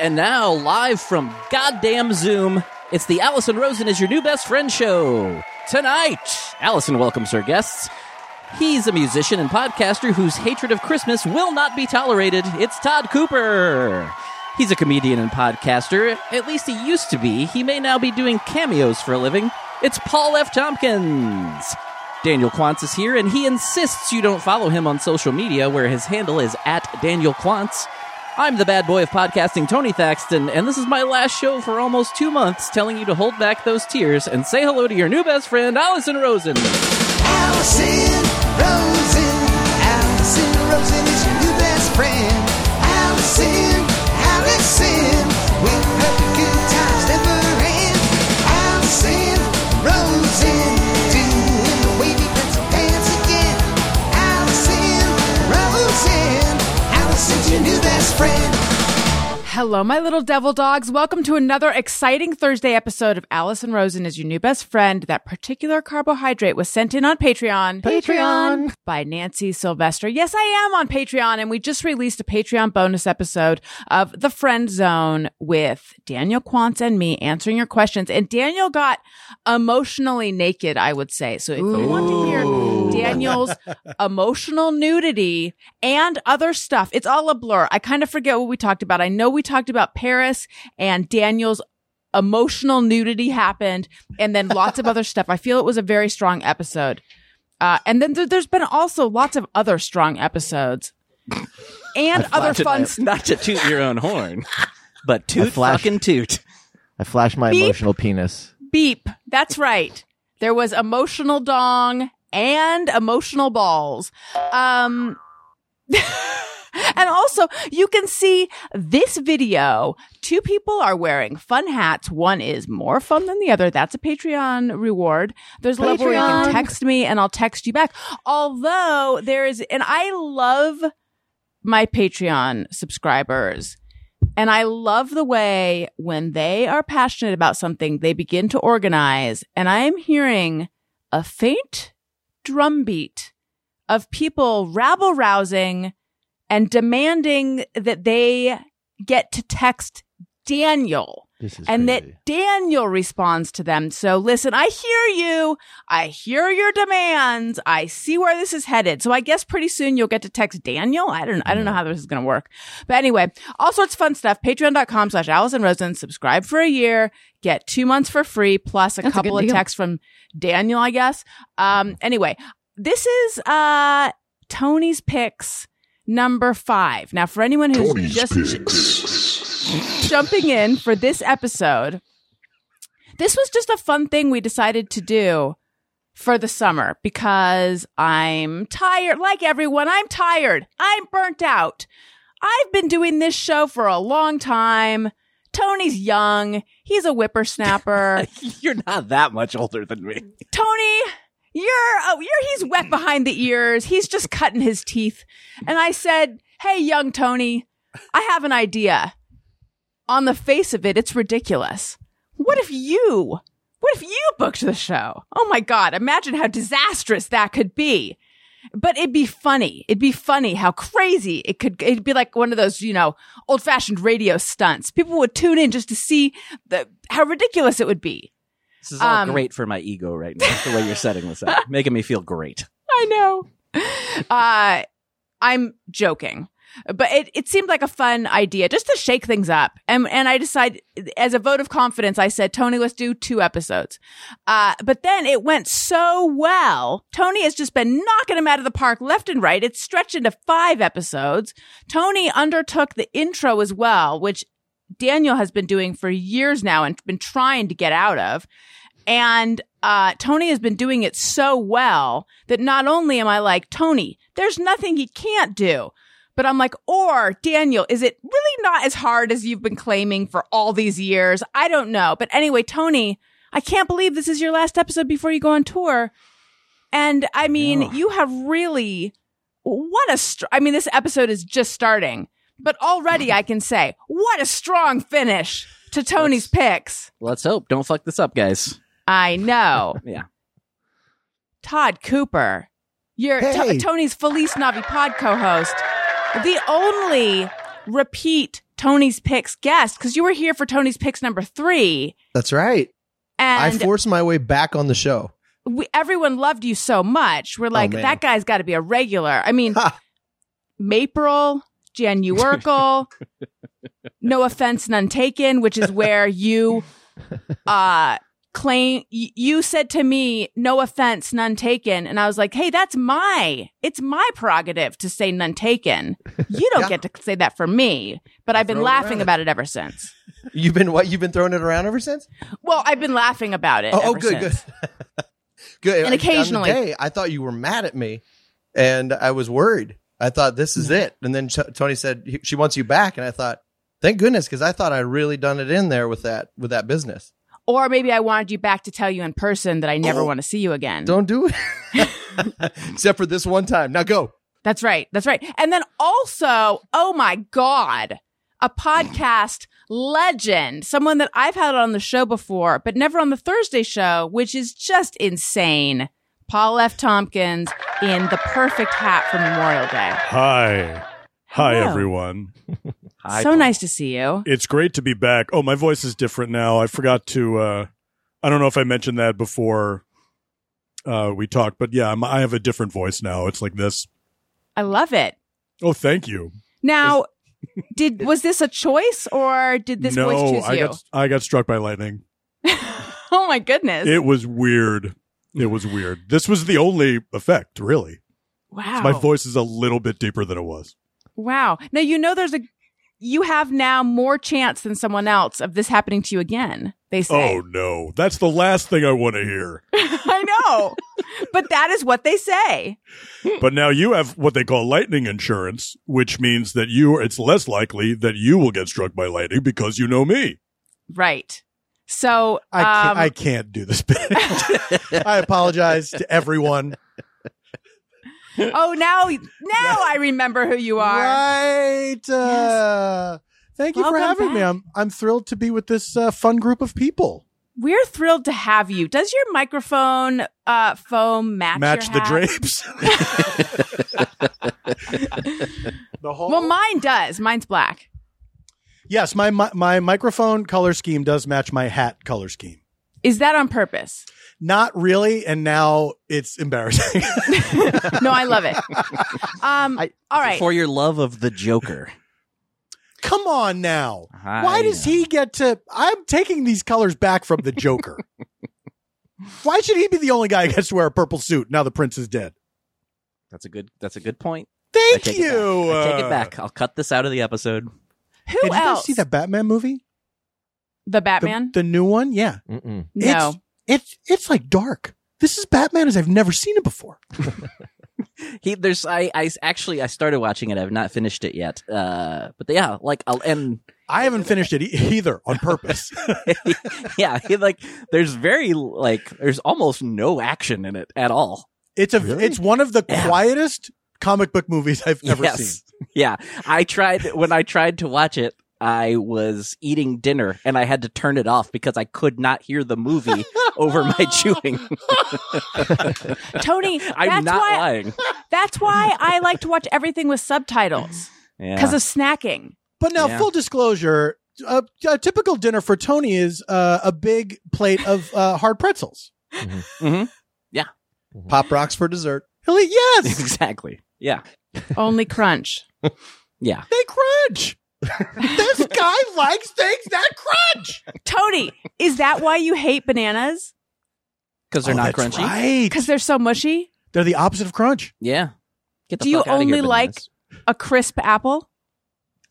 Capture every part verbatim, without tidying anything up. And now, live from goddamn Zoom, it's the Allison Rosen is Your New Best Friend show. Tonight, Allison welcomes her guests. He's a musician and podcaster whose hatred of Christmas will not be tolerated. It's Todd Cooper. He's a comedian and podcaster. At least he used to be. He may now be doing cameos for a living. It's Paul F. Tompkins. Daniel Quantz is here, and he insists you don't follow him on social media, where his handle is at Daniel Quantz. I'm the bad boy of podcasting, Tony Thaxton, and this is my last show for almost two months telling you to hold back those tears and say hello to your new best friend, Allison Rosen. Allison Rosen, Allison Rosen is your new best friend. Allison, Allison, with her good times never end. Allison Rosen, doing the wavy pencil dance again. Allison Rosen, Allison's your new best friend. Hello, my little devil dogs. Welcome to another exciting Thursday episode of Allison Rosen is Your New Best Friend. That particular carbohydrate was sent in on Patreon. Patreon. By Nancy Sylvester. Yes, I am on Patreon. And we just released a Patreon bonus episode of The Friend Zone with Daniel Quantz and me answering your questions. And Daniel got emotionally naked, I would say. So if Ooh. You want to hear Daniel's emotional nudity and other stuff, it's all a blur. I kind of forget what we talked about. I know we We talked about Paris and Daniel's emotional nudity happened, and then lots of other stuff. I feel it was a very strong episode. Uh, and then th- there's been also lots of other strong episodes and other fun stuff. Not to toot your own horn, but toot fucking toot. I flashed my beep, emotional penis. Beep. That's right. There was emotional dong and emotional balls. Um... And also, you can see this video. Two people are wearing fun hats. One is more fun than the other. That's a Patreon reward. There's a level where you can text me and I'll text you back. Although there is, and I love my Patreon subscribers. And I love the way when they are passionate about something, they begin to organize. And I am hearing a faint drumbeat of people rabble rousing and demanding that they get to text Daniel. This is and crazy. That Daniel responds to them. So listen, I hear you. I hear your demands. I see where this is headed. So I guess pretty soon you'll get to text Daniel. I don't I don't know how this is going to work. But anyway, all sorts of fun stuff. Patreon.com slash Allison Rosen. Subscribe for a year. Get two months for free. Plus a That's couple a of texts from Daniel, I guess. Um. Anyway, this is uh Tony's Picks. Number five. Now, for anyone who's Tony's just picks. jumping in for this episode, this was just a fun thing we decided to do for the summer because I'm tired. Like everyone, I'm tired. I'm burnt out. I've been doing this show for a long time. Tony's young. He's a whippersnapper. You're not that much older than me. Tony... You're, oh, you're, he's wet behind the ears. He's just cutting his teeth. And I said, hey, young Tony, I have an idea. On the face of it, it's ridiculous. What if you, what if you booked the show? Oh my God. Imagine how disastrous that could be. But it'd be funny. It'd be funny how crazy it could, it'd be like one of those, you know, old fashioned radio stunts. People would tune in just to see the, how ridiculous it would be. This is all um, great for my ego right now, the way you're setting this up. Making me feel great. I know. Uh, I'm joking. But it, it seemed like a fun idea just to shake things up. And and I decided, as a vote of confidence, I said, Tony, let's do two episodes. Uh, but then it went so well. Tony has just been knocking him out of the park left and right. It's stretched into five episodes. Tony undertook the intro as well, which Daniel has been doing for years now and been trying to get out of. And uh, Tony has been doing it so well that not only am I like, Tony, there's nothing he can't do. But I'm like, or Daniel, is it really not as hard as you've been claiming for all these years? I don't know. But anyway, Tony, I can't believe this is your last episode before you go on tour. And I mean, yeah. You have really, what a, str- I mean, this episode is just starting. But already I can say, what a strong finish to Tony's let's, picks. Let's hope. Don't fuck this up, guys. I know. Yeah. Todd Cooper, your hey. t- Tony's Feliz Navidad pod co-host, the only repeat Tony's Picks guest, because you were here for Tony's Picks number three. That's right. And I forced my way back on the show. We, everyone loved you so much. We're like, oh, that guy's got to be a regular. I mean, ha. Mapril, Jan Uerkel, No Offense, None Taken, which is where you uh, claim, you said to me, No Offense, None Taken. And I was like, hey, that's my, it's my prerogative to say None Taken. You don't yeah. get to say that for me, but I've been laughing about it ever since. You've been what? You've been throwing it around ever since? Well, I've been laughing about it. Oh, ever oh good, since. good. Good. And occasionally, on the day, I thought you were mad at me, and I was worried. I thought this is it. And then Ch- Tony said she wants you back, and I thought, thank goodness, because I thought I really done it in there with that with that business. Or maybe I wanted you back to tell you in person that I never oh, want to see you again. Don't do it, except for this one time. Now go. That's right. That's right. And then also, oh my God, a podcast legend, someone that I've had on the show before, but never on the Thursday show, which is just insane. Paul F. Tompkins in the perfect hat for Memorial Day. Hi. Hi, Hello. everyone. Hi, so Paul. Nice to see you. It's great to be back. Oh, my voice is different now. I forgot to, uh, I don't know if I mentioned that before uh, we talked, but yeah, I'm, I have a different voice now. It's like this. I love it. Oh, thank you. Now, it's- Did was this a choice or did this no, voice choose you? I got, I got struck by lightning. Oh my goodness. It was weird. It was weird. This was the only effect, really. Wow. So my voice is a little bit deeper than it was. Wow. Now, you know, there's a you have now more chance than someone else of this happening to you again, they say. Oh no. That's the last thing I want to hear. I know. But that is what they say. But now you have what they call lightning insurance, which means that you it's less likely that you will get struck by lightning because you know me. Right. So um, I can't, I can't do this bit. I apologize to everyone. Oh, now now I remember who you are. Right. Uh, yes. Thank you Welcome for having back. me. I'm I'm thrilled to be with this uh, fun group of people. We're thrilled to have you. Does your microphone uh, foam match Match your the hat? drapes? the whole- well, mine does. Mine's black. Yes, my, my my microphone color scheme does match my hat color scheme. Is that on purpose? Not really, and now it's embarrassing. No, I love it. Um, I, all right. For your love of the Joker. Come on now. I Why does know. he get to... I'm taking these colors back from the Joker. Why should he be the only guy who gets to wear a purple suit now the prince is dead? That's a good That's a good point. Thank I you. I take it back. I'll cut this out of the episode. Who hey, else? Did you guys see that Batman movie? The Batman? The, the new one? Yeah. Mm-mm. No. It's, it's it's like dark. This is Batman as I've never seen it before. He, there's, I, I actually, I started watching it. I've not finished it yet. Uh, but yeah, like, I'll end. I haven't finished it e- either on purpose. Yeah. He, like, there's very, like, there's almost no action in it at all. It's a, really? It's one of the yeah. quietest comic book movies I've ever yes. seen. Yeah. I tried, when I tried to watch it, I was eating dinner and I had to turn it off because I could not hear the movie over my chewing. Tony, that's I'm not why, lying. That's why I like to watch everything with subtitles because yeah. of snacking. But now, yeah. full disclosure, a, a typical dinner for Tony is uh, a big plate of uh, hard pretzels. Mm-hmm. Mm-hmm. Yeah. Mm-hmm. Pop rocks for dessert. He'll eat, yes. Exactly. Yeah. Only crunch. Yeah. They crunch. This guy likes things that crunch. Tony, is that why you hate bananas? Because they're oh, not that's crunchy. Because right. they're so mushy. They're the opposite of crunch. Yeah. Get the Do fuck you out only of here, like a crisp apple?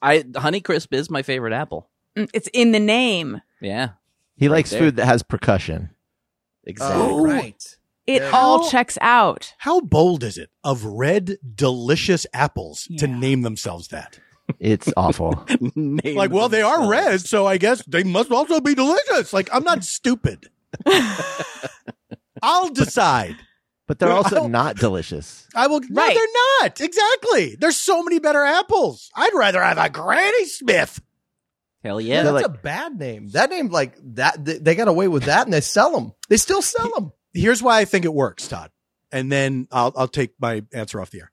I Honeycrisp is my favorite apple. It's in the name. Yeah. He right likes there. food that has percussion. Exactly. Oh, right. It yeah. all how, checks out. How bold is it of red, delicious apples yeah. to name themselves that? It's awful. Like, well, they are red, so I guess they must also be delicious. Like, I'm not stupid. I'll decide. But they're also I'll, not delicious. I will. Right. No, they're not. Exactly. There's so many better apples. I'd rather have a Granny Smith. Hell yeah. Well, that's like, a bad name. That name, like, that. They, they got away with that, and they sell them. They still sell them. Here's why I think it works, Todd. And then I'll I'll take my answer off the air.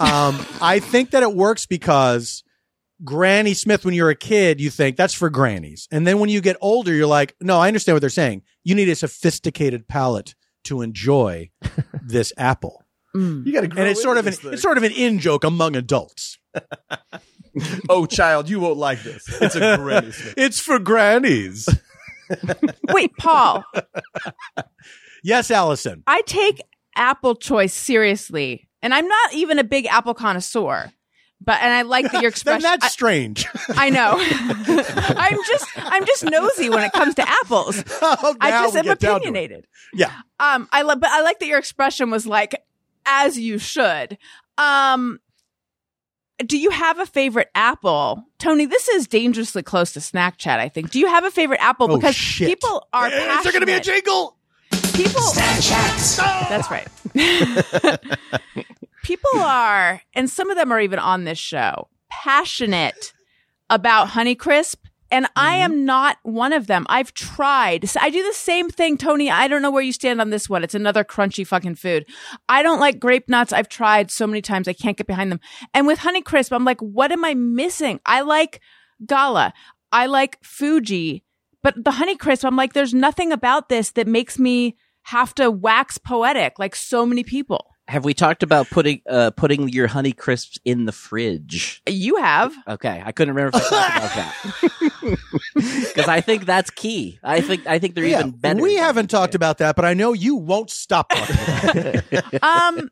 Um, I think that it works because Granny Smith, when you're a kid, you think that's for grannies. And then when you get older, you're like, no, I understand what they're saying. You need a sophisticated palate to enjoy this apple. Mm. You got to grow. And it's sort of an thing. It's sort of an in-joke among adults. Oh, child, you won't like this. It's a Granny Smith. It's for grannies. Wait, Paul. Yes, Allison. I take apple choice seriously. And I'm not even a big apple connoisseur. But and I like that your expression. Then that's strange. I, I know. I'm just I'm just nosy when it comes to apples. Oh, I just am opinionated. Yeah. Um. I love, but I like that your expression was like, as you should. Um. Do you have a favorite apple, Tony? This is dangerously close to Snack Chat, I think. Do you have a favorite apple? Oh, because shit. People are. Is passionate. There going to be a jingle? People. Snack Chat. Oh! That's right. People are, and some of them are even on this show, passionate about Honeycrisp, and mm-hmm. I am not one of them. I've tried. So I do the same thing, Tony. I don't know where you stand on this one. It's another crunchy fucking food. I don't like grape nuts. I've tried so many times. I can't get behind them. And with Honeycrisp, I'm like, what am I missing? I like Gala. I like Fuji. But the Honeycrisp, I'm like, there's nothing about this that makes me have to wax poetic like so many people. Have we talked about putting uh, putting your Honeycrisps in the fridge? You have. Okay, I couldn't remember if I talked about that because I think that's key. I think I think they're yeah, even better. We haven't talked about that, but I know you won't stop talking about it. Um,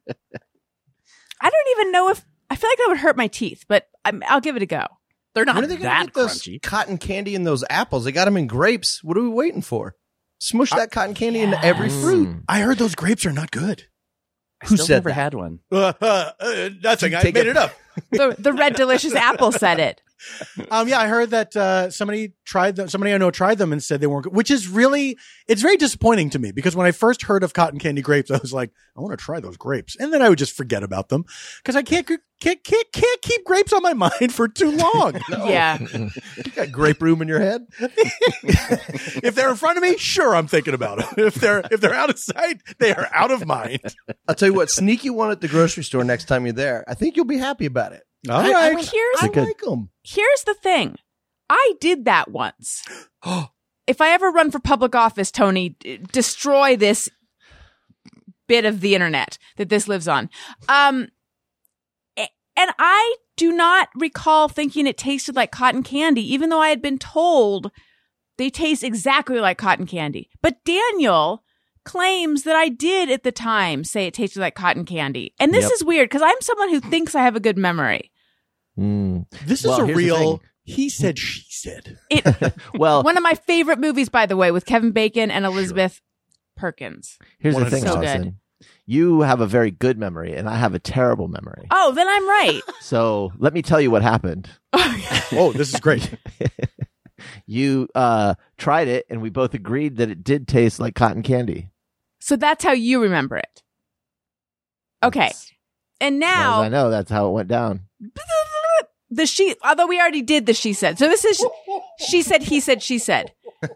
I don't even know if I feel like that would hurt my teeth, but I'm, I'll give it a go. They're not that crunchy. When are they going to get those cotton candy and those apples? They got them in grapes. What are we waiting for? Smush that cotton candy yes. into every fruit. Mm. I heard those grapes are not good. I Who said never that? Had one? Uh, uh, uh, nothing. I made it, it up. The, the red delicious apple said it. Um, yeah, I heard that uh, somebody tried them. Somebody I know tried them and said they weren't good, which is really, it's very disappointing to me because when I first heard of cotton candy grapes, I was like, I want to try those grapes. And then I would just forget about them because I can't, can't, can't, can't keep grapes on my mind for too long. No. Yeah. You got grape room in your head? If they're in front of me, sure, I'm thinking about them. If they're, if they're out of sight, they are out of mind. I'll tell you what, sneak you one at the grocery store next time you're there. I think you'll be happy about it. All I, right. I, here's, I like them. Here's the thing. I did that once. If I ever run for public office, Tony, d- destroy this bit of the internet that this lives on. Um, and I do not recall thinking it tasted like cotton candy, even though I had been told they taste exactly like cotton candy. But Daniel claims that I did at the time say it tasted like cotton candy. And this yep. is weird because I'm someone who thinks I have a good memory. Mm. This well, is a real he said, she said. It, well, one of my favorite movies, by the way, with Kevin Bacon and Elizabeth sure. Perkins. Here's one the thing, so Allison. You have a very good memory and I have a terrible memory. Oh, then I'm right. So let me tell you what happened. Oh, this is great. You uh, tried it and we both agreed that it did taste like cotton candy. So that's how you remember it. Okay. That's, and now I know that's how it went down. The she, although we already did the she said. So this is she said, he said, she said.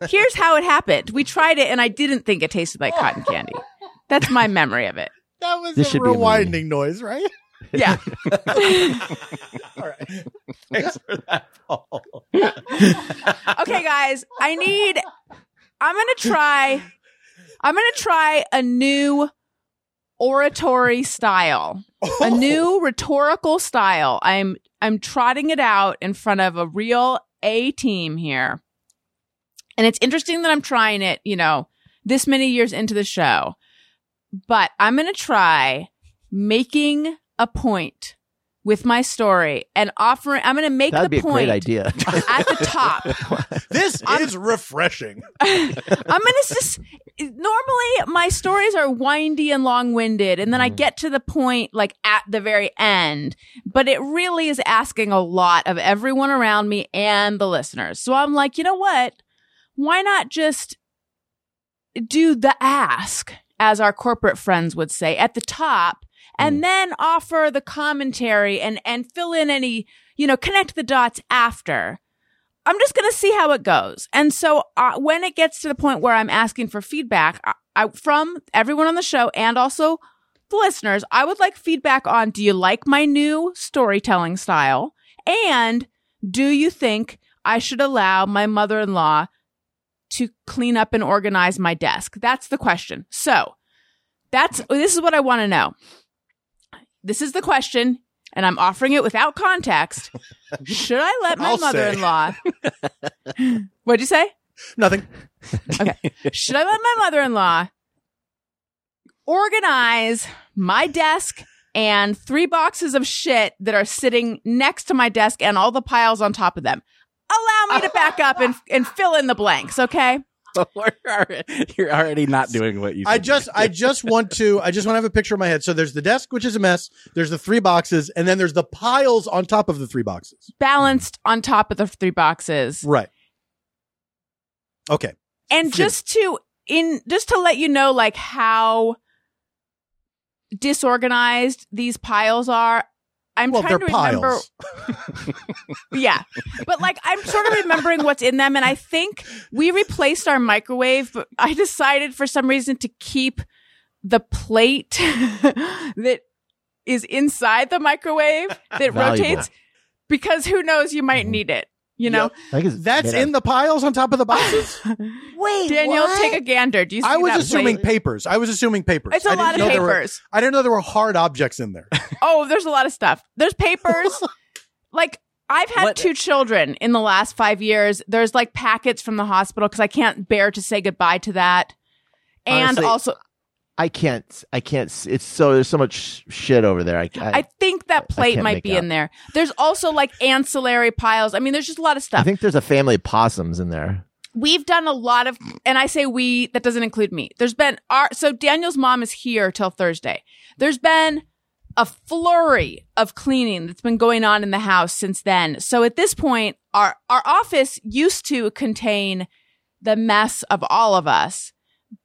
Here's how it happened. We tried it and I didn't think it tasted like cotton candy. That's my memory of it. That was this a rewinding a noise, right? Yeah. All right. Thanks for that, Paul. Okay, guys, I need, I'm going to try, I'm going to try a new oratory style, oh. a new rhetorical style. I'm, I'm trotting it out in front of a real A team here. And it's interesting that I'm trying it, you know, this many years into the show, but I'm going to try making a point with my story and offering, I'm going to make That'd the point at the top. This I'm, is refreshing. I'm going to just, normally my stories are windy and long winded. And then mm. I get to the point like at the very end, but it really is asking a lot of everyone around me and the listeners. So I'm like, you know what? Why not just do the ask, as our corporate friends would say, at the top? And then offer the commentary and, and fill in any, you know, connect the dots after. I'm just going to see how it goes. And so uh, when it gets to the point where I'm asking for feedback I, I, from everyone on the show and also the listeners, I would like feedback on, do you like my new storytelling style? And do you think I should allow my mother-in-law to clean up and organize my desk? That's the question. So that's this is what I want to know. This is the question, and I'm offering it without context. Should I let my I'll mother-in-law... What'd you say? Nothing. Okay. Should I let my mother-in-law organize my desk and three boxes of shit that are sitting next to my desk and all the piles on top of them? Allow me to back up and and fill in the blanks, okay? You're already not doing what you. I just, I just want to, I just want to have a picture in my head. So there's the desk, which is a mess. There's the three boxes, and then there's the piles on top of the three boxes, balanced on top of the three boxes, right? Okay. And just to in, just to let you know, like how disorganized these piles are. I'm well, trying to remember. Yeah. But like, I'm sort of remembering what's in them. And I think we replaced our microwave, but I decided for some reason to keep the plate that is inside the microwave that Valuable. rotates, because who knows, you might need it. You know, yep. that's in the piles on top of the boxes. Wait, Daniel, what? Take a gander. Do you see I was that assuming plate? papers. I was assuming papers. It's a I lot of papers. Were, I didn't know there were hard objects in there. Oh, there's a lot of stuff. There's papers. Like I've had what? two children in the last five years. There's like packets from the hospital because I can't bear to say goodbye to that. And honestly, also, I can't. I can't. It's so there's so much shit over there. I I, I think that plate might be out. in there. There's also like ancillary piles. I mean, there's just a lot of stuff. I think there's a family of possums in there. We've done a lot of, and I say we, that doesn't include me. There's been our so Daniel's mom is here till Thursday. There's been a flurry of cleaning that's been going on in the house since then. So at this point, our our office used to contain the mess of all of us,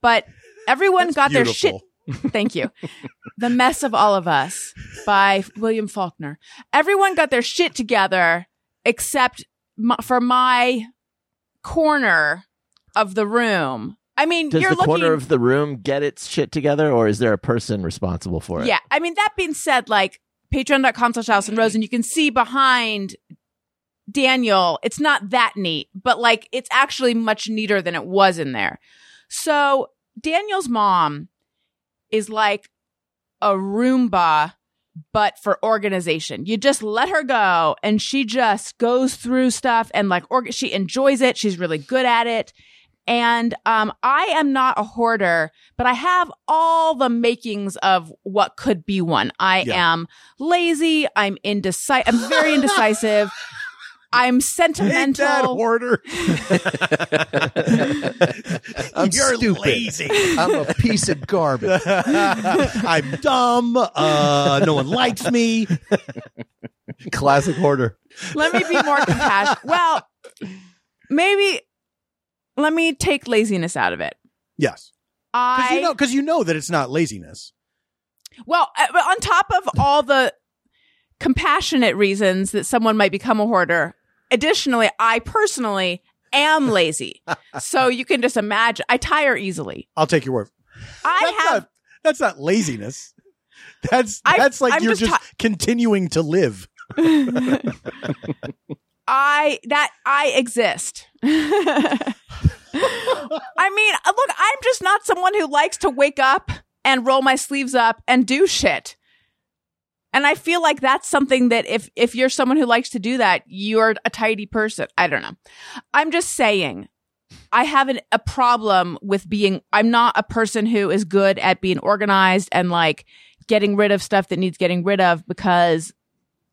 but. Everyone That's got beautiful. their shit. Thank you. The Mess of All of Us by William Faulkner. Everyone got their shit together except my, for my corner of the room. I mean, does you're the looking, corner of the room get its shit together, or is there a person responsible for it? Yeah. I mean, that being said, like patreon dot com slash Allison Rosen, you can see behind Daniel, it's not that neat, but like it's actually much neater than it was in there. So Daniel's mom is like a Roomba, but for organization. You just let her go, and she just goes through stuff, and like org- she enjoys it. She's really good at it. And um, I am not a hoarder, but I have all the makings of what could be one. I yeah. am lazy. I'm indecisive. I'm very indecisive. I'm sentimental. Ain't that hoarder? I'm You're stupid. lazy. I'm a piece of garbage. I'm dumb. Uh, no one likes me. Classic hoarder. Let me be more compassionate. Well, maybe let me take laziness out of it. Yes. I you know, because you know that it's not laziness. Well, on top of all the compassionate reasons that someone might become a hoarder. Additionally, I personally am lazy. So you can just imagine. I tire easily. I'll take your word. I that's have. Not, that's not laziness. That's I, that's like I'm you're just, just t- continuing to live. I that I exist. I mean, look, I'm just not someone who likes to wake up and roll my sleeves up and do shit. And I feel like that's something that if if you're someone who likes to do that, you're a tidy person. I don't know. I'm just saying I have an, a problem with being – I'm not a person who is good at being organized and like getting rid of stuff that needs getting rid of, because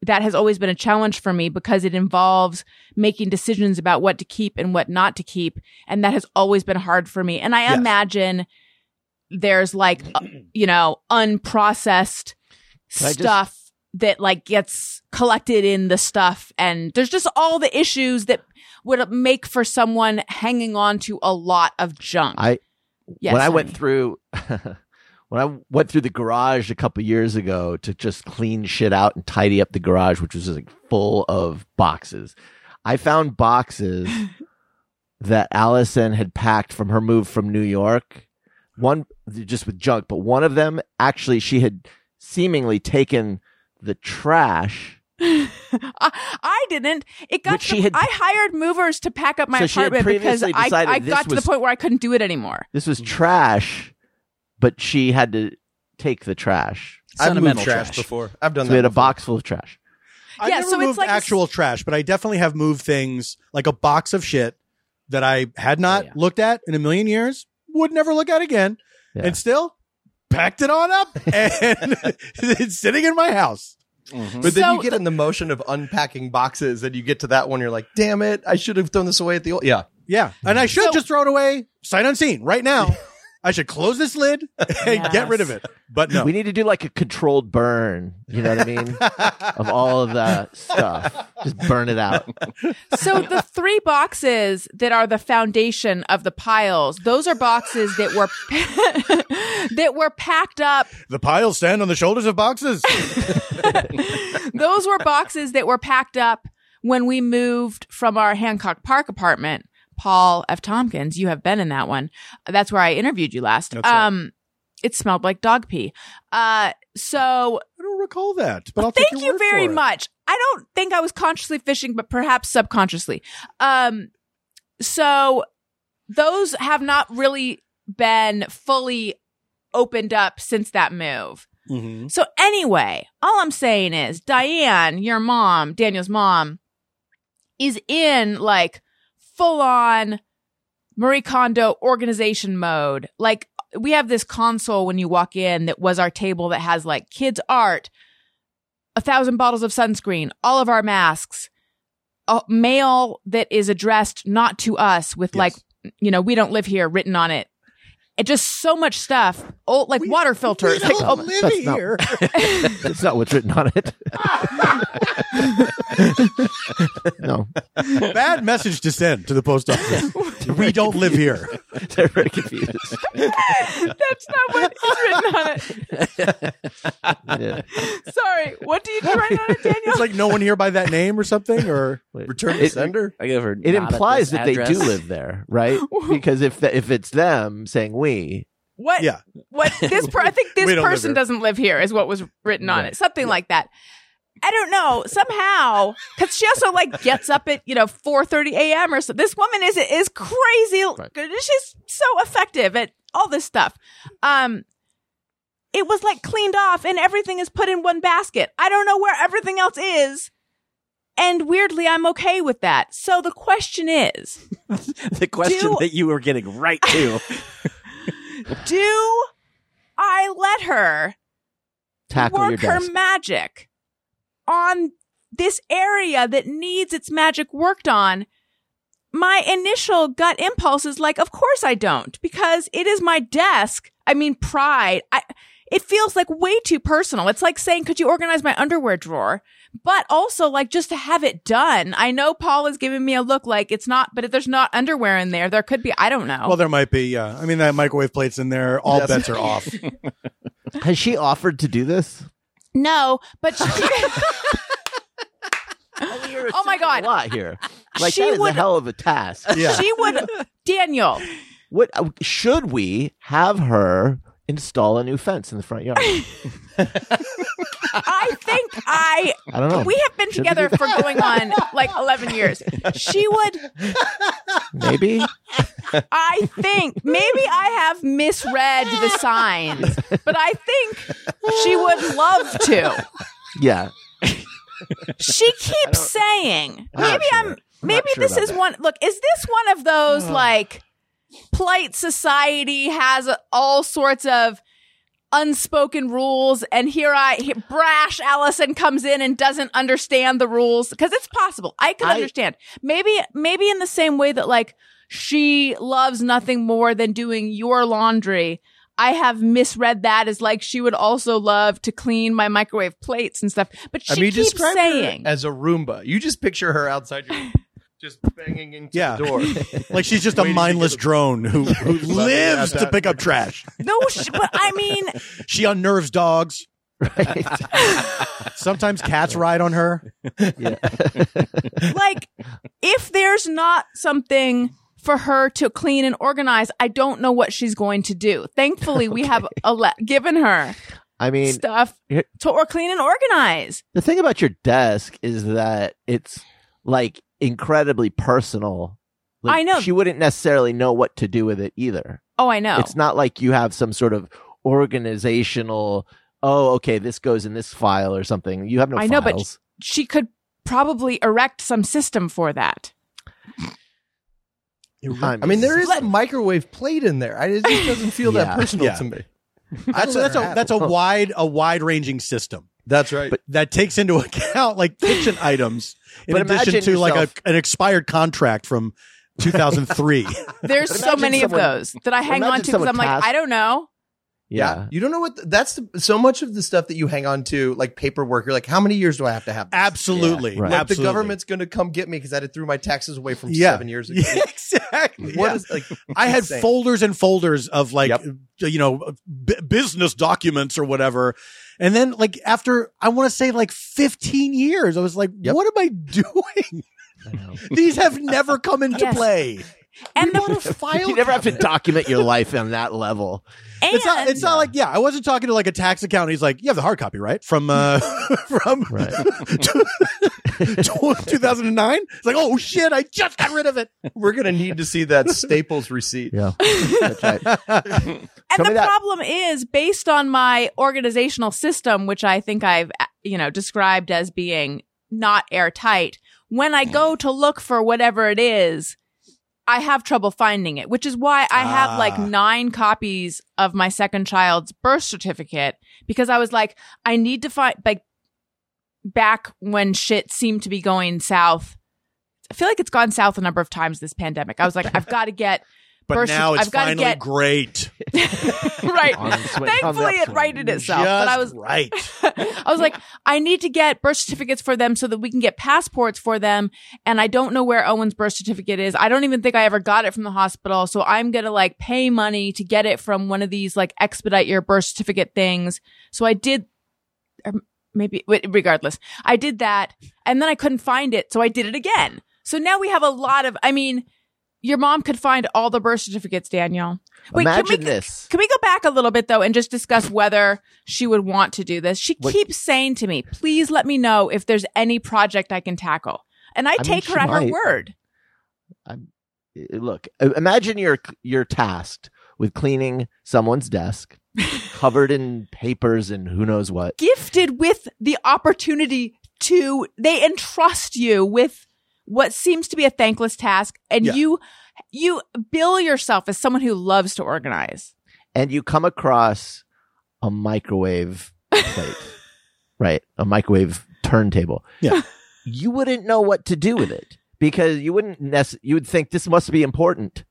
that has always been a challenge for me because it involves making decisions about what to keep and what not to keep. And that has always been hard for me. And I yes. imagine there's like, you know, unprocessed – stuff just, that like gets collected in the stuff, and there's just all the issues that would make for someone hanging on to a lot of junk. I yes, when honey. I went through when I went through the garage a couple years ago to just clean shit out and tidy up the garage, which was just like full of boxes. I found boxes that Allison had packed from her move from New York. One just with junk, but one of them actually she had seemingly taken the trash I, I didn't. It got. To, had, I hired movers to pack up my so apartment because I, I got was, to the point where I couldn't do it anymore. This was trash, but she had to take the trash. I've moved trash, trash before. I've done. So that we had before. a box full of trash. I've yeah, never so moved it's like actual a... trash, but I definitely have moved things like a box of shit that I had not oh, yeah. looked at in a million years, would never look at again, yeah. and still packed it on up, and it's sitting in my house. Mm-hmm. But then so, you get in the motion of unpacking boxes, and you get to that one, you're like, damn it, I should have thrown this away at the old. Yeah. Yeah. And I should so, just throw it away sight unseen right now. I should close this lid and yes. get rid of it. But no. We need to do like a controlled burn, you know what I mean? Of all of that stuff. Just burn it out. So the three boxes that are the foundation of the piles, those are boxes that were that were packed up. The piles stand on the shoulders of boxes. Those were boxes that were packed up when we moved from our Hancock Park apartment. Paul F. Tompkins, you have been in that one. That's where I interviewed you last. That's um, right. It smelled like dog pee. Uh, so I don't recall that. But I'll thank take your you word very for it. much. I don't think I was consciously fishing, but perhaps subconsciously. Um, so those have not really been fully opened up since that move. Mm-hmm. So anyway, all I'm saying is Diane, your mom, Daniel's mom, is in like. full-on Marie Kondo organization mode. Like, we have this console when you walk in that was our table that has, like, kids' art, a thousand bottles of sunscreen, all of our masks, a mail that is addressed not to us with, yes. like, you know, we don't live here written on it. It just so much stuff, old, like we, water filters. We don't like, oh, live that's here. Not, that's not what's written on it. No. Bad message to send to the post office. We don't confused. live here. They're very confused. That's not what's written on it. Yeah. Sorry. What do you do right on it, Daniel? It's like no one here by that name or something, or Wait, return to sender. I never it implies that address. They do live there, right? Because if the, if it's them saying we. What? Yeah. What? This per- I think this person live doesn't live here is what was written on right. it. Something yeah. like that. I don't know. Somehow, because she also like gets up at you know four thirty a.m. or so. This woman is is crazy. Right. She's so effective at all this stuff. Um, it was like cleaned off, and everything is put in one basket. I don't know where everything else is, and weirdly, I'm okay with that. So the question is, the question do, that you were getting right to, do I let her tackle work your her magic? On this area that needs its magic worked on, my initial gut impulse is like, of course I don't, because it is my desk. I mean, pride. I, it feels like way too personal. It's like saying, could you organize my underwear drawer? But also like just to have it done. I know Paul is giving me a look like it's not, but if there's not underwear in there, there could be, I don't know. Well, there might be. Yeah. I mean, that microwave plate's in there. All yes. bets are off. Has she offered to do this? No, but she oh my god, a lot here. Like she that would, is a hell of a task. Yeah. She would, Daniel. What should we have her install a new fence in the front yard? I think I. I don't know. We have been should together for going on like eleven years. She would. Maybe. I think maybe I have misread the signs, but I think she would love to. Yeah. She keeps saying, maybe I'm, I'm maybe sure this is that. one. Look, is this one of those like polite society has all sorts of unspoken rules, and here I here, brash Allison comes in and doesn't understand the rules, because it's possible. I can I, understand. Maybe maybe in the same way that like she loves nothing more than doing your laundry. I have misread that as like she would also love to clean my microwave plates and stuff. But she I mean, keeps saying as a Roomba. You just picture her outside your just banging into yeah. the door. Like she's just a mindless drone who, who lives to pick up trash. No, she, but I mean... She unnerves dogs. Right. Sometimes cats ride on her. Yeah. Like, if there's not something for her to clean and organize, I don't know what she's going to do. Thankfully, okay. we have ele- given her I mean, stuff to or clean and organize. The thing about your desk is that it's like incredibly personal. Like, I know. She wouldn't necessarily know what to do with it either. Oh, I know. It's not like you have some sort of organizational, oh, okay, this goes in this file or something. You have no I files. Know, but she could probably erect some system for that. I mean, there is a microwave plate in there. I, it just doesn't feel yeah. that personal yeah. to me. That's, that's, a, that's a wide, a wide-ranging system. That's right. But that takes into account like kitchen items in addition to yourself. like a, an expired contract from two thousand three. There's so many someone, of those that I hang on to because I'm like, I don't know. Yeah. yeah. You don't know what th- that's the, so much of the stuff that you hang on to, like paperwork. You're like, how many years do I have to have this? Absolutely. Yeah, right. like, Absolutely. The government's going to come get me because I threw my taxes away from yeah. seven years ago. Yeah, exactly. What yeah. is, like, I had insane. folders and folders of like, yep. you know, b- business documents or whatever. And then like after, I want to say like fifteen years, I was like, yep. what am I doing? I know. These have never come into yes. play. And not a file. You never cabinet. have to document your life on that level. And it's not, it's yeah. not like, yeah, I wasn't talking to like a tax accountant. He's like, you have the hard copy, right? From uh, from right. two thousand nine. It's like, oh shit, I just got rid of it. We're gonna need to see that Staples receipt. Yeah. That's right. And Tell the problem is, based on my organizational system, which I think I've you know described as being not airtight, when I go to look for whatever it is, I have trouble finding it, which is why I have ah. like nine copies of my second child's birth certificate, because I was like, I need to find, like, back when shit seemed to be going south. I feel like it's gone south a number of times this pandemic. I was like, I've got to get. But birth now it's I've finally get... great. Right. Thankfully, it righted itself. Just but I was right. I was like, I need to get birth certificates for them so that we can get passports for them. And I don't know where Owen's birth certificate is. I don't even think I ever got it from the hospital. So I'm going to like pay money to get it from one of these like expedite your birth certificate things. So I did. Or maybe regardless, I did that. And then I couldn't find it. So I did it again. So now we have a lot of I mean. Your mom could find all the birth certificates, Daniel. Wait, Imagine can we, this. Can we go back a little bit, though, and just discuss whether she would want to do this? She Wait. keeps saying to me, please let me know if there's any project I can tackle. And I, I take mean, her at might. her word. I'm, look, imagine you're, you're tasked with cleaning someone's desk covered in papers and who knows what. Gifted with the opportunity to, they entrust you with what seems to be a thankless task, and yeah. you you bill yourself as someone who loves to organize. And you come across a microwave plate, right? A microwave turntable. Yeah. You wouldn't know what to do with it because you wouldn't nec- you would think this must be important.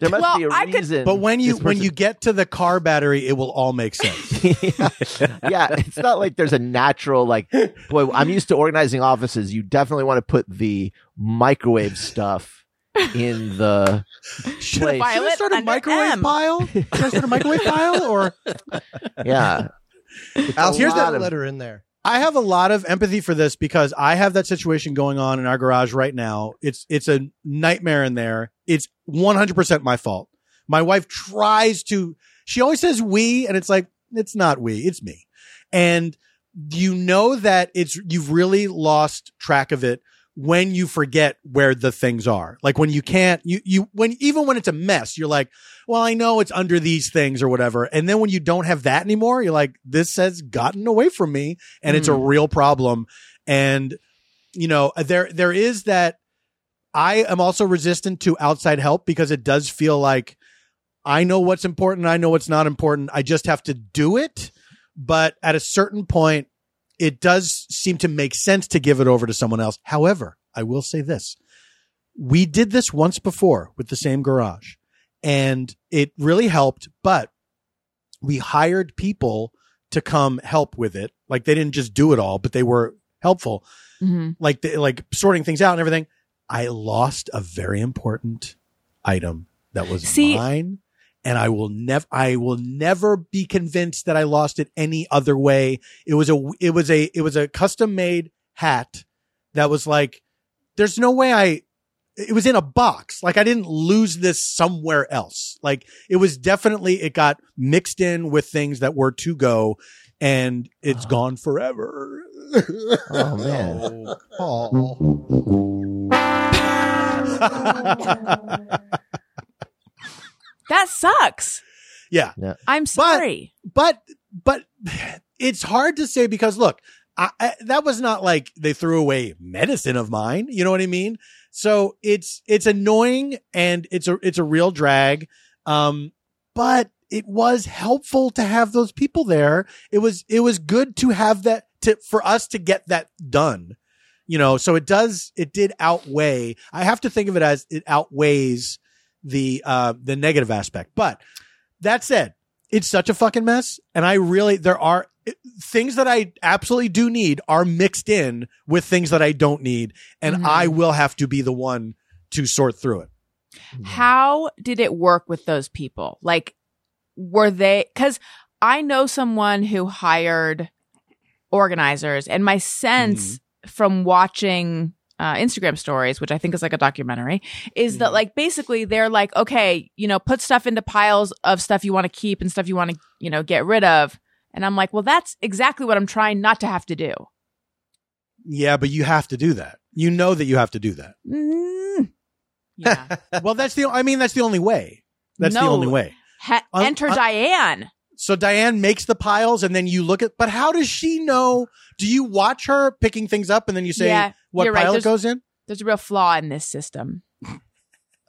There must well, be a I reason. Could, but when you person- when you get to the car battery, it will all make sense. yeah. yeah, it's not like there's a natural like. Boy, I'm used to organizing offices. You definitely want to put the microwave stuff in the. Should, place. I, should I start a microwave M. pile? Should I start a microwave pile or? Yeah, Al, here's that of- letter in there. I have a lot of empathy for this because I have that situation going on in our garage right now. It's it's a nightmare in there. It's one hundred percent my fault. My wife tries to, she always says we, and it's like, it's not we, it's me. And you know that it's, you've really lost track of it when you forget where the things are. Like when you can't, you, you, when, even when it's a mess, you're like, well, I know it's under these things or whatever. And then when you don't have that anymore, you're like, this has gotten away from me and mm. it's a real problem. And, you know, there, there is that. I am also resistant to outside help because it does feel like I know what's important. I know what's not important. I just have to do it. But at a certain point, it does seem to make sense to give it over to someone else. However, I will say this. We did this once before with the same garage. And it really helped, but we hired people to come help with it. Like they didn't just do it all, but they were helpful, mm-hmm. like they, like sorting things out and everything. I lost a very important item that was See, mine, and I will never, I will never be convinced that I lost it any other way. It was a, it was a, it was a custom made hat that was like, there's no way I. It was in a box. Like I didn't lose this somewhere else. Like it was definitely, it got mixed in with things that were to go and it's oh. gone forever. Oh, man. Oh. That sucks. Yeah. yeah. I'm sorry. But, but, but it's hard to say because, look, I, I, that was not like they threw away medicine of mine. You know what I mean? So it's it's annoying and it's a it's a real drag. Um, but it was helpful to have those people there. It was it was good to have that to for us to get that done. You know, so it does it did outweigh. I have to think of it as it outweighs the uh, the negative aspect. But that said, it's such a fucking mess. And I really there are. Things that I absolutely do need are mixed in with things that I don't need. And mm-hmm. I will have to be the one to sort through it. How did it work with those people? Like, were they, because I know someone who hired organizers, and my sense mm-hmm. from watching uh, Instagram stories, which I think is like a documentary, is mm-hmm. that like, basically they're like, okay, you know, put stuff into piles of stuff you want to keep and stuff you want to, you know, get rid of. And I'm like, well, that's exactly what I'm trying not to have to do. Yeah, but you have to do that. You know that you have to do that. Mm. Yeah. Well, that's the, I mean, that's the only way. That's no. the only way. Ha- Enter um, Diane. Um, so Diane makes the piles and then you look at, but how does she know? Do you watch her picking things up and then you say yeah, what pile right. it goes in? There's a real flaw in this system.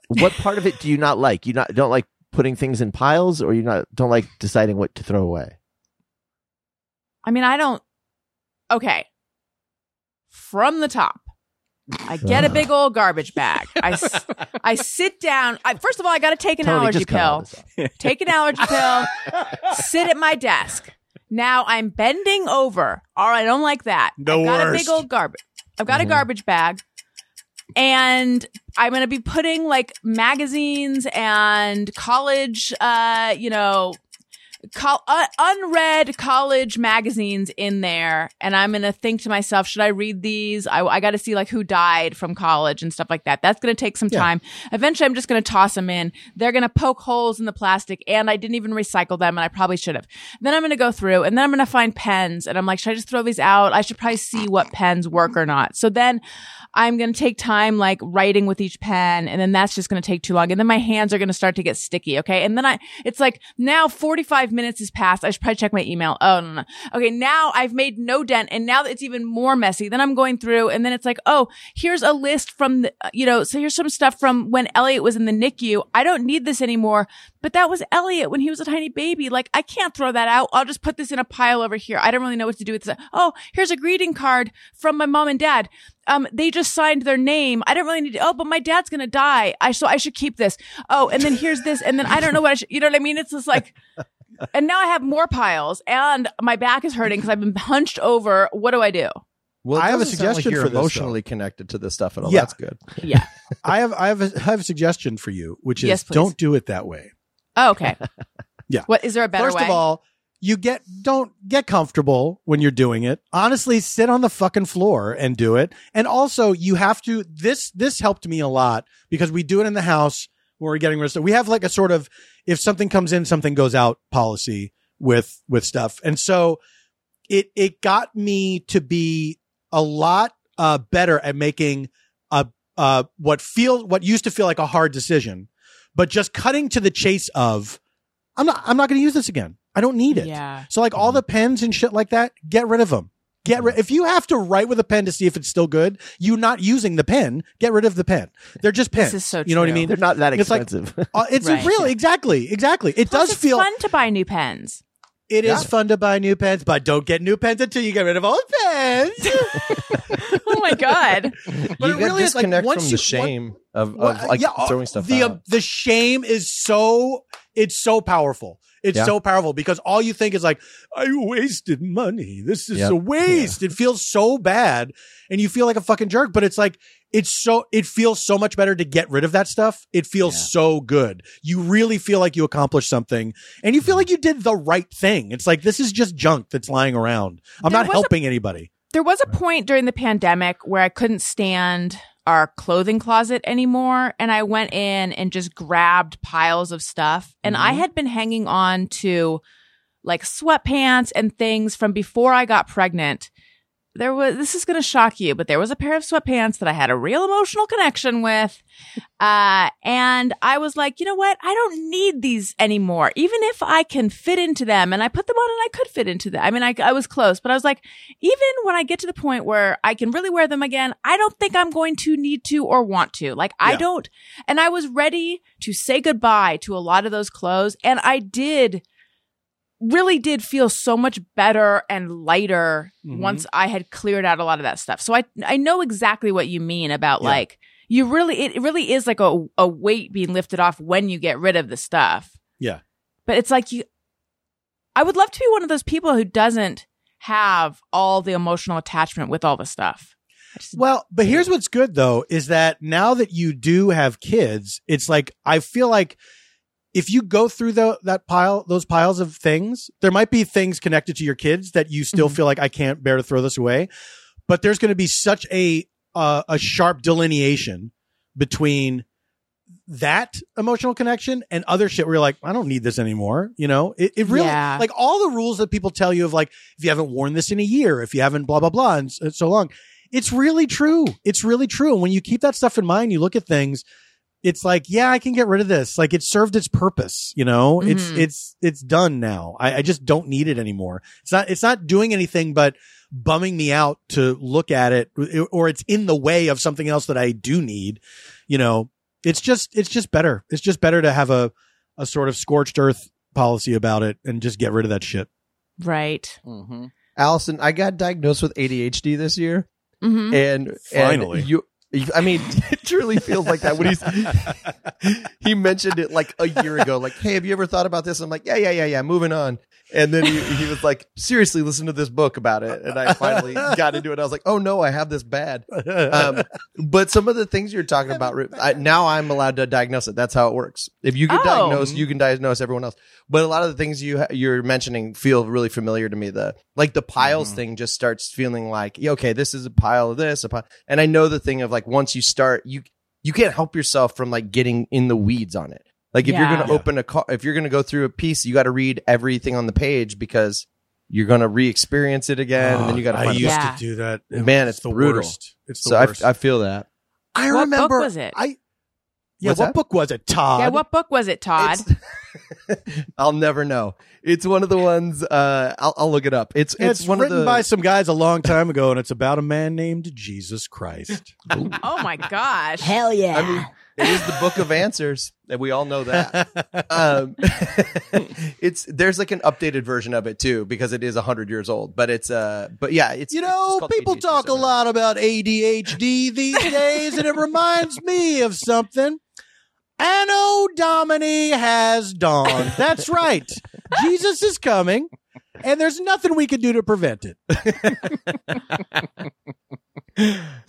What part of it do you not like? You not don't like putting things in piles, or you not don't like deciding what to throw away? I mean, I don't. Okay. From the top, I get a big old garbage bag. I, s- I sit down. I, first of all, I got to take an Tony, allergy pill. Take an allergy pill. Sit at my desk. Now I'm bending over. All right. I don't like that. The I've got worst. a big old garbage. I've got mm-hmm. a garbage bag. And I'm going to be putting like magazines and college, uh, you know, Col- uh, unread college magazines in there, and I'm gonna think to myself, should I read these? I, I got to see like who died from college and stuff like that. That's gonna take some yeah. time. Eventually, I'm just gonna toss them in. They're gonna poke holes in the plastic, and I didn't even recycle them, and I probably should have. Then I'm gonna go through, and then I'm gonna find pens, and I'm like, should I just throw these out? I should probably see what pens work or not. So then I'm gonna take time like writing with each pen, and then that's just gonna take too long, and then my hands are gonna start to get sticky. Okay, and then I, it's like now forty-five minutes has passed. I should probably check my email. Oh, no, no. Okay, now I've made no dent, and now it's even more messy. Then I'm going through, and then it's like, oh, here's a list from, the, you know, so here's some stuff from when Elliot was in the N I C U. I don't need this anymore, but that was Elliot when he was a tiny baby. Like, I can't throw that out. I'll just put this in a pile over here. I don't really know what to do with this. Oh, here's a greeting card from my mom and dad. Um, they just signed their name. I don't really need to. Oh, but my dad's going to die. I, so I should keep this. Oh, and then here's this. And then I don't know what I should, you know what I mean? It's just like, and now I have more piles, and my back is hurting because I've been hunched over. What do I do? Well, I have a suggestion like you're for this, emotionally though. Connected to this stuff, and all yeah. that's good. Yeah, I have, I have, a, I have a suggestion for you, which is yes, don't do it that way. Oh, okay. Yeah. What is there a better First way? First of all, you get don't get comfortable when you're doing it. Honestly, sit on the fucking floor and do it. And also, you have to. This this helped me a lot because we do it in the house. We're getting rid of stuff. We have like a sort of if something comes in, something goes out policy with with stuff. And so it it got me to be a lot uh, better at making a uh, what feel what used to feel like a hard decision, but just cutting to the chase of I'm not I'm not going to use this again. I don't need it. Yeah. So like mm-hmm. all the pens and shit like that, get rid of them. Get rid. If you have to write with a pen to see if it's still good, you're not using the pen. Get rid of the pen. They're just pens. This is so true. You know what I mean? They're not that expensive. It's, like, uh, it's right. really exactly, exactly. It Plus does it's feel fun to buy new pens. It yeah. is fun to buy new pens, but don't get new pens until you get rid of old pens. Oh my god! But you it really is like once from you, the shame what, of, of like yeah, throwing stuff. The out. Uh, the shame is so it's so powerful. It's yeah. so powerful because all you think is like, I wasted money. This is yep. a waste. Yeah. It feels so bad. And you feel like a fucking jerk, but it's like, it's so, it feels so much better to get rid of that stuff. It feels yeah. so good. You really feel like you accomplished something and you feel like you did the right thing. It's like, this is just junk that's lying around. I'm there not helping a, anybody. There was a point during the pandemic where I couldn't stand our clothing closet anymore, and I went in and just grabbed piles of stuff, and mm-hmm. I had been hanging on to like sweatpants and things from before I got pregnant. There was, this is going to shock you, but there was a pair of sweatpants that I had a real emotional connection with. Uh, and I was like, you know what? I don't need these anymore. Even if I can fit into them, and I put them on and I could fit into them. I mean, I, I was close, but I was like, even when I get to the point where I can really wear them again, I don't think I'm going to need to or want to. Like, yeah. I don't. And I was ready to say goodbye to a lot of those clothes. And I did. Really did feel so much better and lighter mm-hmm. once I had cleared out a lot of that stuff. So I I know exactly what you mean about yeah. like you really it really is like a a weight being lifted off when you get rid of the stuff. Yeah. But it's like you I would love to be one of those people who doesn't have all the emotional attachment with all the stuff. Just, well, but here's what's good though is that now that you do have kids, it's like I feel like if you go through the, that pile, those piles of things, there might be things connected to your kids that you still mm-hmm. feel like I can't bear to throw this away. But there's going to be such a uh, a sharp delineation between that emotional connection and other shit where you're like, I don't need this anymore. You know, it, it really yeah. like all the rules that people tell you of like, if you haven't worn this in a year, if you haven't blah, blah, blah, and so long. It's really true. It's really true. And when you keep that stuff in mind, you look at things. It's like, yeah, I can get rid of this. Like it served its purpose, you know, mm-hmm. it's, it's, it's done now. I, I just don't need it anymore. It's not, it's not doing anything but bumming me out to look at it, or it's in the way of something else that I do need. You know, it's just, it's just better. It's just better to have a, a sort of scorched earth policy about it and just get rid of that shit. Right. Mm-hmm. Allison, I got diagnosed with A D H D this year mm-hmm. and finally and you, I mean, it truly feels like that when he's, he mentioned it like a year ago, like, hey, have you ever thought about this? I'm like, yeah, yeah, yeah, yeah. Moving on. And then he, he was like, seriously, listen to this book about it. And I finally got into it. I was like, oh no, I have this bad. Um, but some of the things you're talking about I, now I'm allowed to diagnose it. That's how it works. If you get oh. diagnosed, you can diagnose everyone else. But a lot of the things you, you're mentioning feel really familiar to me. The, like the piles mm-hmm. thing just starts feeling like, okay, this is a pile of this. A pile. And I know the thing of like, once you start, you, you can't help yourself from like getting in the weeds on it. Like if yeah. you're going to open a car, if you're going to go through a piece, you got to read everything on the page because you're going to re-experience it again. Oh, and then you got to. I used yeah. to do that. It Man, it's the brutal. Worst. It's the so worst. I, I feel that. I what remember. What book was it? I, yeah, What's what that? book was it, Todd? Yeah, what book was it, Todd? I'll never know. It's one of the ones. Uh, I'll, I'll look it up. It's yeah, it's, it's one written of the... by some guys a long time ago, and it's about a man named Jesus Christ. Oh my gosh! Hell yeah! I mean, it is the book of answers, and we all know that. Um, it's there's like an updated version of it too because it is a hundred years old. But it's uh, but yeah, it's you know it's people A D H D talk so a lot about A D H D these days, and it reminds me of something. Anno Domini has dawned. That's right. Jesus is coming, and there's nothing we can do to prevent it.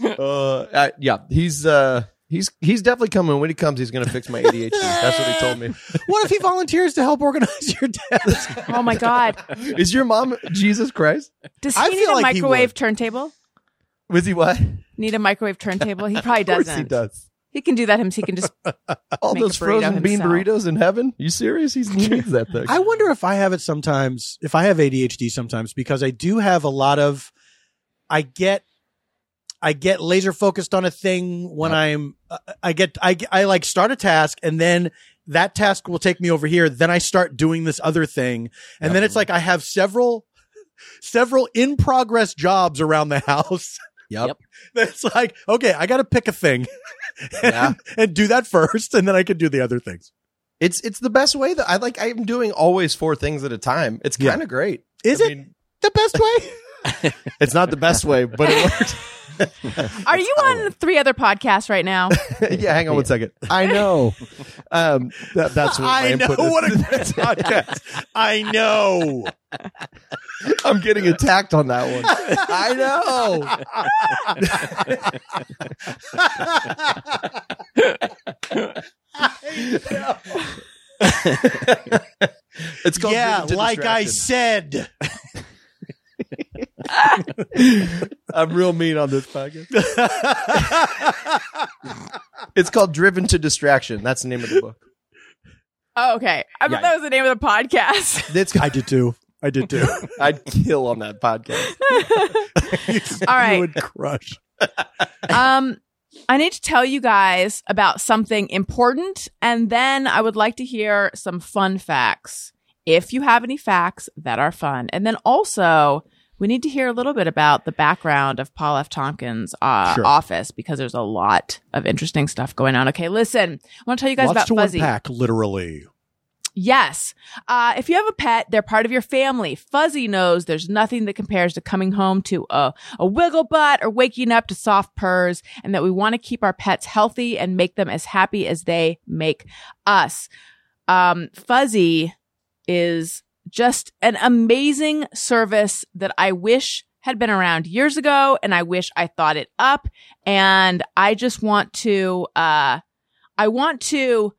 uh, uh, yeah, he's. Uh, He's he's definitely coming. When he comes, he's going to fix my A D H D. That's what he told me. What if he volunteers to help organize your desk? Oh, my God. Is your mom Jesus Christ? Does he I need a like microwave turntable? Was he what? Need a microwave turntable? He probably doesn't. Of course he does. He can do that himself. He can just all those frozen himself. Bean burritos in heaven? You serious? He's, he needs that thing. I wonder if I have it sometimes, if I have A D H D sometimes, because I do have a lot of, I get, I get laser focused on a thing when I'm, I get, I, I like start a task and then that task will take me over here. Then I start doing this other thing. And Definitely. Then it's like, I have several, several in progress jobs around the house. Yep. That's like, okay, I got to pick a thing and, yeah. and do that first. And then I can do the other things. It's, it's the best way that I like, I'm doing always four things at a time. It's kind of yeah. great. Is I it mean, the best way? It's not the best way, but it works. Are you on three other podcasts right now? Yeah, hang on one second. I know. Um, that, that's what I know. What a great podcast! I know. I'm getting attacked on that one. I know. I know. It's called yeah, like I said. I'm real mean on this podcast. It's called Driven to Distraction. That's the name of the book. Oh, okay. I yeah, thought that was the name of the podcast. That's, I did too. I did too. I'd kill on that podcast. All right. You would crush. um, I need to tell you guys about something important, and then I would like to hear some fun facts, if you have any facts that are fun. And then also, we need to hear a little bit about the background of Paul F. Tompkins' uh, sure. office, because there's a lot of interesting stuff going on. Okay, listen, I want to tell you guys Lots about to Fuzzy. Unpack, literally. Yes. Uh, if you have a pet, they're part of your family. Fuzzy knows there's nothing that compares to coming home to a, a wiggle butt or waking up to soft purrs, and that we want to keep our pets healthy and make them as happy as they make us. Um, Fuzzy is just an amazing service that I wish had been around years ago, and I wish I thought it up. And I just want to, uh, I want to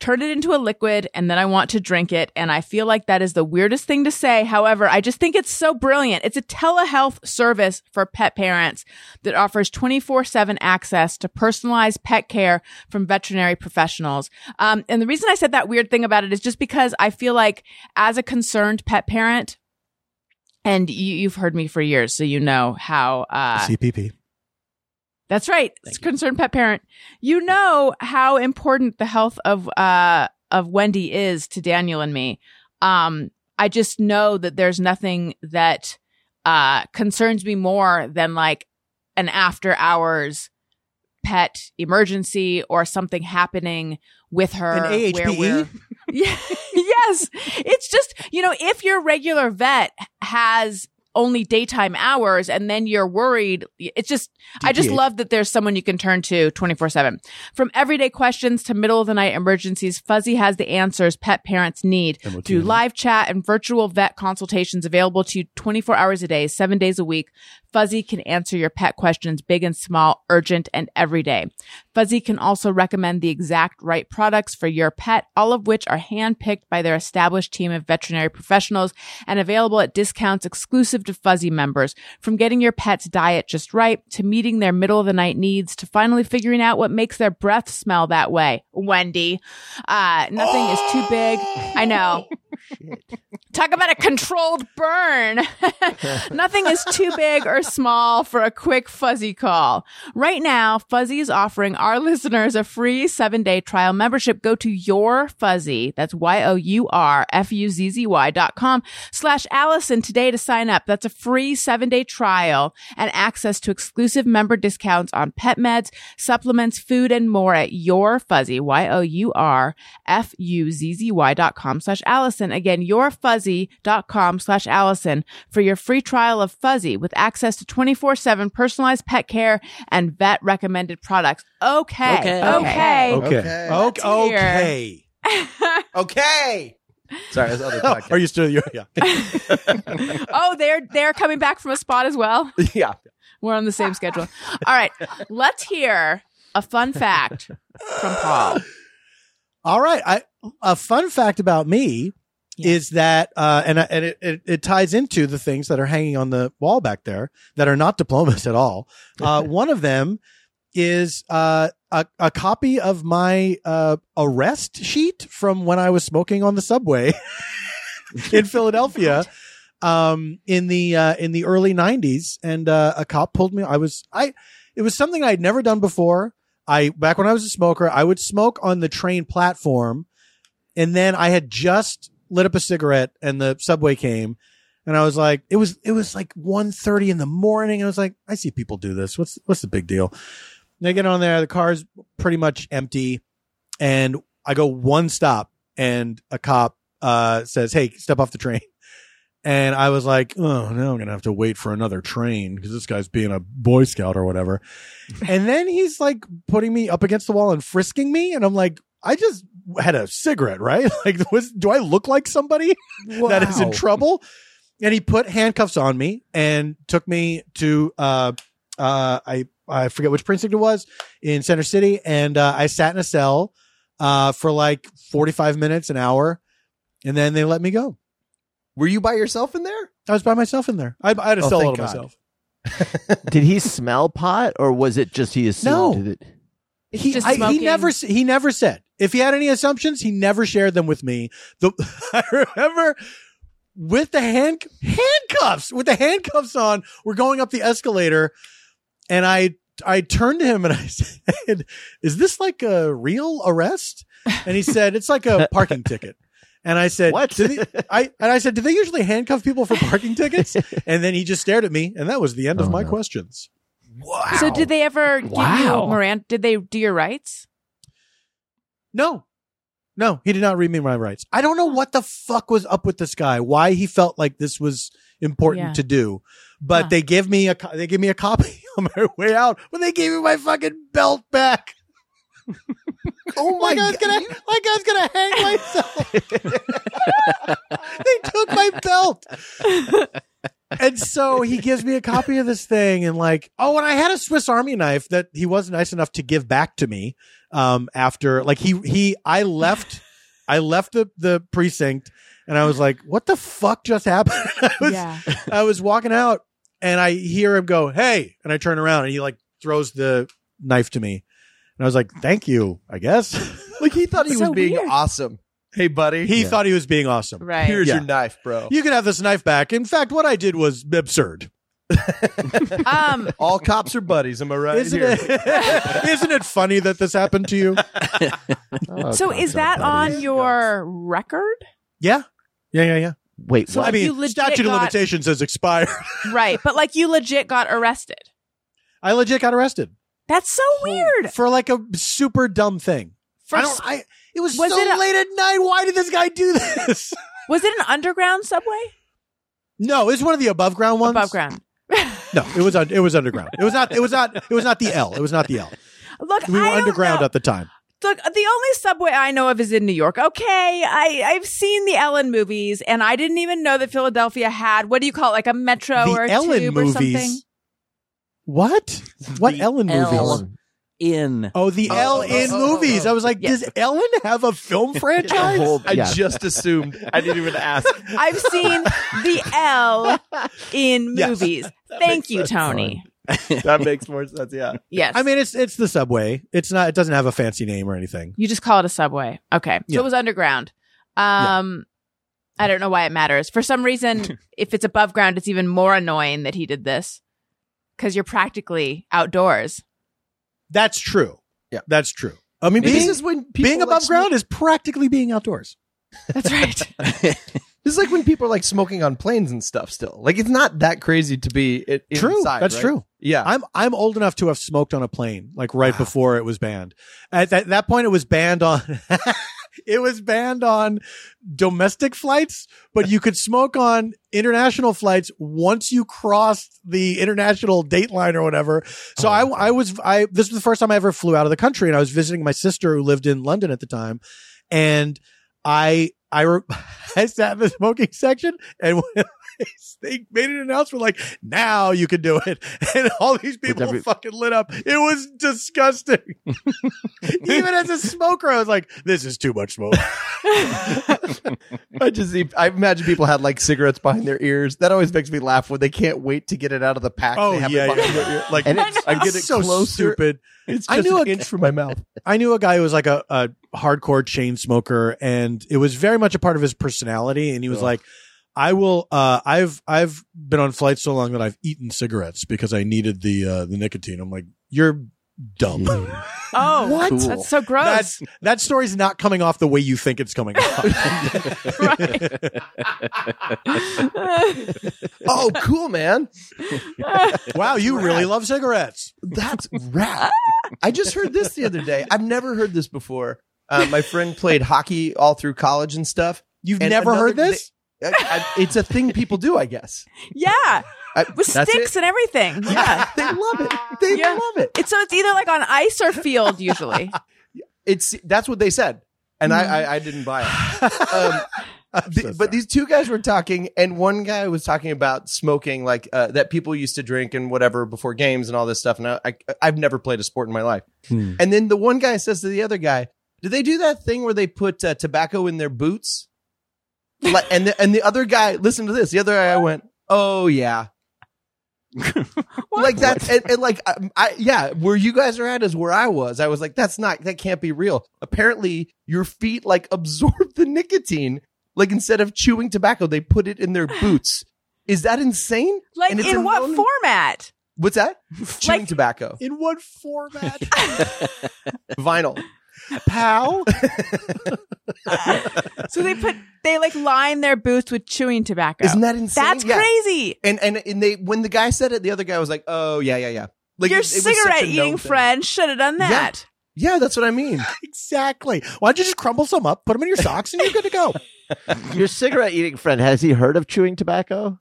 turn it into a liquid, and then I want to drink it. And I feel like that is the weirdest thing to say. However, I just think it's so brilliant. It's a telehealth service for pet parents that offers twenty-four seven access to personalized pet care from veterinary professionals. Um, and the reason I said that weird thing about it is just because I feel like, as a concerned pet parent, and you, you've heard me for years, so you know how... Uh, C P P. That's right. It's concerned pet parent. You know how important the health of uh of Wendy is to Daniel and me. Um, I just know that there's nothing that uh concerns me more than like an after hours pet emergency or something happening with her. An A H P E? Where yeah, yes. It's just, you know, if your regular vet has only daytime hours, and then you're worried. It's just, D T A. I just love that there's someone you can turn to twenty-four seven. From everyday questions to middle of the night emergencies, Fuzzy has the answers pet parents need through live chat and virtual vet consultations available to you twenty-four hours a day, seven days a week. Fuzzy can answer your pet questions, big and small, urgent and everyday. Fuzzy can also recommend the exact right products for your pet, all of which are handpicked by their established team of veterinary professionals and available at discounts exclusive to Fuzzy members. From getting your pet's diet just right, to meeting their middle of the night needs, to finally figuring out what makes their breath smell that way. Wendy. Uh, nothing oh! is too big. I know. Shit. Talk about a controlled burn. Nothing is too big or small for a quick Fuzzy call. Right now, Fuzzy is offering our listeners a free seven-day trial membership. Go to YourFuzzy, that's Y O U R F U Z Z Y dot com slash Allison today to sign up. That's a free seven-day trial and access to exclusive member discounts on pet meds, supplements, food, and more at YourFuzzy, Y O U R F U Z Z Y dot com slash Allison. Again, yourfuzzy.com slash Allison for your free trial of Fuzzy with access to twenty-four seven personalized pet care and vet recommended products. Okay. Okay. Okay. Okay. Okay. Okay. Okay. okay. Sorry, that's other podcast. Oh, are you still? You're, yeah. oh, they're they're coming back from a spot as well? Yeah. We're on the same schedule. All right. Let's hear a fun fact from Paul. All right. I, a fun fact about me. Yeah. Is that, uh, and, and it, it, it ties into the things that are hanging on the wall back there that are not diplomas at all. Uh, one of them is, uh, a, a copy of my, uh, arrest sheet from when I was smoking on the subway in Philadelphia, um, in the, uh, in the early nineties. And, uh, a cop pulled me. I was, I, it was something I'd never done before. I, back when I was a smoker, I would smoke on the train platform, and then I had just lit up a cigarette and the subway came, and I was like, it was, it was like one thirty in the morning. And I was like, I see people do this. What's, what's the big deal? And I get on there. The car's pretty much empty, and I go one stop, and a cop, uh, says, hey, step off the train. And I was like, oh no, I'm going to have to wait for another train because this guy's being a Boy Scout or whatever. And then he's like putting me up against the wall and frisking me. And I'm like, I just had a cigarette, right? Like, was, do I look like somebody wow. that is in trouble? And he put handcuffs on me and took me to, uh, uh, I, I forget which precinct it was in Center City. And, uh, I sat in a cell, uh, for like forty-five minutes, an hour. And then they let me go. Were you by yourself in there? I was by myself in there. I, I had a oh, cell all to myself. Did he smell pot, or was it just he assumed no. that it? He, I, he never he never said If he had any assumptions, he never shared them with me. The, I remember with the hand, handcuffs, with the handcuffs on, we're going up the escalator, and I I turned to him and I said, "Is this like a real arrest?" And he said, "It's like a parking ticket." And I said, "What?" Do they, I and I said, "Do they usually handcuff people for parking tickets?" And then he just stared at me, and that was the end oh, of my no. questions. Wow. So did they ever give wow. you Miranda? Did they do your rights? No, no, he did not read me my rights. I don't know what the fuck was up with this guy, why he felt like this was important yeah. to do, but huh. they gave me a they gave me a copy on my way out when they gave me my fucking belt back. Oh my god! Like, like I was gonna hang myself. They took my belt. And so he gives me a copy of this thing, and like, oh, and I had a Swiss Army knife that he was nice enough to give back to me. Um, after like he he, I left, I left the the precinct, and I was like, what the fuck just happened? I was, yeah. I was walking out, and I hear him go, "Hey!" and I turn around, and he like throws the knife to me, and I was like, "Thank you, I guess." Like he thought he so was being weird. Awesome. Hey, buddy. He yeah. thought he was being awesome. Right. Here's yeah. your knife, bro. You can have this knife back. In fact, what I did was absurd. um, All cops are buddies. Am I right? Isn't, Here. It, isn't it funny that this happened to you? Oh, so is that buddies. On your yes. record? Yeah. Yeah, yeah, yeah. Wait, so I mean, you statute of got, limitations has expired. Right. But like you legit got arrested. I legit got arrested. That's so weird. For like a super dumb thing. For I don't... I, It was, was so it a, late at night. Why did this guy do this? Was it an underground subway? No, it was one of the above ground ones. Above ground. No, it was it was underground. It was not. It was not. It was not the L. It was not the L. Look, we were I underground at the time. Look, the only subway I know of is in New York. Okay, I I've seen the Ellen movies, and I didn't even know that Philadelphia had what do you call it, like a metro the or a Ellen tube movies. Or something. What? What the Ellen movies? Ellen. In oh the oh, L in oh, oh, movies oh, oh. I was like yes. does Ellen have a film franchise? Whole, yeah. I just assumed. I didn't even ask. I've seen the L in yes. movies. That thank you sense. Tony that makes more sense. Yeah. Yes, I mean it's it's the subway. It's not it doesn't have a fancy name or anything. You just call it a subway. Okay. So yeah. It was underground. um yeah. I don't know why it matters. For some reason if it's above ground it's even more annoying that he did this because you're practically outdoors. That's true. Yeah, that's true. I mean, being, this is when being above like ground sm- is practically being outdoors. That's right. This is like when people are like smoking on planes and stuff. Still, like it's not that crazy to be it, true. Inside, that's right? True. Yeah, I'm I'm old enough to have smoked on a plane, like right wow. before it was banned. At that, that point, it was banned on. It was banned on domestic flights, but you could smoke on international flights once you crossed the international date line or whatever. So oh. I, I was, I, this was the first time I ever flew out of the country and I was visiting my sister who lived in London at the time. And I, I, re- I sat in the smoking section and when they made an announcement like, now you can do it. And all these people every- fucking lit up. It was disgusting. Even as a smoker, I was like, this is too much smoke. I just, I imagine people had like cigarettes behind their ears. That always makes me laugh when they can't wait to get it out of the pack. Oh, they have yeah. It behind yeah. Their ear. Like, and it's, I get it so closer. Stupid. It's just I knew an a, inch from my mouth. I knew a guy who was like a, a hardcore chain smoker, and it was very much a part of his personality. And he was oh. like, I will, uh, I've, I've been on flights so long that I've eaten cigarettes because I needed the, uh, the nicotine. I'm like, you're dumb. Oh, what? Cool. That's so gross. That's, that story's not coming off the way you think it's coming off. Oh, cool, man. Wow. You rat. Really love cigarettes. That's rad. I just heard this the other day. I've never heard this before. Uh, my friend played hockey all through college and stuff. You've and never heard this? Day- I, I, it's a thing people do, I guess. Yeah. I, with sticks it. And everything. Yeah. They love it. They yeah. love it. It's, so it's either like on ice or field usually. It's That's what they said. And mm. I, I, I didn't buy it. Um, the, so but these two guys were talking and one guy was talking about smoking like uh, that people used to drink and whatever before games and all this stuff. And I, I, I've never played a sport in my life. Hmm. And then the one guy says to the other guy, do they do that thing where they put uh, tobacco in their boots? Like, and the, and the other guy, listen to this. The other guy went, "Oh yeah, Like that's and, and like I, I yeah, where you guys are at is where I was. I was like, that's not that can't be real. Apparently, your feet like absorb the nicotine. Like instead of chewing tobacco, they put it in their boots. Is that insane? Like in, in what only- format? What's that? Chewing like, tobacco. In what format? Vinyl. Pal. uh, so they put they like line their boots with chewing tobacco. Isn't that insane? That's yeah. crazy. And and and they when the guy said it, the other guy was like, "Oh yeah, yeah, yeah." Like your it, cigarette it eating friend should have done that. Yeah. yeah, that's what I mean. Exactly. Why don't you just crumble some up, put them in your socks, and you're good to go. Your cigarette eating friend, has he heard of chewing tobacco?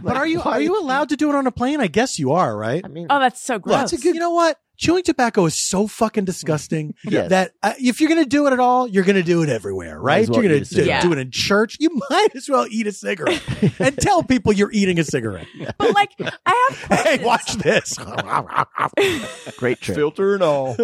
But are you are you allowed to do it on a plane? I guess you are, right? I mean, oh, that's so gross. Well, that's a good, you know what? Chewing tobacco is so fucking disgusting yes. that uh, if you're going to do it at all, you're going to do it everywhere, right? Well you're going to do, yeah. do it in church. You might as well eat a cigarette and tell people you're eating a cigarette. But like, I have questions. Hey, watch this. Great trick. Filter and all.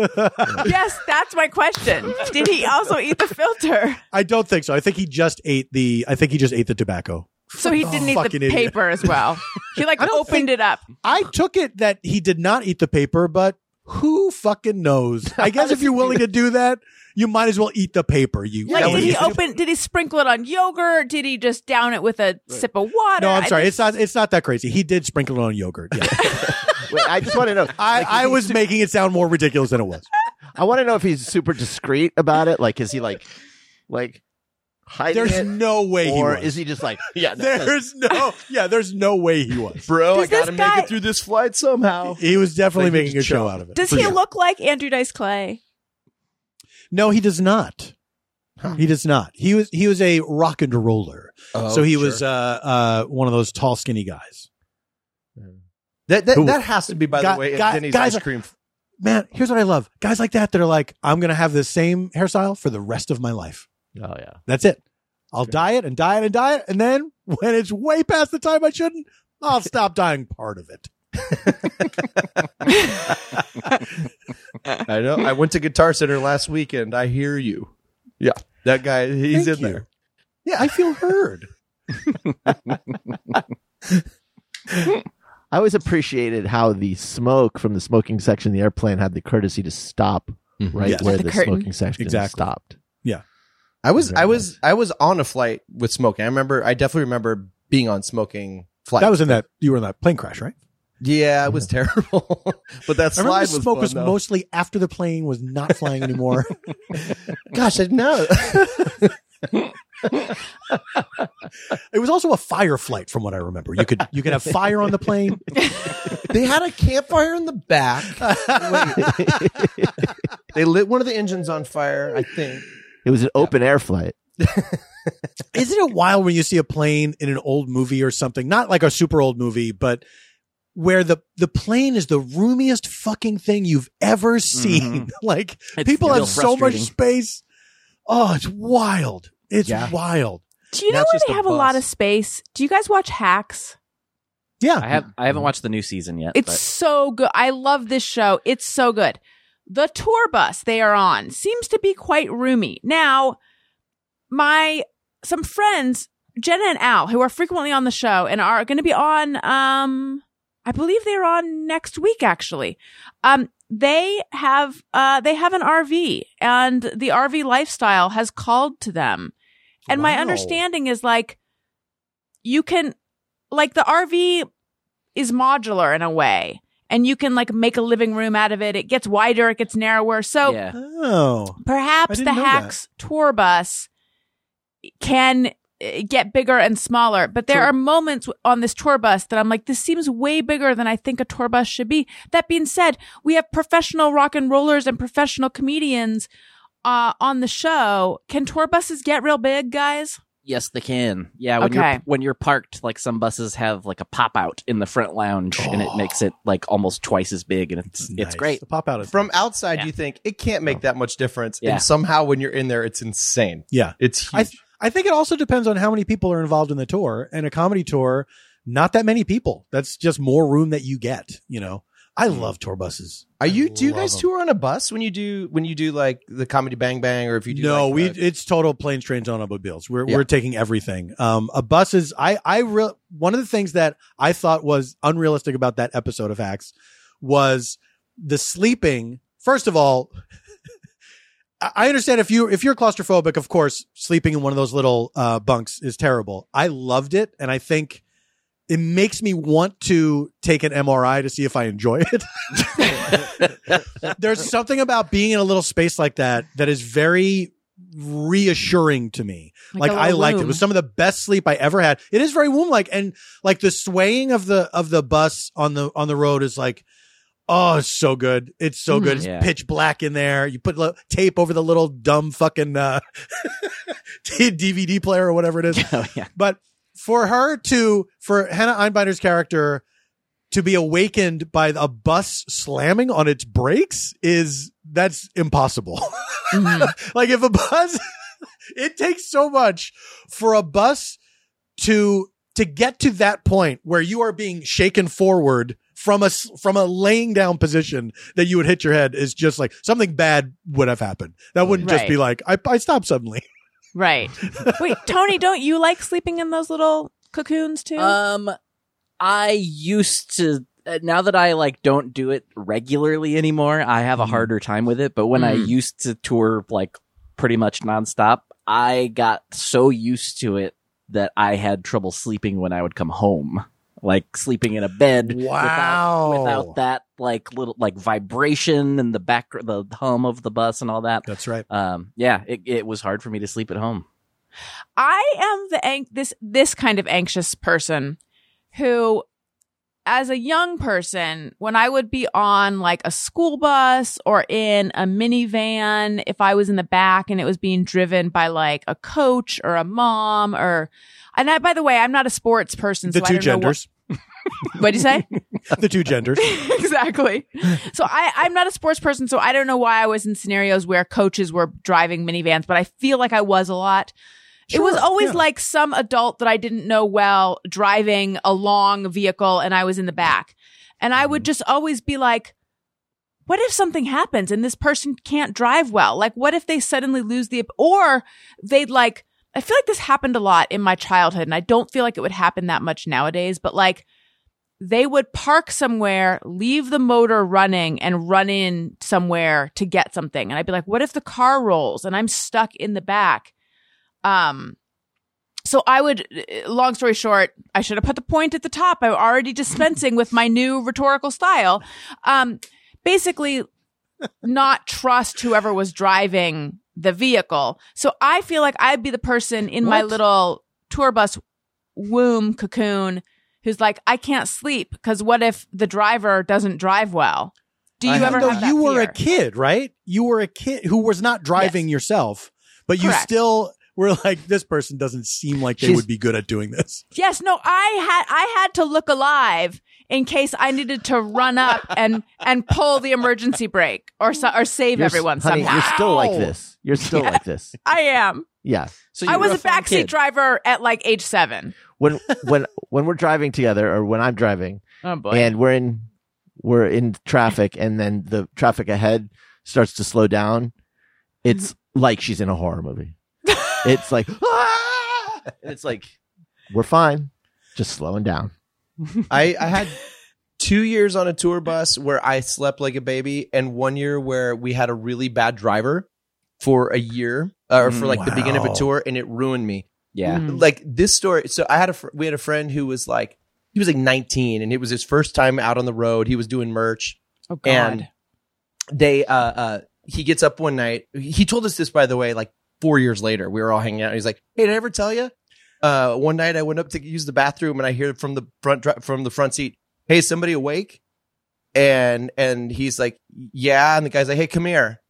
Yes, that's my question. Did he also eat the filter? I don't think so. I think he just ate the. I think he just ate the tobacco. So he didn't oh, eat the paper idiot. As well. He like opened it up. I took it that he did not eat the paper, but. Who fucking knows? I guess if you're willing to do that, you might as well eat the paper. You like, did he open? Did he sprinkle it on yogurt? Did he just down it with a right. sip of water? No, I'm sorry. It's not. It's not that crazy. He did sprinkle it on yogurt. Yeah. Wait, I just want to know. I, like, I was super- making it sound more ridiculous than it was. I want to know if he's super discreet about it. Like, is he like, like? There's it, no way he was. Or is he just like, yeah, no, there's no, yeah, there's no way he was. Bro, does I gotta guy, make it through this flight somehow. He was definitely like making a show out of it. Does he sure. look like Andrew Dice Clay? No, he does not. Huh. He does not. He was, he was a rock and roller. Oh, so he sure. was, uh, uh, one of those tall, skinny guys. Mm. That, that, Who, that has to be, by guy, the way, guy, Denny's ice cream. Like, man, here's what I love. Guys like that, they're like, I'm going to have the same hairstyle for the rest of my life. Oh, yeah. That's it. I'll okay. diet and diet and diet. And then when it's way past the time I shouldn't, I'll stop dying part of it. I know. I went to Guitar Center last weekend. I hear you. Yeah. That guy, he's Thank in you. There. Yeah. I feel heard. I always appreciated how the smoke from the smoking section of the airplane had the courtesy to stop mm-hmm. right yes. where the, the smoking section exactly. stopped. Yeah. I was Very I was nice. I was on a flight with smoking. I remember I definitely remember being on smoking flight. That was in that you were in that plane crash, right? Yeah, it was yeah. terrible. But that slide I remember the was smoke fun, was though. Mostly after the plane was not flying anymore. Gosh, I know. It was also a fire flight from what I remember. You could you could have fire on the plane. They had a campfire in the back. They lit one of the engines on fire, I think. It was an open yeah. air flight. Isn't it wild when you see a plane in an old movie or something, not like a super old movie, but where the, the plane is the roomiest fucking thing you've ever seen. Mm-hmm. Like it's people have so much space. Oh, it's wild. It's yeah. wild. Do you know when they have bus. a lot of space? Do you guys watch Hacks? Yeah. I have I haven't watched the new season yet. It's but. so good. I love this show. It's so good. The tour bus they are on seems to be quite roomy. Now, my some friends, Jenna and Al, who are frequently on the show and are going to be on, um, I believe they're on next week, actually. Um, they have uh, they have an R V, and the R V lifestyle has called to them. And wow. my understanding is like you can, like the R V is modular in a way. And you can like make a living room out of it. It gets wider, it gets narrower. So yeah. oh, perhaps the Hacks that. tour bus can get bigger and smaller. But there sure. are moments on this tour bus that I'm like, this seems way bigger than I think a tour bus should be. That being said, we have professional rock and rollers and professional comedians uh, on the show. Can tour buses get real big, guys? Yes, they can. Yeah, when okay. you're when you're parked, like some buses have like a pop out in the front lounge, oh. and it makes it like almost twice as big, and it's nice. It's great. The pop out is from nice. Outside. Yeah. You think it can't make that much difference, yeah. and somehow when you're in there, it's insane. Yeah, it's huge. I, th- I think it also depends on how many people are involved in the tour. And a comedy tour, not that many people. That's just more room that you get. You know, I love tour buses. Are you? I do you guys them. tour on a bus when you do when you do like the Comedy Bang Bang, or if you do? No, like we the, it's total planes, trains, automobiles. We're yeah. we're taking everything. Um, a bus is I I re- one of the things that I thought was unrealistic about that episode of Hacks was the sleeping. First of all, I understand if you if you're claustrophobic, of course, sleeping in one of those little uh, bunks is terrible. I loved it, and I think it makes me want to take an M R I to see if I enjoy it. There's something about being in a little space like that that is very reassuring to me. Like, like I liked womb. it. It was some of the best sleep I ever had. It is very womb-like, and like the swaying of the of the bus on the on the road is like, oh, it's so good. It's so good. It's yeah. pitch black in there. You put lo- tape over the little dumb fucking uh, D V D player or whatever it is. Oh, yeah. But for her to, for Hannah Einbinder's character to be awakened by a bus slamming on its brakes is, that's impossible. Mm-hmm. Like if a bus, it takes so much for a bus to, to get to that point where you are being shaken forward from a, from a laying down position that you would hit your head is just like something bad would have happened. That wouldn't right. just be like, I, I stopped suddenly. Right. Wait, Tony, don't you like sleeping in those little cocoons too? Um, I used to, uh, now that I like don't do it regularly anymore, I have a harder time with it. But when mm. I used to tour like pretty much nonstop, I got so used to it that I had trouble sleeping when I would come home. Like sleeping in a bed wow. without, without that like little like vibration and the back the hum of the bus and all that. That's right. Um, yeah, it, it was hard for me to sleep at home. I am the ang- this this kind of anxious person who, as a young person, when I would be on like a school bus or in a minivan, if I was in the back and it was being driven by like a coach or a mom or, and I, by the way, I'm not a sports person. The so two I don't genders. Know what- What'd you say? The two genders. Exactly. So I, I'm not a sports person, so I don't know why I was in scenarios where coaches were driving minivans, but I feel like I was a lot. Sure, it was always yeah. like some adult that I didn't know well driving a long vehicle and I was in the back. And I would just always be like, what if something happens and this person can't drive well? Like, what if they suddenly lose the, or they'd like, I feel like this happened a lot in my childhood and I don't feel like it would happen that much nowadays, but like they would park somewhere, leave the motor running and run in somewhere to get something. And I'd be like, what if the car rolls and I'm stuck in the back? Um, so I would, long story short, I should have put the point at the top. I'm already dispensing with my new rhetorical style. Um, basically not trust whoever was driving the vehicle. So I feel like I'd be the person in what? my little tour bus womb cocoon who's like, I can't sleep because what if the driver doesn't drive well? Do you I ever know, have that You fear? were a kid, right? You were a kid who was not driving yes. yourself, but you Correct. still were like, this person doesn't seem like they She's, would be good at doing this. Yes, no, I had I had to look alive in case I needed to run up and, and pull the emergency brake or so, or save you're, everyone honey, somehow. You're still like this. You're still yeah, like this. I am. Yes. So I was a backseat kid. driver at like age seven. When when when we're driving together, or when I'm driving, oh boy. and we're in we're in traffic, and then the traffic ahead starts to slow down, it's mm-hmm. like she's in a horror movie. It's like, ah! And it's like, we're fine, just slowing down. I, I had two years on a tour bus where I slept like a baby, and one year where we had a really bad driver for a year, uh, or for like wow. the beginning of a tour, and it ruined me. Yeah, mm. like this story. So I had a fr- we had a friend who was like, he was like nineteen, and it was his first time out on the road. He was doing merch. Oh God! And they, uh, uh, he gets up one night. He told us this, by the way, like. Four years later, we were all hanging out. He's like, "Hey, did I ever tell you? Uh, one night I went up to use the bathroom, and I hear from the front from the front seat, 'Hey, somebody awake?'" And and he's like, "Yeah." And the guy's like, "Hey, come here."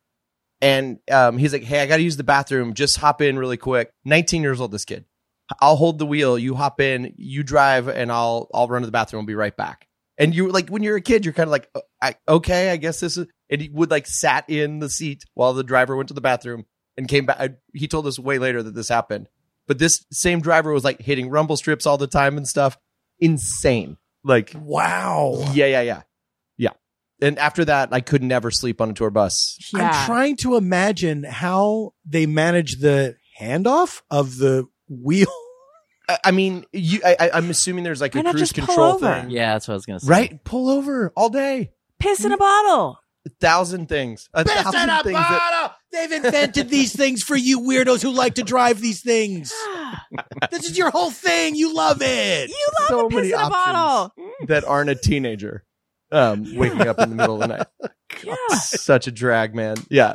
And um, he's like, "Hey, I got to use the bathroom. Just hop in really quick." nineteen years old, this kid. "I'll hold the wheel. You hop in. You drive, and I'll I'll run to the bathroom. I'll be right back." And you like when you're a kid, you're kind of like, oh, I, "Okay, I guess this is." And he would like sat in the seat while the driver went to the bathroom. And came back. I, he told us way later that this happened, but this same driver was like hitting rumble strips all the time and stuff. Insane. Like, wow. Yeah, yeah, yeah, yeah. And after that, I could never sleep on a tour bus. Yeah. I'm trying to imagine how they manage the handoff of the wheel. I, I mean, you, I, I'm assuming there's like Why a cruise control thing. Yeah, that's what I was going to say. Right? Pull over all day. Piss in a bottle. A thousand things. A Piss thousand in a things bottle. That- They've invented these things for you weirdos who like to drive these things. This is your whole thing. You love it. You love so a piss many in a bottle. That aren't a teenager. Um, yeah. Waking up in the middle of the night. God, yeah. Such a drag, man. Yeah.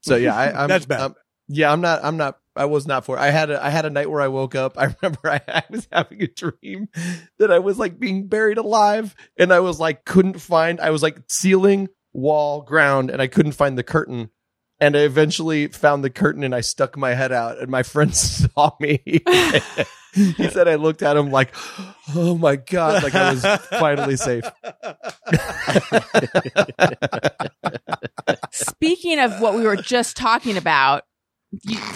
So yeah, I, I'm that's bad. I'm, yeah, I'm not. I'm not. I was not for it. I had a. I had a night where I woke up. I remember I, I was having a dream that I was like being buried alive, and I was like couldn't find. I was like ceiling, wall, ground, and I couldn't find the curtain. And I eventually found the curtain, and I stuck my head out, and my friend saw me. He said I looked at him like, oh, my God, like I was finally safe. Speaking of what we were just talking about,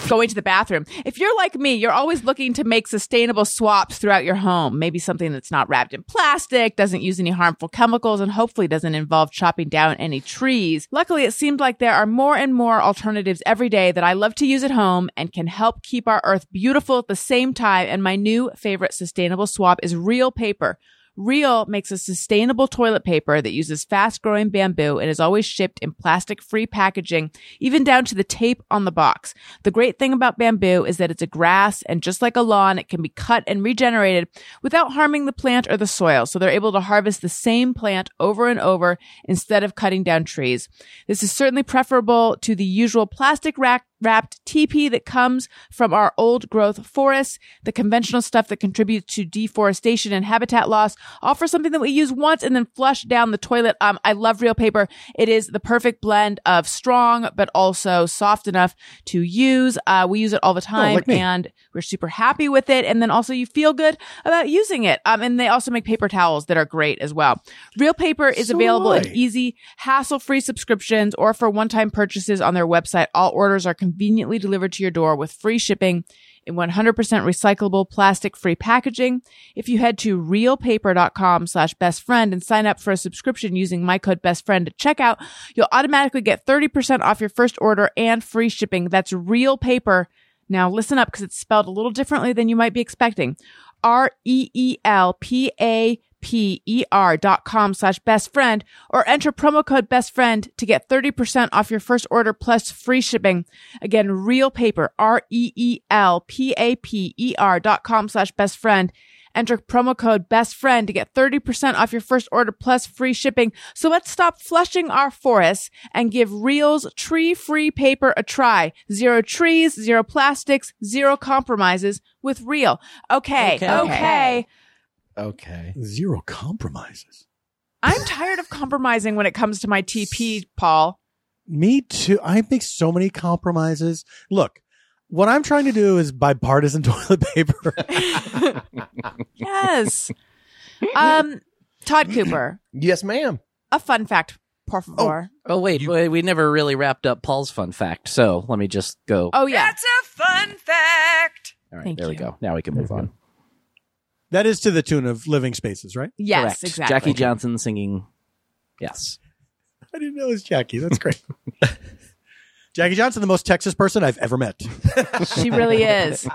going to the bathroom. If you're like me, you're always looking to make sustainable swaps throughout your home. Maybe something that's not wrapped in plastic, doesn't use any harmful chemicals, and hopefully doesn't involve chopping down any trees. Luckily, it seemed like there are more and more alternatives every day that I love to use at home and can help keep our earth beautiful at the same time. And my new favorite sustainable swap is Reel Paper. Reel makes a sustainable toilet paper that uses fast-growing bamboo and is always shipped in plastic-free packaging, even down to the tape on the box. The great thing about bamboo is that it's a grass, and just like a lawn, it can be cut and regenerated without harming the plant or the soil, so they're able to harvest the same plant over and over instead of cutting down trees. This is certainly preferable to the usual plastic rack wrapped teepee that comes from our old growth forests. The conventional stuff that contributes to deforestation and habitat loss. All for something that we use once and then flush down the toilet. Um, I love Reel Paper. It is the perfect blend of strong, but also soft enough to use. Uh, we use it all the time, oh, like and we're super happy with it. And then also you feel good about using it. Um, and they also make paper towels that are great as well. Reel Paper is so available in easy, hassle-free subscriptions or for one-time purchases on their website. All orders are conveniently delivered to your door with free shipping in one hundred percent recyclable plastic-free packaging. If you head to realpaper.com slash bestfriend and sign up for a subscription using my code bestfriend at checkout, you'll automatically get thirty percent off your first order and free shipping. That's Reel Paper. Now listen up because it's spelled a little differently than you might be expecting. R E E L P A P E R dot com slash best friend or enter promo code best friend to get thirty percent off your first order plus free shipping. Again, Reel Paper, R E E L P A P E R dot com slash best friend. Enter promo code best friend to get thirty percent off your first order plus free shipping. So let's stop flushing our forests and give Reel's tree-free paper a try. Zero trees, zero plastics, zero compromises with Reel. Okay, okay. okay. Okay. Zero compromises. I'm tired of compromising when it comes to my T P, Paul. Me too. I make so many compromises. Look, what I'm trying to do is bipartisan toilet paper. Yes. Um, Todd Cooper. Yes, ma'am. A fun fact, por favor. Oh, oh wait, you... wait, we never really wrapped up Paul's fun fact, so let me just go. Oh, yeah. That's a fun fact. All right, Thank there you. we go. Now we can move on. That is to the tune of Living Spaces, right? Yes, Correct. exactly. Jackie Johnson singing, yes. I didn't know it was Jackie. That's great. Jackie Johnson, the most Texas person I've ever met. She really is.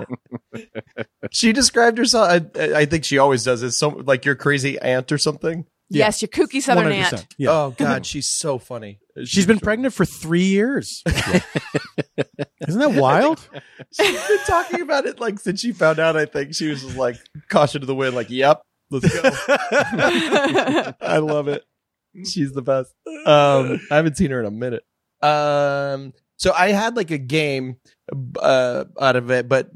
She described herself, I, I think she always does, as some, like your crazy aunt or something. Yeah. Yes, your kooky southern one hundred percent aunt. Yeah. Oh, God, she's so funny. She's, she's been sure. pregnant for three years. Isn't that wild? She's been talking about it like since she found out, I think. She was just like, caution to the wind, like, yep, let's go. I love it. She's the best. Um, I haven't seen her in a minute. Um, so I had like a game uh, out of it, but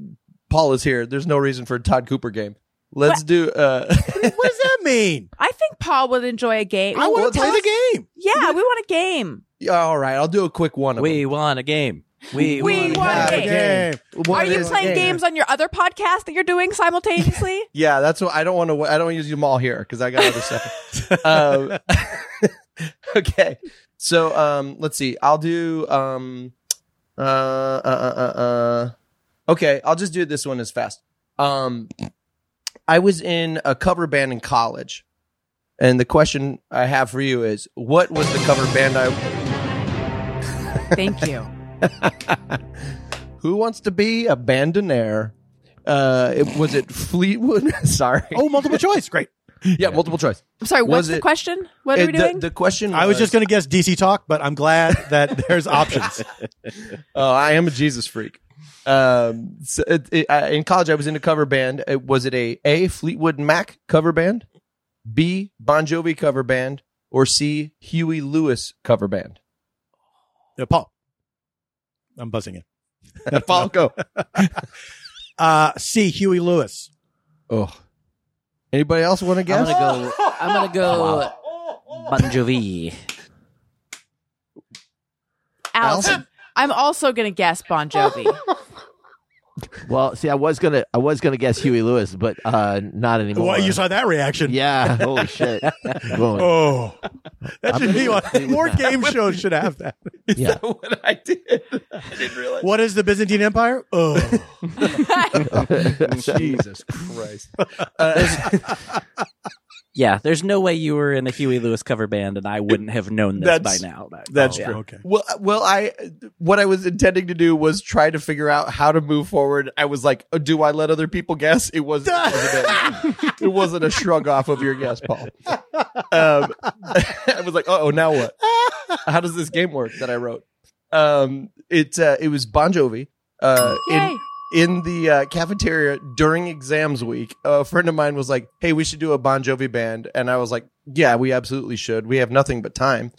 Paul is here. There's no reason for a Todd Cooper game. Let's what? do. Uh, what does that mean? I think Paul would enjoy a game. I want to play us? the game. Yeah, we want a game. Yeah, all right, I'll do a quick one. Of we them. want a game. We, we want, want a game. game. Are you playing game? games on your other podcast that you're doing simultaneously? Yeah, that's what I don't want to. I don't want to use them all here because I got other stuff. um, okay, so um, let's see. I'll do. Um, uh, uh, uh, uh, okay, I'll just do this one as fast. Um. I was in a cover band in college, And the question I have for you is, what was the cover band I... Thank you. Who wants to be a bandoneer? Uh, it, was it Fleetwood? Sorry. Oh, multiple choice. Great. Yeah, yeah, multiple choice. I'm sorry, what's was the it, question? What are it, we doing? The, the question was, I was just going to guess D C Talk, but I'm glad that there's options. Oh, I am a Jesus freak. Um, so it, it, I, in college, I was in a cover band. It, was it a, a Fleetwood Mac cover band, B, Bon Jovi cover band, or C, Huey Lewis cover band? No, Paul. I'm buzzing in. Paul, go. uh, C, Huey Lewis. Oh. Anybody else want to guess? I'm gonna go. I'm gonna go. Bon Jovi. Allison. I'm also gonna guess Bon Jovi. Well, see, I was gonna, I was gonna guess Huey Lewis, but uh, not anymore. Well, you saw that reaction. Yeah. Holy shit. Oh, that should be on more game shows. Should have that. Is yeah. that what I did? I didn't realize. What is the Byzantine Empire? Oh, Jesus Christ. Uh, yeah, there's no way you were in a Huey Lewis cover band, and I wouldn't have known this that's, by now. That's oh, true. Yeah. Okay. Well, well, I what I was intending to do was try to figure out how to move forward. I was like, oh, do I let other people guess? It wasn't. It wasn't a, it wasn't a shrug off of your guess, Paul. Um, I was like, oh, now what? How does this game work that I wrote? Um, it uh, it was Bon Jovi. Uh, in, In the uh, cafeteria during exams week, a friend of mine was like, hey, we should do a Bon Jovi band. And I was like, yeah, we absolutely should. We have nothing but time.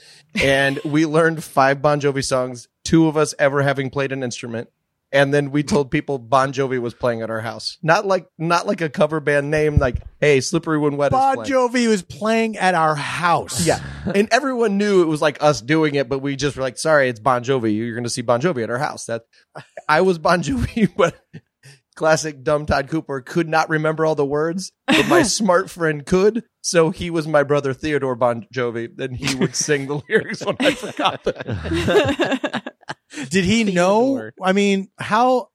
And we learned five Bon Jovi songs, two of us ever having played an instrument. And then we told people Bon Jovi was playing at our house. Not like not like a cover band name, like, hey, Slippery When Wet Bon is playing. Jovi was playing at our house. Yeah. And everyone knew it was like us doing it, but we just were like, sorry, it's Bon Jovi. You're going to see Bon Jovi at our house. That I was Bon Jovi, but classic dumb Todd Cooper could not remember all the words, but my smart friend could. So he was my brother, Theodore Bon Jovi. Then he would sing the lyrics when I forgot them. Did he know? I mean, how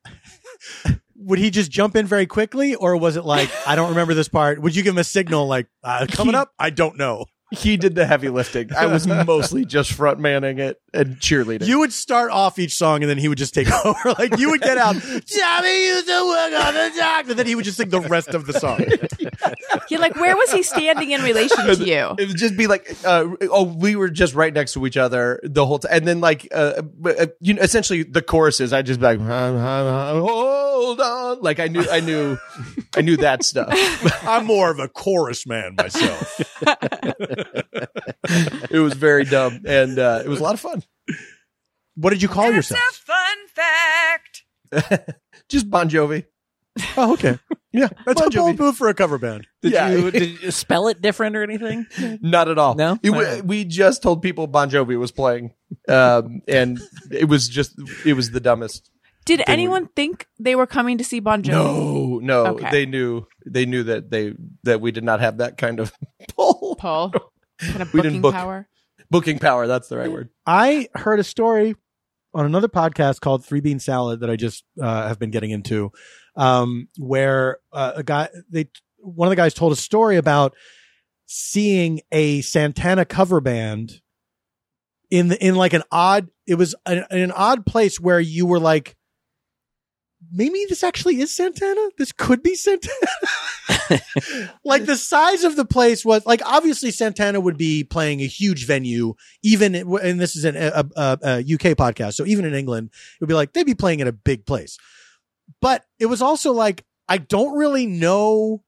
would he just jump in very quickly, or was it like, I don't remember this part? Would you give him a signal like uh, coming he, up? I don't know. He did the heavy lifting. I was mostly just front manning it and cheerleading. You would start off each song, and then he would just take over. Like you would get out, Johnny used to work on the dock, and then he would just sing the rest of the song. You're like, where was he standing in relation to you? It would just be like, uh, oh, we were just right next to each other the whole time. And then like, uh, you know, essentially the choruses, I'd just be like, hum, hum, hum, hold on. Like I knew, I knew, I knew that stuff. I'm more of a chorus man myself. It was very dumb. And uh, it was a lot of fun. What did you call That's yourself? That's a fun fact. Just Bon Jovi. Oh, okay. Yeah, that's Bon Jovi. A bold move for a cover band. Did, yeah. you, did you spell it different or anything? Not at all. No, it, we, we just told people Bon Jovi was playing, um, and it was just it was the dumbest. Did thing. anyone think they were coming to see Bon Jovi? No, no, okay. they knew they knew that they that we did not have that kind of pull. Paul, kind of booking book, power. Booking power. That's the right word. I heard a story on another podcast called Three Bean Salad that I just uh, have been getting into. Um, where uh, a guy, they, one of the guys told a story about seeing a Santana cover band in the, in like an odd, it was an, an odd place where you were like, maybe this actually is Santana. This could be Santana. Like the size of the place was like, obviously Santana would be playing a huge venue, even, and this is an, a, a, a U K podcast. So even in England, it would be like, they'd be playing at a big place. But it was also like, I don't really know.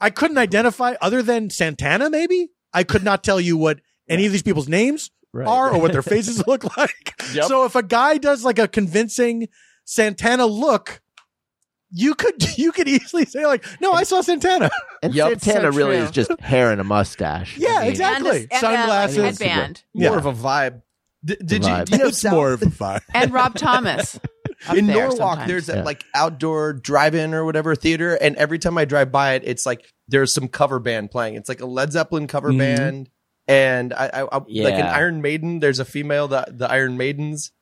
I couldn't identify other than Santana, maybe. I could not tell you what any of these people's names right. are or what their faces look like. Yep. So if a guy does like a convincing Santana look, you could you could easily say like, no, I saw Santana. And yep. Santana so really is just hair and a mustache. Yeah, I mean, exactly. And a, sunglasses. And headband. More yeah. of a vibe. D- did vibe. you? you know, it's South- more of a vibe. And Rob Thomas. In there Norwalk, sometimes. there's yeah. a, like outdoor drive-in or whatever theater, and every time I drive by it, it's like there's some cover band playing. It's like a Led Zeppelin cover mm-hmm. band, and I, I, I yeah. like an Iron Maiden. There's a female, the the Iron Maidens,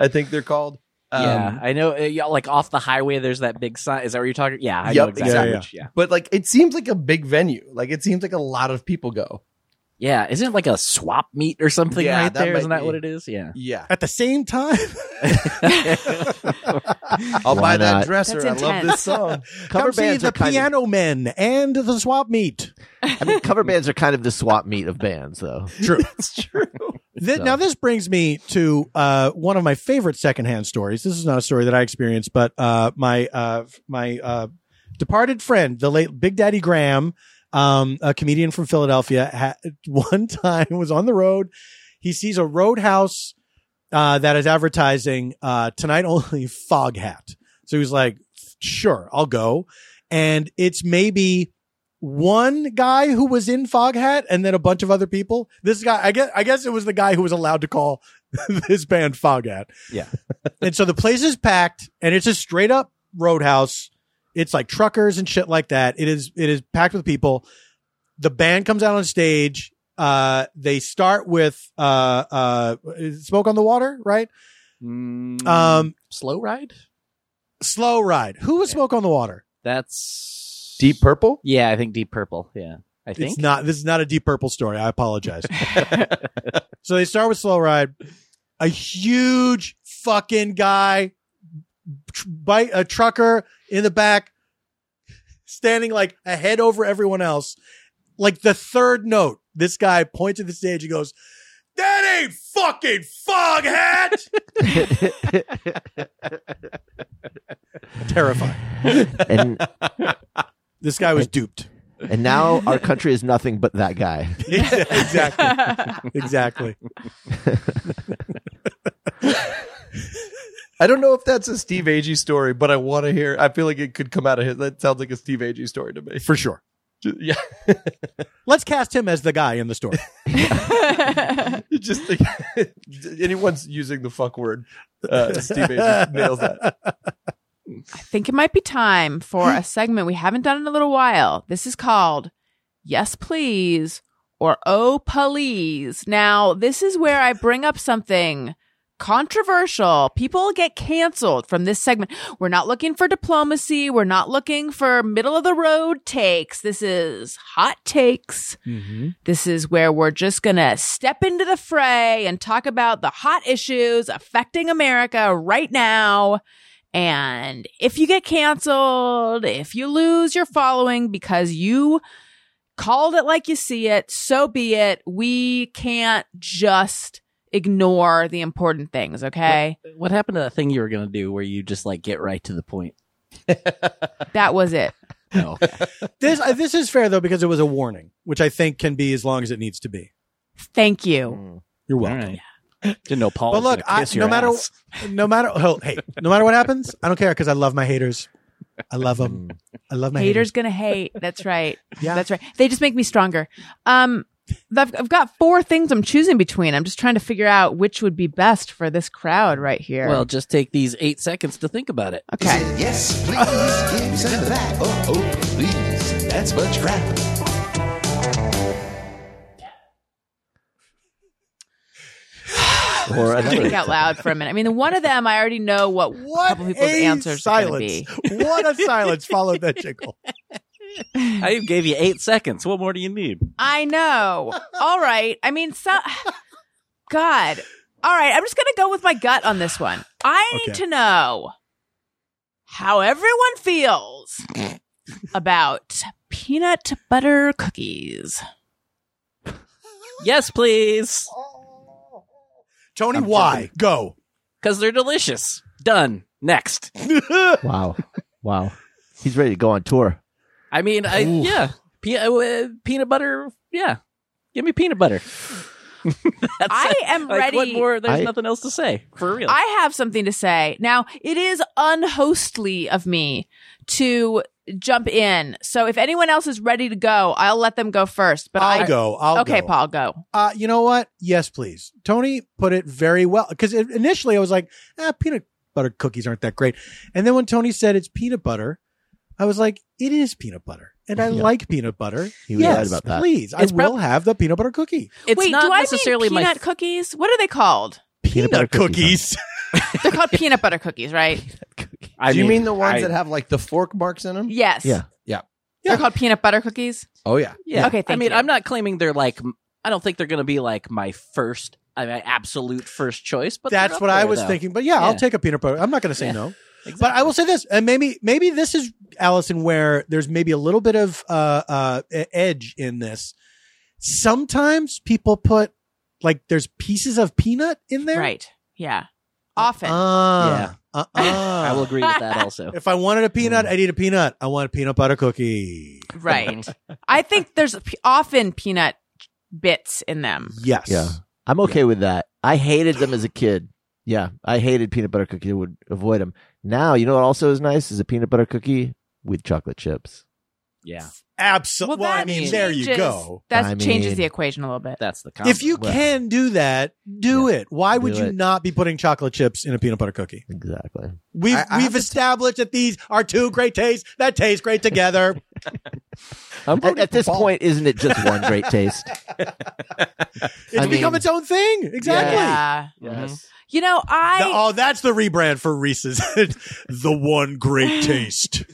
I think they're called. Um, yeah, I know. Uh, like off the highway, there's that big sign. Is that what you're talking? Yeah, I yep, know exactly. Yeah, yeah. Which, yeah, but like it seems like a big venue. Like it seems like a lot of people go. Yeah, isn't it like a swap meet or something yeah, right there? Isn't that be. what it is? Yeah, yeah. At the same time, I'll Why buy not? that dresser. I love this song. Cover Come bands see the are Piano of... Men and the swap meet. I mean, cover bands are kind of the swap meet of bands, though. True, that's true. Th- so. Now, this brings me to uh, one of my favorite secondhand stories. This is not a story that I experienced, but uh, my uh, my uh, departed friend, the late Big Daddy Graham, um, a comedian from Philadelphia, ha- one time was on the road. He sees a Roadhouse uh, that is advertising uh, tonight only Foghat. So he's like, sure, I'll go. And it's maybe one guy who was in Foghat and then a bunch of other people. This guy, I guess, I guess it was the guy who was allowed to call this band Foghat. Yeah. And so the place is packed and it's a straight up Roadhouse. It's like truckers and shit like that. It is, it is packed with people. The band comes out on stage. Uh, they start with, uh, uh, Smoke on the Water, right? Mm, um, Slow Ride? Slow Ride. Who was yeah. Smoke on the Water? That's Deep Purple? Yeah, I think Deep Purple. Yeah, I think it's not. This is not a Deep Purple story. I apologize. So they start with Slow Ride. A huge fucking guy, tr- bite a trucker in the back, standing like a head over everyone else. Like the third note, this guy points at the stage and goes, "That ain't fucking Foghat." Terrifying. And this guy was and, duped. And now our country is nothing but that guy. Exactly. Exactly. I don't know if that's a Steve Agee story, but I want to hear. I feel like it could come out of his. That sounds like a Steve Agee story to me. For sure. Yeah. Let's cast him as the guy in the story. Just like, anyone's using the fuck word. Uh, Steve Agee nails that. I think it might be time for a segment we haven't done in a little while. This is called Yes Please or Oh Please. Now, this is where I bring up something controversial. People get canceled from this segment. We're not looking for diplomacy. We're not looking for middle of the road takes. This is hot takes. Mm-hmm. This is where we're just going to step into the fray and talk about the hot issues affecting America right now. And if you get canceled, if you lose your following because you called it like you see it, so be it. We can't just ignore the important things, okay? What, what happened to that thing you were going to do where you just like get right to the point? That was it. No. This, uh, this is fair, though, because it was a warning, which I think can be as long as it needs to be. Thank you. Mm. You're welcome. All right. Didn't know Paul. But look, I, no matter, ass. no matter, oh, hey, no matter what happens, I don't care because I love my haters. I love them. I love my haters. Haters gonna hate. That's right. Yeah, that's right. They just make me stronger. Um, I've, I've got four things I'm choosing between. I'm just trying to figure out which would be best for this crowd right here. Well, just take these eight seconds to think about it. Okay. It yes, please. Uh, give some of that. Oh, oh, please. That's much crap. Or another. Think out loud for a minute. I mean, one of them, I already know what, what a couple people's answers are going to be. What a silence followed that jingle. I even gave you eight seconds. What more do you need? I know. All right. I mean, so, God. All right. I'm just going to go with my gut on this one. I okay. need to know how everyone feels about peanut butter cookies. Yes, please. Tony, I'm why? Joking. Go. Because they're delicious. Done. Next. Wow. Wow. He's ready to go on tour. I mean, I Ooh. yeah. Pe- uh, peanut butter. Yeah. Give me peanut butter. I a, am like, ready. What more? There's I, nothing else to say. For real. I have something to say. Now, it is unhostly of me to jump in. So if anyone else is ready to go, I'll let them go first. But I'll I, go. I'll okay, go. Paul, go. Uh, you know what? Yes, please. Tony put it very well. Because initially I was like, ah, peanut butter cookies aren't that great. And then when Tony said it's peanut butter, I was like, it is peanut butter. And I yeah. like peanut butter. He was yes, right about that. Please. It's I prob- will have the peanut butter cookie. It's Wait, not do necessarily I mean peanut my f- cookies? What are they called? Peanut, peanut butter cookies. cookies. They're called peanut butter cookies, right? Cookie. I Do mean, you mean the ones I, that have like the fork marks in them? Yes. Yeah. Yeah. They're yeah. called peanut butter cookies? Oh, yeah. Yeah. Okay, thank I mean, you. I'm not claiming they're like, I don't think they're going to be like my first, I mean, absolute first choice. But that's what there, I was though. thinking. But yeah, yeah, I'll take a peanut butter. I'm not going to say yeah. no. Exactly. But I will say this, and maybe maybe this is, Allison, where there's maybe a little bit of uh, uh, edge in this. Sometimes people put, like, there's pieces of peanut in there. Right. Yeah. Often. Uh, yeah. Uh, uh. I will agree with that also. If I wanted a peanut, mm. I'd eat a peanut. I want a peanut butter cookie. Right. I think there's often peanut bits in them. Yes. Yeah. I'm okay yeah. with that. I hated them as a kid. Yeah. I hated peanut butter cookies. I would avoid them. Now, you know what also is nice is a peanut butter cookie with chocolate chips. Yeah. Absolutely. Well, well I mean, changes, there you go. That I mean, changes the equation a little bit. That's the concept. If you well, can do that, do yeah, it. Why do would you it. not be putting chocolate chips in a peanut butter cookie? Exactly. We've I, I we've established t- that these are two great tastes that taste great together. I'm at, at this ball. point, isn't it just one great taste? It's I become mean, its own thing. Exactly. Yeah. Yes. Mm-hmm. You know, I... The, oh, that's the rebrand for Reese's. The one great taste.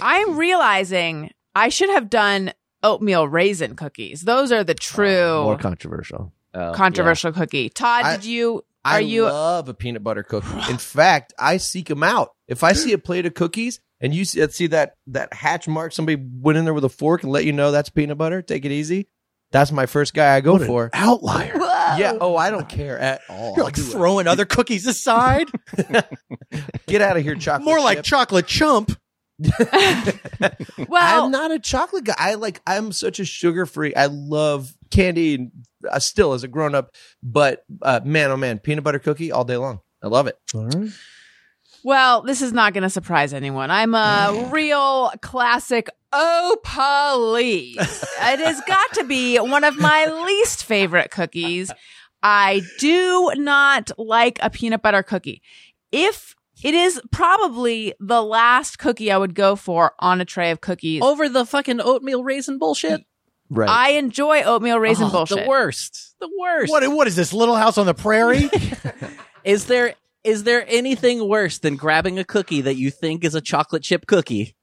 I'm realizing I should have done oatmeal raisin cookies. Those are the true... Uh, more controversial. Uh, controversial yeah. cookie. Todd, I, did you... Are I you, love a peanut butter cookie. In fact, I seek them out. If I see a plate of cookies and you see, see that, that hatch mark, somebody went in there with a fork and let you know that's peanut butter, take it easy. That's my first guy I go what for. An outlier. Whoa. Yeah. Oh, I don't care at all. You're like throwing it. other cookies aside. Get out of here, chocolate. More chip. Like chocolate chump. Well, I'm not a chocolate guy. I like. I'm such a sugar free. I love candy. And I still, as a grown up, but uh, man, oh man, peanut butter cookie all day long. I love it. All right. Well, this is not going to surprise anyone. I'm a real classic. Oh, please. It has got to be one of my least favorite cookies. I do not like a peanut butter cookie. If it is probably the last cookie I would go for on a tray of cookies. Over the fucking oatmeal raisin bullshit? Right. I enjoy oatmeal raisin oh, bullshit. The worst. The worst. What? What is this, Little House on the Prairie? Is there... Is there anything worse than grabbing a cookie that you think is a chocolate chip cookie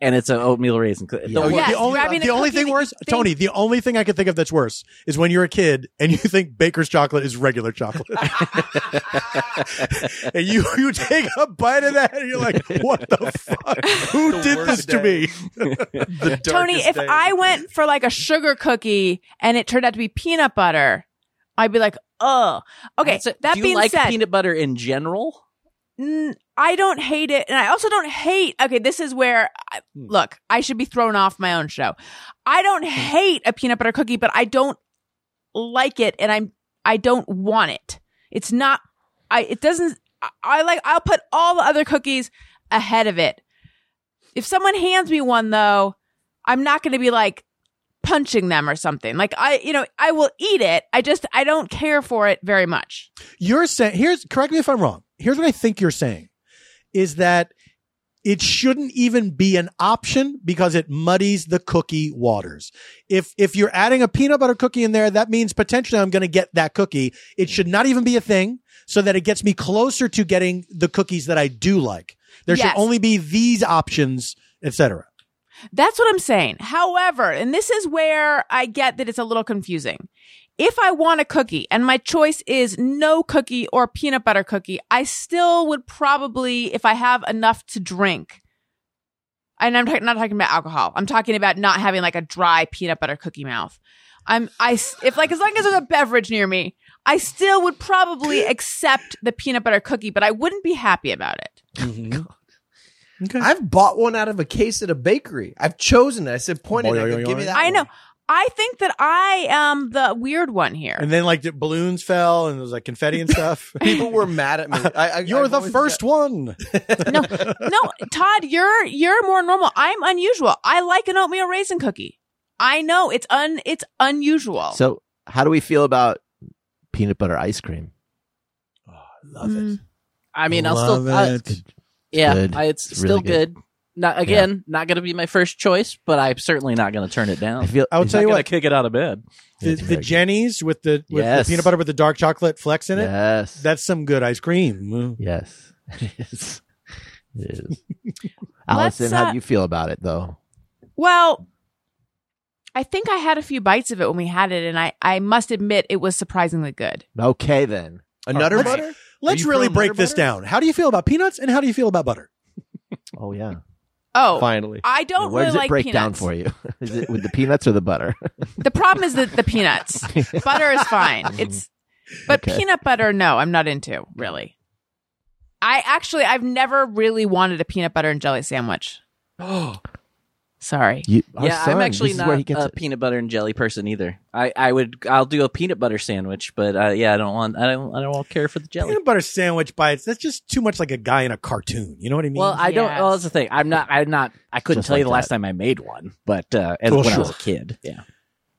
and it's an oatmeal raisin cookie? The, oh, yes, the only, the only thing worse, think- Tony, the only thing I could think of that's worse is when you're a kid and you think Baker's chocolate is regular chocolate. And you, you take a bite of that and you're like, what the fuck? Who the did this day. to me? The Tony, if day. I went for like a sugar cookie and it turned out to be peanut butter, I'd be like, oh, okay. So that do you being like said, peanut butter in general? N- I don't hate it, and I also don't hate. Okay, this is where I, hmm. look, I should be thrown off my own show. I don't hate a peanut butter cookie, but I don't like it, and I'm I don't want it. It's not. I it doesn't. I, I like. I'll put all the other cookies ahead of it. If someone hands me one, though, I'm not going to be like. punching them or something. Like I, you know, I will eat it. I just, I don't care for it very much. You're saying, here's, correct me if I'm wrong. Here's what I think you're saying is that it shouldn't even be an option because it muddies the cookie waters. If, if you're adding a peanut butter cookie in there, that means potentially I'm going to get that cookie. It should not even be a thing so that it gets me closer to getting the cookies that I do like. There yes. should only be these options, et cetera. That's what I'm saying. However, and this is where I get that it's a little confusing. If I want a cookie and my choice is no cookie or peanut butter cookie, I still would probably, if I have enough to drink, and I'm not talking about alcohol, I'm talking about not having like a dry peanut butter cookie mouth. I'm, I, if like, as long as there's a beverage near me, I still would probably accept the peanut butter cookie, but I wouldn't be happy about it. Mm-hmm. Okay. I've bought one out of a case at a bakery. I've chosen it. I said, point it. Give boy. me that I one. know. I think that I am the weird one here. And then, like, the balloons fell and there was, like, confetti and stuff. People were mad at me. I, I, you're I've the first got... one. No, no, Todd, you're you're more normal. I'm unusual. I like an oatmeal raisin cookie. I know. It's un it's unusual. So how do we feel about peanut butter ice cream? Oh, I love mm. it. I mean, love I'll still... It. Uh, Yeah, I, it's, it's still really good. good. Not again, yeah. not going to be my first choice, but I'm certainly not going to turn it down. I feel I'll tell not you what, kick it out of bed. The, the Jenny's with the with yes. the peanut butter with the dark chocolate flecks in it. Yes, that's some good ice cream. Yes, it is. It is. Allison, uh, how do you feel about it, though? Well, I think I had a few bites of it when we had it, and I, I must admit it was surprisingly good. Okay, then. A nutter right. butter? Let's really break this butter? down. How do you feel about peanuts, and how do you feel about butter? Oh, yeah. Oh, finally. I don't Where really like peanuts. Where does it break down for you? Is it with the peanuts or the butter? The problem is the, the peanuts. Butter is fine. It's, But okay. peanut butter, no, I'm not into, really. I actually, I've never really wanted a peanut butter and jelly sandwich. Oh. Sorry. You, yeah, son, I'm actually not a it. peanut butter and jelly person either. I, I would I'll do a peanut butter sandwich, but uh, yeah, I don't want I don't I don't care for the jelly. Peanut butter sandwich bites. That's just too much like a guy in a cartoon. You know what I mean? Well, I yes. don't. Well, that's the thing. I'm not. I'm not. I couldn't just tell like you the that. last time I made one, but uh, as well, when sure. I was a kid, yeah.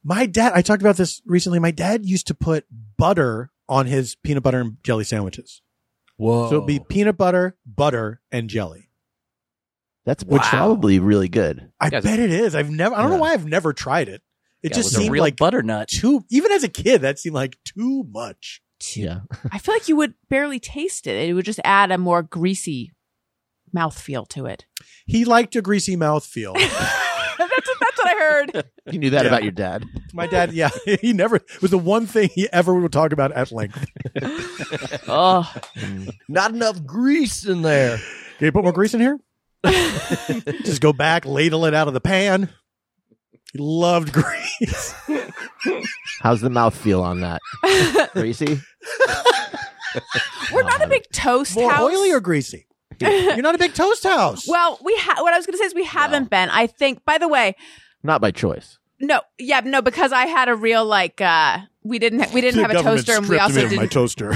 My dad. I talked about this recently. My dad used to put butter on his peanut butter and jelly sandwiches. Whoa! So it'd be peanut butter, butter, and jelly. That's wow. which probably really good. I bet are, it is. I've never. I don't yeah. know why I've never tried it. It yeah, just it seemed like butternut. Too. Even as a kid, that seemed like too much. Yeah. I feel like you would barely taste it. It would just add a more greasy mouthfeel to it. He liked a greasy mouthfeel. that's that's what I heard. You knew that yeah. about your dad. My dad. Yeah. He never it was the one thing he ever would talk about at length. Oh, not enough grease in there. Can you put more grease in here? Just go back, ladle it out of the pan. He loved grease. How's the mouth feel on that? Greasy? We're not a big toast More house. More oily or greasy? You're not a big toast house. Well, we ha- what I was going to say is we haven't no. been. I think, by the way. Not by choice. No. Yeah, no, because I had a real like... Uh, We didn't. Ha- we didn't have a toaster, and we also didn't. My toaster.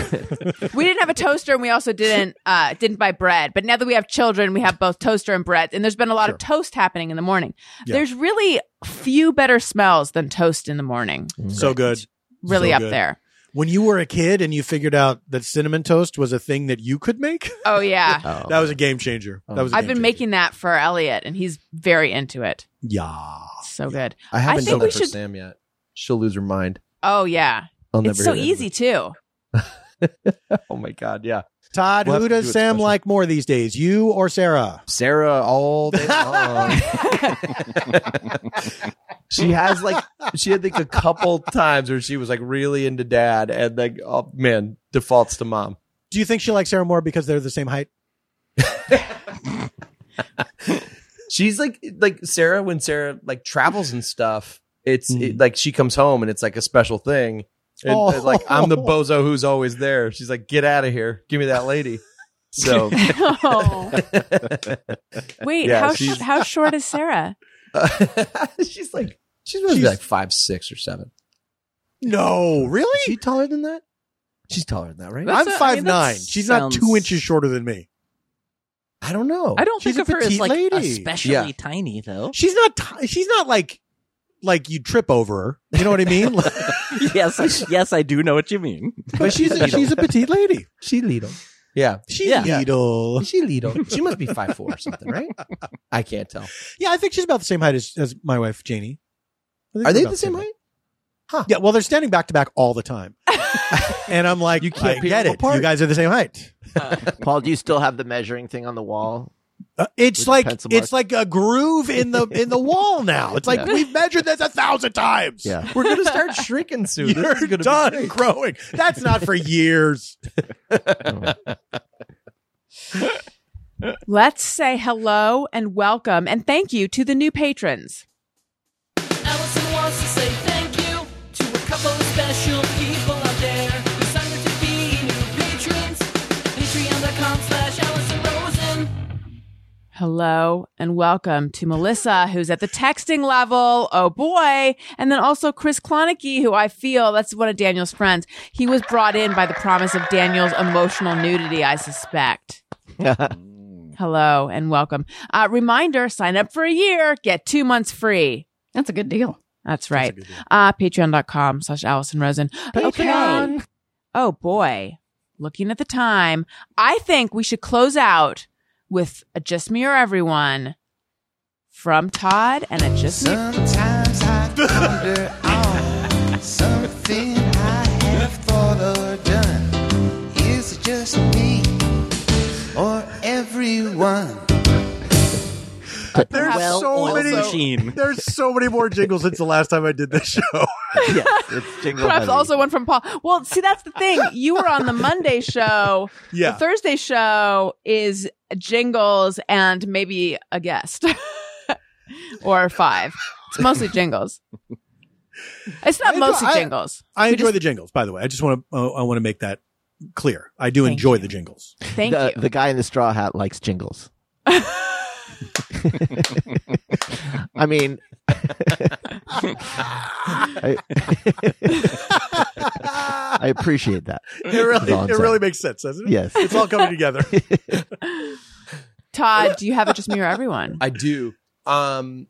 We didn't have a toaster, and we also didn't uh, didn't buy bread. But now that we have children, we have both toaster and bread. And there's been a lot sure. of toast happening in the morning. Yeah. There's really few better smells than toast in the morning. Mm-hmm. So good, it's really so up good. there. When you were a kid and you figured out that cinnamon toast was a thing that you could make. Oh yeah, oh. that was a game changer. Oh. That was. A I've game been changer. making that for Elliot, and he's very into it. Yeah, so yeah. good. I haven't I done it for should... Sam yet. She'll lose her mind. Oh, yeah. It's so easy, too. Oh, my God. Yeah. Todd, we'll who does do Sam special. like more these days, you or Sarah? Sarah all day long. She has like, she had like a couple times where she was like really into dad and like, oh, man, defaults to mom. Do you think she likes Sarah more because they're the same height? She's like, like Sarah, when Sarah like travels and stuff. It's mm. it, like she comes home and it's like a special thing. And, oh. and, like I'm the bozo who's always there. She's like, get out of here. Give me that lady. So oh. Wait, yeah, how sh- how short is Sarah? Uh, she's like she's supposed to be like five, six or seven. No, really? Is she taller than that? She's taller than that, right? That's I'm five I mean, nine. She's sounds... not two inches shorter than me. I don't know. I don't she's think of her as like lady. especially yeah. tiny though. She's not. T- she's not like. Like you trip over her, you know what I mean? yes, yes, I do know what you mean. But she's a, she's a petite lady. She little, yeah, she yeah. little, she little. She must be five four or something, right? I can't tell. Yeah, I think she's about the same height as, as my wife Janie. Are they the same height? Huh? Yeah. Well, they're standing back to back all the time, and I'm like, you can't I get it. Apart. You guys are the same height. Uh, Paul, do you still have the measuring thing on the wall? Uh, it's like it's like a groove in the in the wall now. It's like yeah. we've measured this a thousand times. Yeah. We're gonna start shrinking soon. You're this is done be growing. That's not for years. Let's say hello and welcome and thank you to the new patrons. Allison wants to say thank you to a couple of special people out there who signed up to be new patrons. Patreon dot com slash Allison. Hello and welcome to Melissa, who's at the texting level. Oh, boy. And then also Chris Klonicki, who I feel, that's one of Daniel's friends. He was brought in by the promise of Daniel's emotional nudity, I suspect. Hello and welcome. Uh, reminder, sign up for a year, get two months free. That's a good deal. That's right. That's uh, Patreon dot com slash Allison Rosen. Patreon. Okay. Oh, boy. Looking at the time, I think we should close out with a Just Me or Everyone from Todd, and it just sometimes I wonder on something I have thought or done. Is it just me or everyone? There's well, so many. Machine. There's so many more jingles since the last time I did this show. Yes, it's jingle. Perhaps money. Also one from Paul. Well, see, that's the thing. You were on the Monday show. Yeah. The Thursday show is jingles and maybe a guest or five. It's mostly jingles. It's not I mostly enjoy, jingles. I, I enjoy just, the jingles. By the way, I just want to. Uh, I want to make that clear. I do Thank enjoy you. the jingles. Thank the, you. The guy in the straw hat likes jingles. I mean, I, I appreciate that. It really, it really makes sense, doesn't it? Yes. It's all coming together. Todd, do you have it just me or everyone? I do. Um,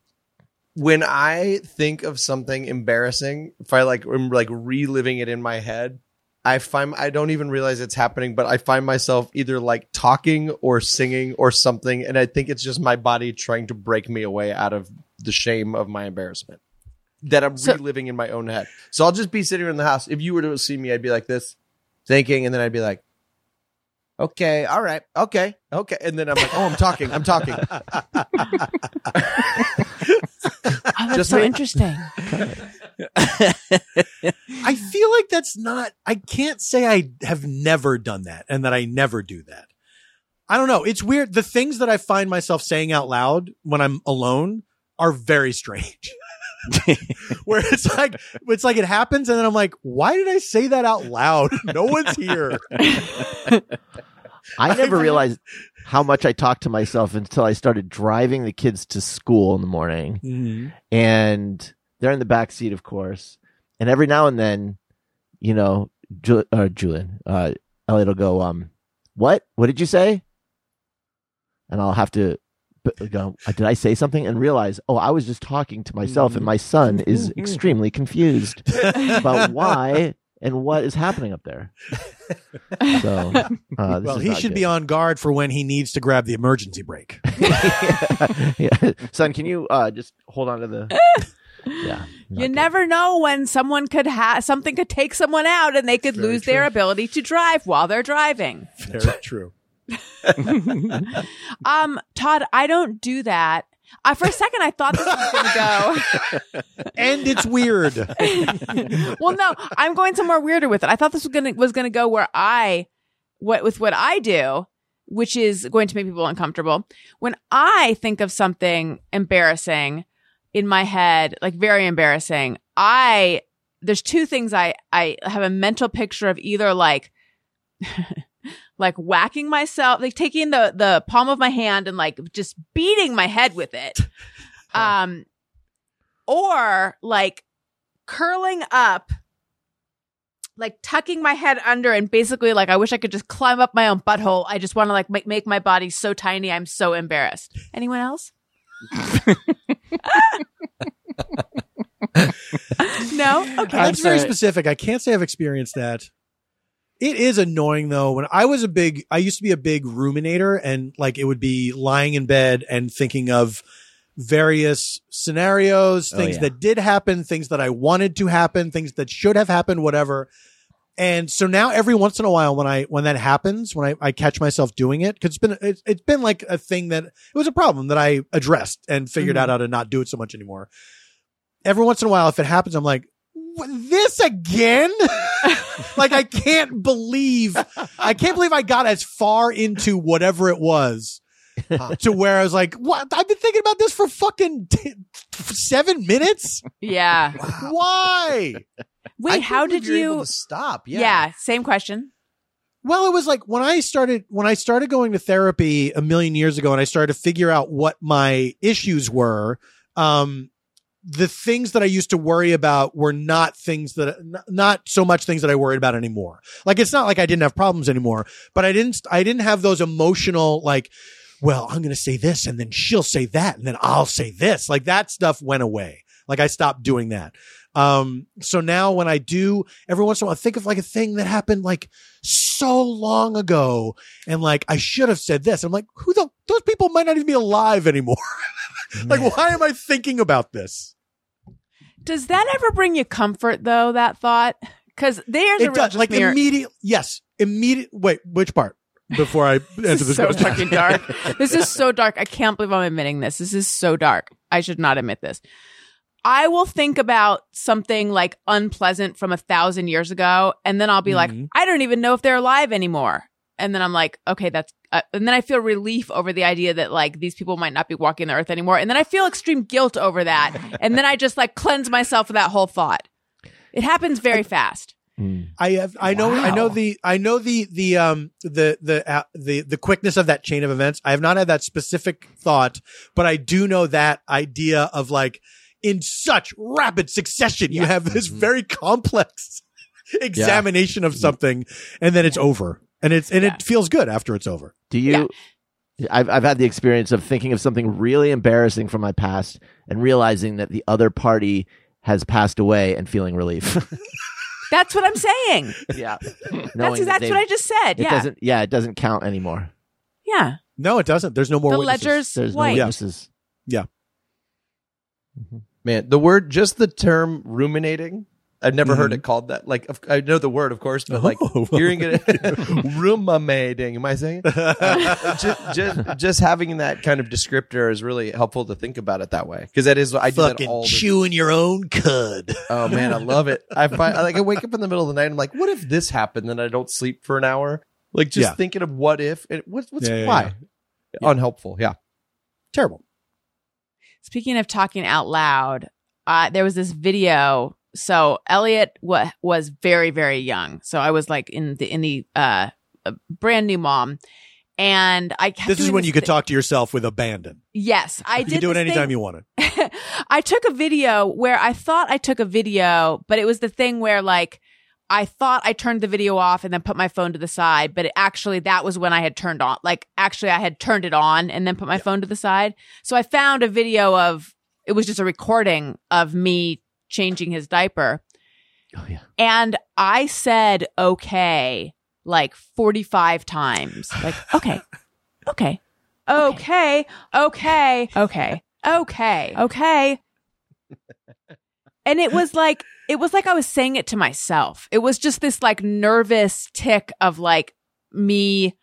when I think of something embarrassing, if I like, I'm like reliving it in my head, I find I don't even realize it's happening, but I find myself either like talking or singing or something, and I think it's just my body trying to break me away out of the shame of my embarrassment that I'm so, reliving in my own head. So I'll just be sitting in the house. If you were to see me, I'd be like this, thinking, and then I'd be like, "Okay, all right, okay, okay," and then I'm like, "Oh, I'm talking, I'm talking." Oh, that's just so me. Interesting. I feel like that's not, I can't say I have never done that and that I never do that. I don't know. It's weird. The things that I find myself saying out loud when I'm alone are very strange. Where it's like, it's like it happens and then I'm like, why did I say that out loud? No one's here. I never I, realized how much I talked to myself until I started driving the kids to school in the morning. Mm-hmm. And they're in the back seat, of course. And every now and then, you know, Ju- or Julian, uh, Elliot will go, um, what? What did you say? And I'll have to b- go, did I say something? And realize, oh, I was just talking to myself, and my son is extremely confused about why and what is happening up there. So, uh, this well, is he should good. be on guard for when he needs to grab the emergency brake. yeah. Yeah. Son, can you uh, just hold on to the... Yeah, you never good. know when someone could have something could take someone out and they could Very lose true. their ability to drive while they're driving. Very true. um, Todd, I don't do that. Uh, for a second, I thought this was going to go. And it's weird. Well, no, I'm going somewhere weirder with it. I thought this was going was going to go where I what with what I do, which is going to make people uncomfortable. When I think of something embarrassing in my head, like very embarrassing, I, there's two things I, I have a mental picture of, either like, like whacking myself, like taking the, the palm of my hand and like just beating my head with it. Huh. Um, or like curling up, like tucking my head under and basically like, I wish I could just climb up my own butthole. I just want to like make, make my body so tiny. I'm so embarrassed. Anyone else? No? Okay. That's very specific. I can't say I've experienced that. It is annoying though. When I was a big, I used to be a big ruminator, and like it would be lying in bed and thinking of various scenarios, things oh, yeah. that did happen, things that I wanted to happen, things that should have happened, whatever. And so now every once in a while when I, when that happens, when I, I catch myself doing it, cause it's been, it's, it's been like a thing that, it was a problem that I addressed and figured mm-hmm. out how to not do it so much anymore. Every once in a while, if it happens, I'm like, this again? Like I can't believe, I can't believe I got as far into whatever it was to where I was like, what? I've been thinking about this for fucking t- seven minutes. Yeah. Wow. Why? Wait, I how did you stop? Yeah. yeah, same question. Well, it was like when I started when I started going to therapy a million years ago, and I started to figure out what my issues were. Um, the things that I used to worry about were not things that not so much things that I worried about anymore. Like it's not like I didn't have problems anymore, but I didn't I didn't have those emotional like, well, I'm going to say this, and then she'll say that, and then I'll say this. Like that stuff went away. Like I stopped doing that. Um, so now when I do, every once in a while, I think of like a thing that happened like so long ago, and like, I should have said this. I'm like, who the, those people might not even be alive anymore. Like, why am I thinking about this? Does that ever bring you comfort, though, that thought? Because there's it a does. Like immediate. Yes, immediate. Wait, which part? Before I answer this, this so question. Fucking dark. This is so dark. I can't believe I'm admitting this. This is so dark. I should not admit this. I will think about something like unpleasant from a thousand years ago, and then I'll be mm-hmm. like, I don't even know if they're alive anymore. And then I'm like, okay, that's. Uh, and then I feel relief over the idea that like these people might not be walking the earth anymore. And then I feel extreme guilt over that. And then I just like cleanse myself of that whole thought. It happens very I, fast. I have, I know, wow. I know the, I know the, the, um, the, the, uh, the, the quickness of that chain of events. I have not had that specific thought, but I do know that idea of like, in such rapid succession, yeah. you have this mm-hmm. very complex examination yeah. of something, and then it's over, and it's, and yeah. it feels good after it's over. Do you, yeah. I've, I've had the experience of thinking of something really embarrassing from my past and realizing that the other party has passed away and feeling relief. That's what I'm saying. Yeah. that's that's that what I just said. It yeah. Doesn't, yeah. It doesn't count anymore. Yeah. No, it doesn't. There's no more the witnesses. Ledger's There's white. No witnesses. Yeah. yeah. Man, the word, just the term ruminating, I've never mm-hmm. heard it called that. Like, I know the word, of course, but like oh. hearing it, ruminating, am I saying it? Uh, just, just, just having that kind of descriptor is really helpful to think about it that way. Because that is, I do Fucking that all the time. Chewing your own cud. Oh man, I love it. I find, like, I wake up in the middle of the night and I'm like, what if this happened and I don't sleep for an hour? Like, just yeah. thinking of what if, and what, what's, yeah, yeah, why? Yeah. Unhelpful, yeah. Terrible. Speaking of talking out loud, uh, there was this video. So Elliot w- was very, very young. So I was like in the in the uh, brand new mom, and I kept. This is when this you could th- talk to yourself with abandon. Yes, I you did. You could do it anytime thing. You wanted. I took a video where I thought I took a video, but it was the thing where like I thought I turned the video off and then put my phone to the side, but it actually that was when I had turned on. Like actually, I had turned it on and then put my yeah. phone to the side. So I found a video of it was just a recording of me changing his diaper. Oh, yeah. And I said, okay, like forty-five times. Like, okay, okay, okay, okay, okay, okay, okay. And it was like, it was like I was saying it to myself. It was just this like nervous tick of like me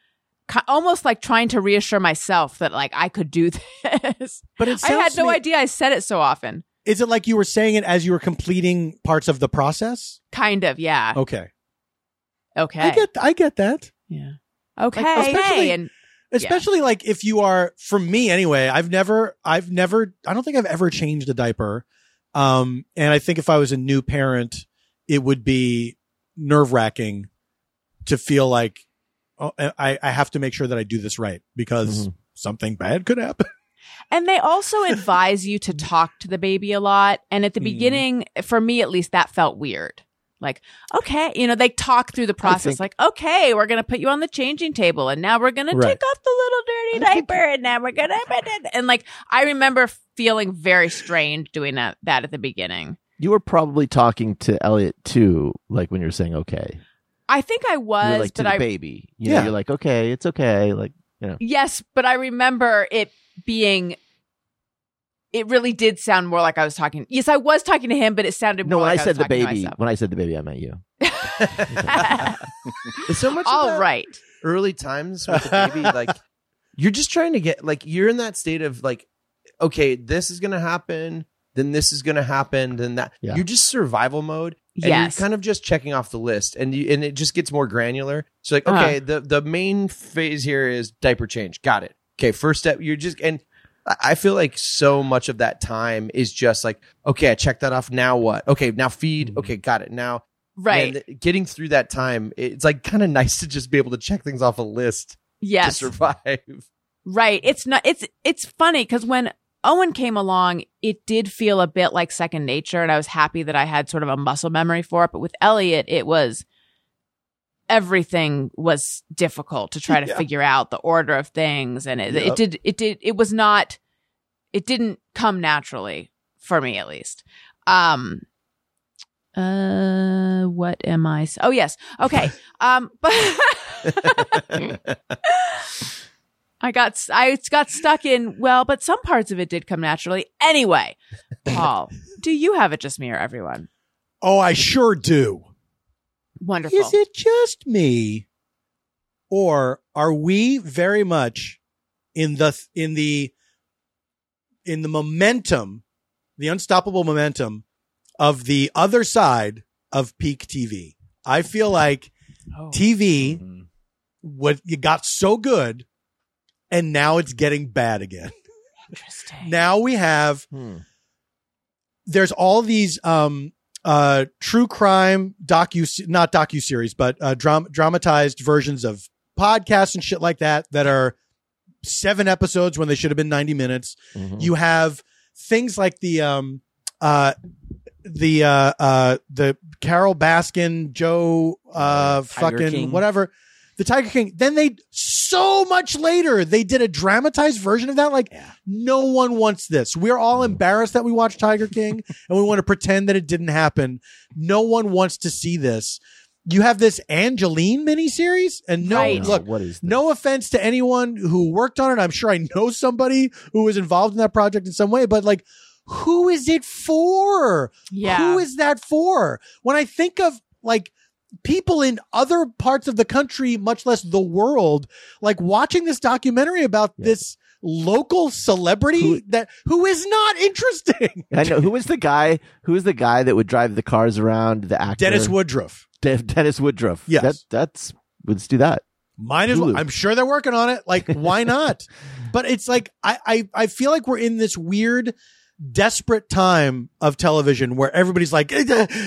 almost like trying to reassure myself that like I could do this. But it I had no me- idea I said it so often. Is it like you were saying it as you were completing parts of the process? Kind of, yeah. Okay. Okay. I get I get that. Yeah. Okay. Like, especially hey, and, especially yeah. like if you are, for me anyway, I've never I've never I don't think I've ever changed a diaper. Um and I think if I was a new parent, it would be nerve-wracking to feel like oh, I I have to make sure that I do this right because mm-hmm. something bad could happen. And they also advise you to talk to the baby a lot. And at the beginning, mm. for me at least, that felt weird. Like, okay, you know, they talk through the process. Think, like, okay, we're going to put you on the changing table. And now we're going right. to take off the little dirty diaper. And now we're going to... And like, I remember feeling very strange doing that, that at the beginning. You were probably talking to Elliot too, like when you were saying, okay. I think I was, like, but I... baby. You yeah. know, you're like, okay, it's okay. Like, you know. Yes, but I remember it... being it really did sound more like I was talking yes I was talking to him but it sounded more no, like I, I said was the baby when I said the baby I meant you. It's so much all right early times with the baby like you're just trying to get like you're in that state of like okay this is gonna happen then this is gonna happen then that yeah. you're just survival mode and yes. you're kind of just checking off the list and you and it just gets more granular so like okay uh-huh. the the main phase here is diaper change got it. Okay, first step, you're just, and I feel like so much of that time is just like, okay, I checked that off. Now what? Okay, now feed. Okay, got it. Now, right. And getting through that time, it's like kind of nice to just be able to check things off a list yes. to survive. Right. It's not, it's, it's funny because when Owen came along, it did feel a bit like second nature. And I was happy that I had sort of a muscle memory for it. But with Elliot, it was, everything was difficult to try to yeah. figure out the order of things. And it, yep. it did, it did, it was not, it didn't come naturally for me at least. Um, uh, what am I? Oh yes. Okay. um, but I got I got stuck in, well, but some parts of it did come naturally. Anyway, Paul, do you have it just me or everyone? Oh, I sure do. Wonderful. Is it just me? Or are we very much in the in the in the momentum, the unstoppable momentum of the other side of peak T V? I feel like oh. T V mm-hmm. what it got so good, and now it's getting bad again. Interesting. Now we have hmm. there's all these um uh true crime docu not docuseries, but uh dram- dramatized versions of podcasts and shit like that that are seven episodes when they should have been ninety minutes. Mm-hmm. You have things like the um uh the uh uh the Carol Baskin Joe uh Tiger fucking King. Whatever the Tiger King. Then they so much later they did a dramatized version of that. Like yeah. no one wants this. We're all embarrassed that we watched Tiger King and we want to pretend that it didn't happen. No one wants to see this. You have this Angeline miniseries, and no, right. look, what is no offense to anyone who worked on it. I'm sure I know somebody who was involved in that project in some way, but like, who is it for? Yeah. Who is that for? When I think of like people in other parts of the country, much less the world, like watching this documentary about yeah. this local celebrity who, that who is not interesting. I know who is the guy. Who is the guy that would drive the cars around? The actor Dennis Woodruff. Dennis Woodruff. Yes. That, that's, let's do that. Might as well. I'm sure they're working on it. Like, why not? But it's like, I, I, I feel like we're in this weird, desperate time of television where everybody's like, this,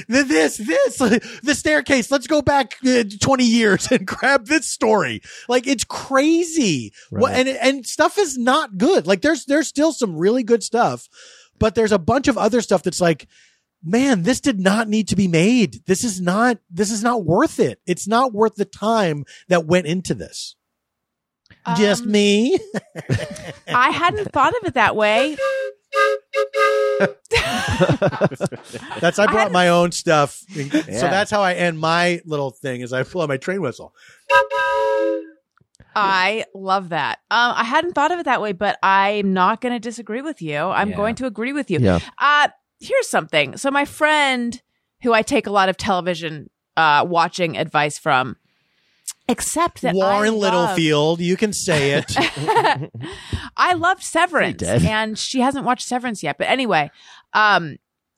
this, The Staircase. Let's go back twenty years and grab this story. Like, it's crazy. Right. And, and stuff is not good. Like, there's, there's still some really good stuff, but there's a bunch of other stuff that's like, man, this did not need to be made. This is not, this is not worth it. It's not worth the time that went into this. Um, Just me. I hadn't thought of it that way. That's, I brought I my own stuff. Yeah. So that's how I end my little thing is I blow my train whistle. I love that. Um, I hadn't thought of it that way, but I'm not going to disagree with you. I'm yeah. going to agree with you. Yeah. Uh, Here's something. So my friend, who I take a lot of television uh, watching advice from, except that Warren I loved... Littlefield, you can say it. I loved Severance, and she hasn't watched Severance yet. But anyway, um,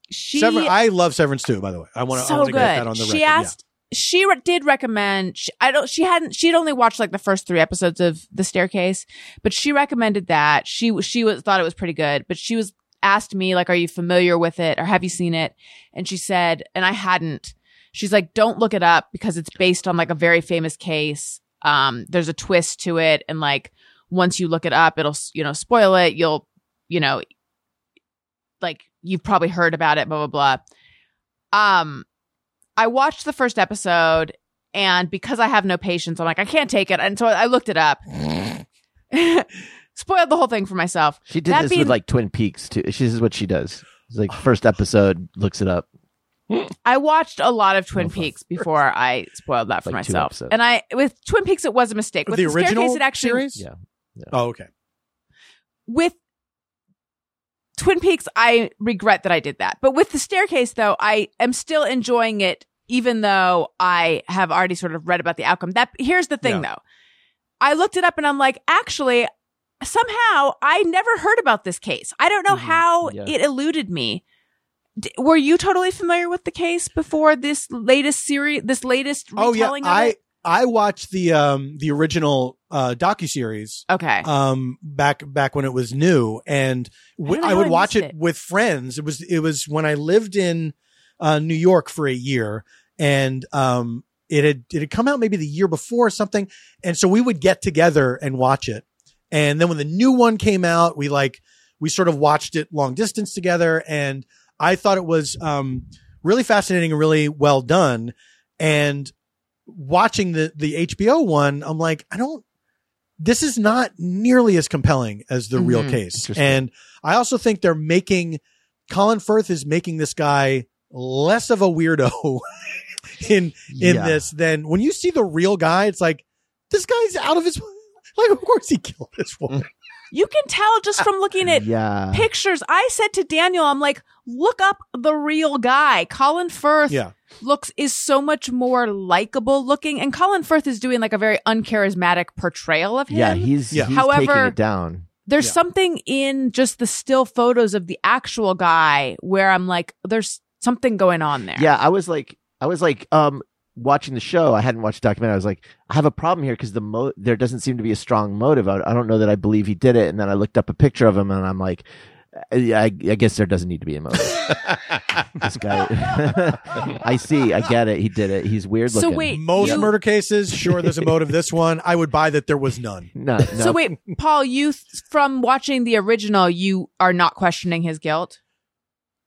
she Sever- I love Severance too. By the way, I want to so I wanna get that on the record. She asked. Yeah. She re- did recommend. She, I don't. She hadn't. She'd only watched like the first three episodes of The Staircase, but she recommended that. She she was thought it was pretty good, but she was. Asked me, like, are you familiar with it or have you seen it? And she said, and I hadn't. She's like, don't look it up because it's based on like a very famous case. Um, there's a twist to it. And like, once you look it up, it'll, you know, spoil it. You'll, you know, like you've probably heard about it, blah, blah, blah. Um, I watched the first episode and because I have no patience, I'm like, I can't take it. And so I looked it up. Spoiled the whole thing for myself. She did that this being... with like Twin Peaks too. This is what she does. It's like first episode, looks it up. I watched a lot of Twin Peaks before I spoiled that for like myself. And I with Twin Peaks, it was a mistake. With the, the original Staircase, it actually, series? Yeah. yeah. Oh, okay. With Twin Peaks, I regret that I did that. But with The Staircase, though, I am still enjoying it, even though I have already sort of read about the outcome. That here's the thing, yeah. though. I looked it up and I'm like, actually. Somehow, I never heard about this case. I don't know mm-hmm. how yeah. it eluded me. D- were you totally familiar with the case before this latest series? This latest retelling oh, yeah. of I, it? I watched the um the original uh, docuseries. Okay. Um, back back when it was new, and w- I, I would I watch it, it with friends. It was it was when I lived in uh, New York for a year, and um it had it had come out maybe the year before or something, and so we would get together and watch it. And then when the new one came out, we like, we sort of watched it long distance together. And I thought it was, um, really fascinating and really well done. And watching the, the H B O one, I'm like, I don't, this is not nearly as compelling as the mm-hmm. real case. And I also think they're making, Colin Firth is making this guy less of a weirdo in, in yeah. this than when you see the real guy, it's like, this guy's out of his Like, of course he killed this woman. You can tell just from looking at yeah. pictures. I said to Daniel, I'm like, look up the real guy. Colin Firth yeah. looks is so much more likable looking. And Colin Firth is doing like a very uncharismatic portrayal of him. Yeah, he's, yeah. he's However, taking it down. There's yeah. something in just the still photos of the actual guy where I'm like, there's something going on there. Yeah, I was like, I was like, um, watching the show, I hadn't watched the documentary. I was like, I have a problem here because the mo- there doesn't seem to be a strong motive. I, I don't know that I believe he did it. And then I looked up a picture of him, and I'm like, I, I, I guess there doesn't need to be a motive. This guy, I see, I get it. He did it. He's weird looking. So wait, most you... murder cases, sure, there's a motive. This one, I would buy that there was none. No, no. So wait, Paul, you th- from watching the original, you are not questioning his guilt.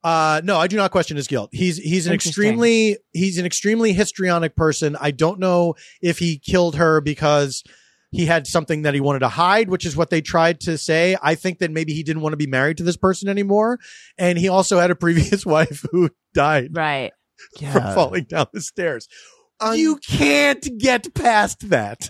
Uh, no, I do not question his guilt. He's he's an extremely he's an extremely histrionic person. I don't know if he killed her because he had something that he wanted to hide, which is what they tried to say. I think that maybe he didn't want to be married to this person anymore, and he also had a previous wife who died right yeah. from falling down the stairs. Um, you can't get past that.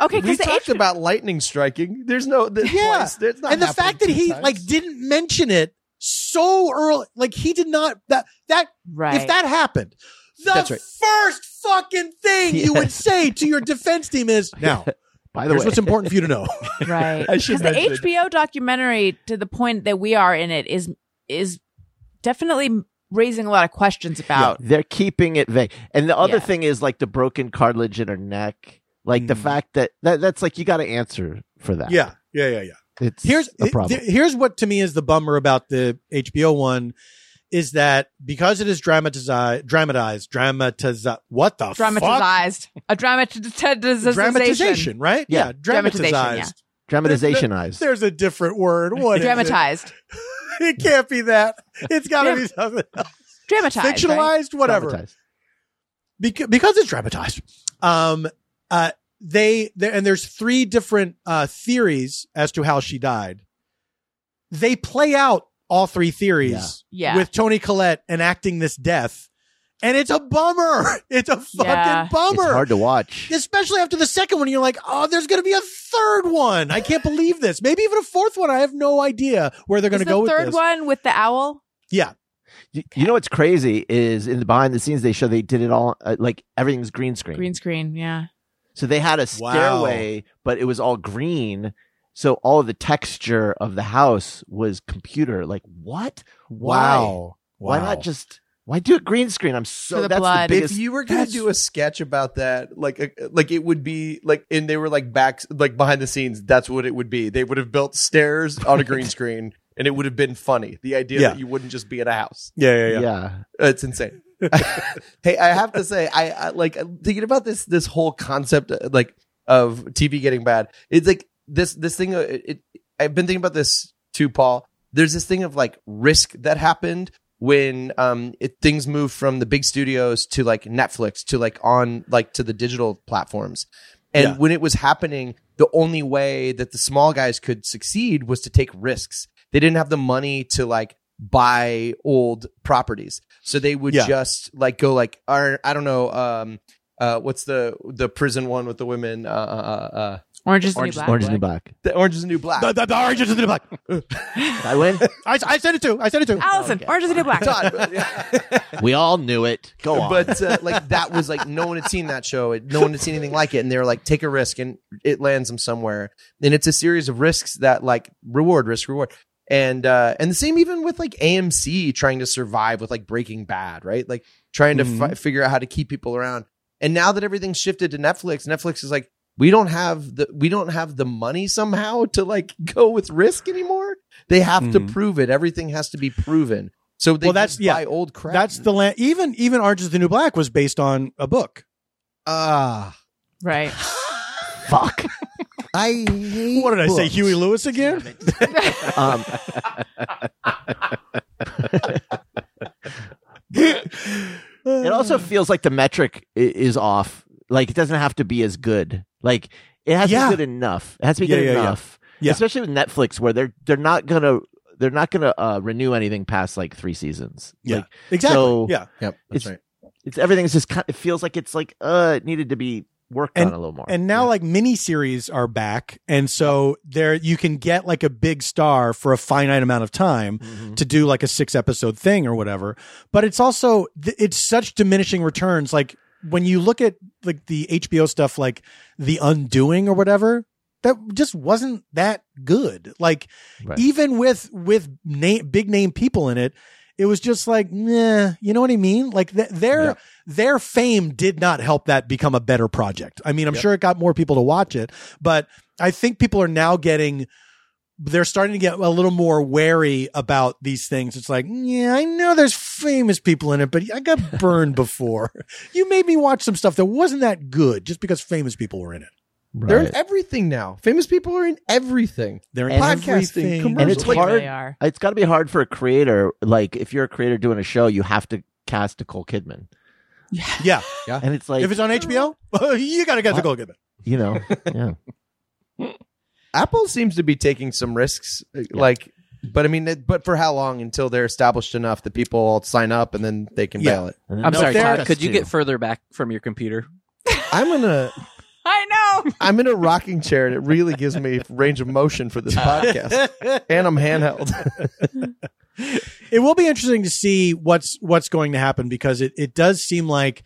Okay, we talked H- about lightning striking. There's no there's yeah, twice, there's not and the fact that he times. like didn't mention it. So early, like he did not that that right. if that happened, the That's right. first fucking thing yes. you would say to your defense team is now. By the here's way, what's important for you to know, right? Because the H B O documentary, to the point that we are in it, is is definitely raising a lot of questions about. Yeah, they're keeping it vague, and the other yeah. thing is like the broken cartilage in her neck, like mm-hmm. the fact that, that that's like you got to answer for that. Yeah, yeah, yeah, yeah. It's here's a problem. Th- here's what to me is the bummer about the H B O one is that because it is dramatizi- dramatized, dramatized, what the dramatized, fuck? a dramatization, dramatization, right? Yeah, yeah. dramatized, dramatization, yeah. dramatizationized. There's a different word. What? Dramatized. It? It can't be that. It's got to Dram- be something else. Dramatized, fictionalized, right? Whatever. Dramatized. Beca- because it's dramatized. Um. Uh. They, and there's three different uh, theories as to how she died. They play out all three theories yeah. Yeah. with Toni Collette enacting this death. And it's a bummer. It's a fucking yeah. bummer. It's hard to watch. Especially after the second one, you're like, oh, there's going to be a third one. I can't believe this. Maybe even a fourth one. I have no idea where they're going to the go with this. The third one with the owl? Yeah. You, you know what's crazy is in the behind the scenes, they show they did it all, uh, like everything's green screen. Green screen, yeah. So they had a stairway, wow. but it was all green. So all of the texture of the house was computer. Like, what? Why? Wow. Why wow. not just why do a green screen? I'm so For the that's blood. The biggest. If you were gonna that's... do a sketch about that, like a, like it would be like, and they were like back like behind the scenes. That's what it would be. They would have built stairs on a green screen, and it would have been funny. The idea yeah. that you wouldn't just be in a house. Yeah, yeah, yeah. yeah. It's insane. Hey, I have to say, I, I like thinking about this this whole concept uh, like of T V getting bad. It's like this this thing. Uh, it, I've been thinking about this too, Paul. There's this thing of like risk that happened when um it, things moved from the big studios to like Netflix to like on like to the digital platforms, and yeah. when it was happening, the only way that the small guys could succeed was to take risks. They didn't have the money to like buy old properties, so they would yeah. just like go like I don't know um uh what's the the prison one with the women uh uh uh Orange is the New Black. Orange is the New Black. The Orange is the New Black. The, the, the Orange is the New Black. I win. I, I said it too. I said it too. Allison, oh, okay. Orange is the New Black. Todd. We all knew it. Go on. But uh, like that was like no one had seen that show. It, no one had seen anything like it. And they were like, take a risk, and it lands them somewhere. And it's a series of risks that like reward, risk, reward. And uh, and the same even with like A M C trying to survive with like Breaking Bad, right? Like trying to mm-hmm. fi- figure out how to keep people around. And now that everything's shifted to Netflix, Netflix is like, we don't have the we don't have the money somehow to like go with risk anymore. They have mm-hmm. to prove it. Everything has to be proven. So they well, that's, just buy yeah, old crap. That's the la- even even Orange is the New Black was based on a book. Ah, uh, right. Fuck. I hate What did I books. say, Huey Lewis again? um, it also feels like the metric is off. Like, it doesn't have to be as good. Like, it has yeah. to be good enough. It has to be yeah, good yeah, enough. Yeah. Yeah. Especially with Netflix, where they're they're not going to they're not gonna uh, renew anything past, like, three seasons. Yeah, like, exactly. So yeah, yep, that's it's, right. It's, everything's just kind of, it feels like it's, like, uh, it needed to be worked and, on a little more. And now yeah. like miniseries are back. And so there you can get like a big star for a finite amount of time mm-hmm. to do like a six episode thing or whatever. But it's also, it's such diminishing returns. Like when you look at like the H B O stuff, like The Undoing or whatever, that just wasn't that good. Like right. even with, with name, big name people in it, it was just like, nah, you know what I mean? Like th- their yeah. their fame did not help that become a better project. I mean, I'm yep. sure it got more people to watch it, but I think people are now getting, they're starting to get a little more wary about these things. It's like, yeah, I know there's famous people in it, but I got burned before. You made me watch some stuff that wasn't that good just because famous people were in it. Right. They're in everything now. Famous people are in everything. They're in podcasting, commercials. And it's hard. They are. It's got to be hard for a creator. Like if you're a creator doing a show, you have to cast Nicole Kidman. Yeah, yeah. yeah. And it's like if it's on H B O, you got to cast Nicole Kidman. You know, yeah. Apple seems to be taking some risks, yeah. like, but I mean, but for how long until they're established enough that people all sign up and then they can yeah. bail it? I'm no, sorry, Todd. Could you too. get further back from your computer? I'm gonna. I know. I'm in a rocking chair and it really gives me range of motion for this podcast. And I'm handheld. It will be interesting to see what's what's going to happen because it, it does seem like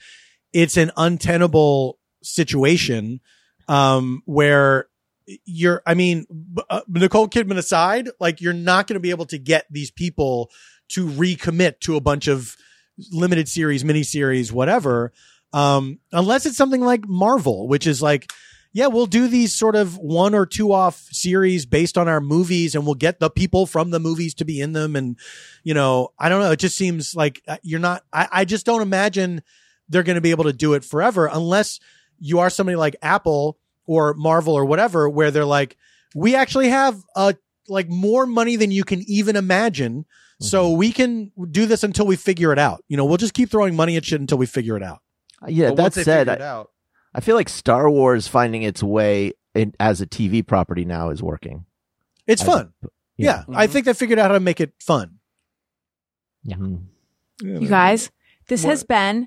it's an untenable situation um, where you're, I mean, uh, Nicole Kidman aside, like you're not going to be able to get these people to recommit to a bunch of limited series, miniseries, whatever. Um, unless it's something like Marvel, which is like, yeah, we'll do these sort of one or two off series based on our movies and we'll get the people from the movies to be in them. And, you know, I don't know. It just seems like you're not, I, I just don't imagine they're going to be able to do it forever unless you are somebody like Apple or Marvel or whatever, where they're like, we actually have a, like more money than you can even imagine. Mm-hmm. So we can do this until we figure it out. You know, we'll just keep throwing money at shit until we figure it out. Yeah, well, that said, I, I feel like Star Wars finding its way in, as a T V property now is working. It's as fun. A, yeah, yeah. Mm-hmm. I think they figured out how to make it fun. Yeah. You guys, this what? has been...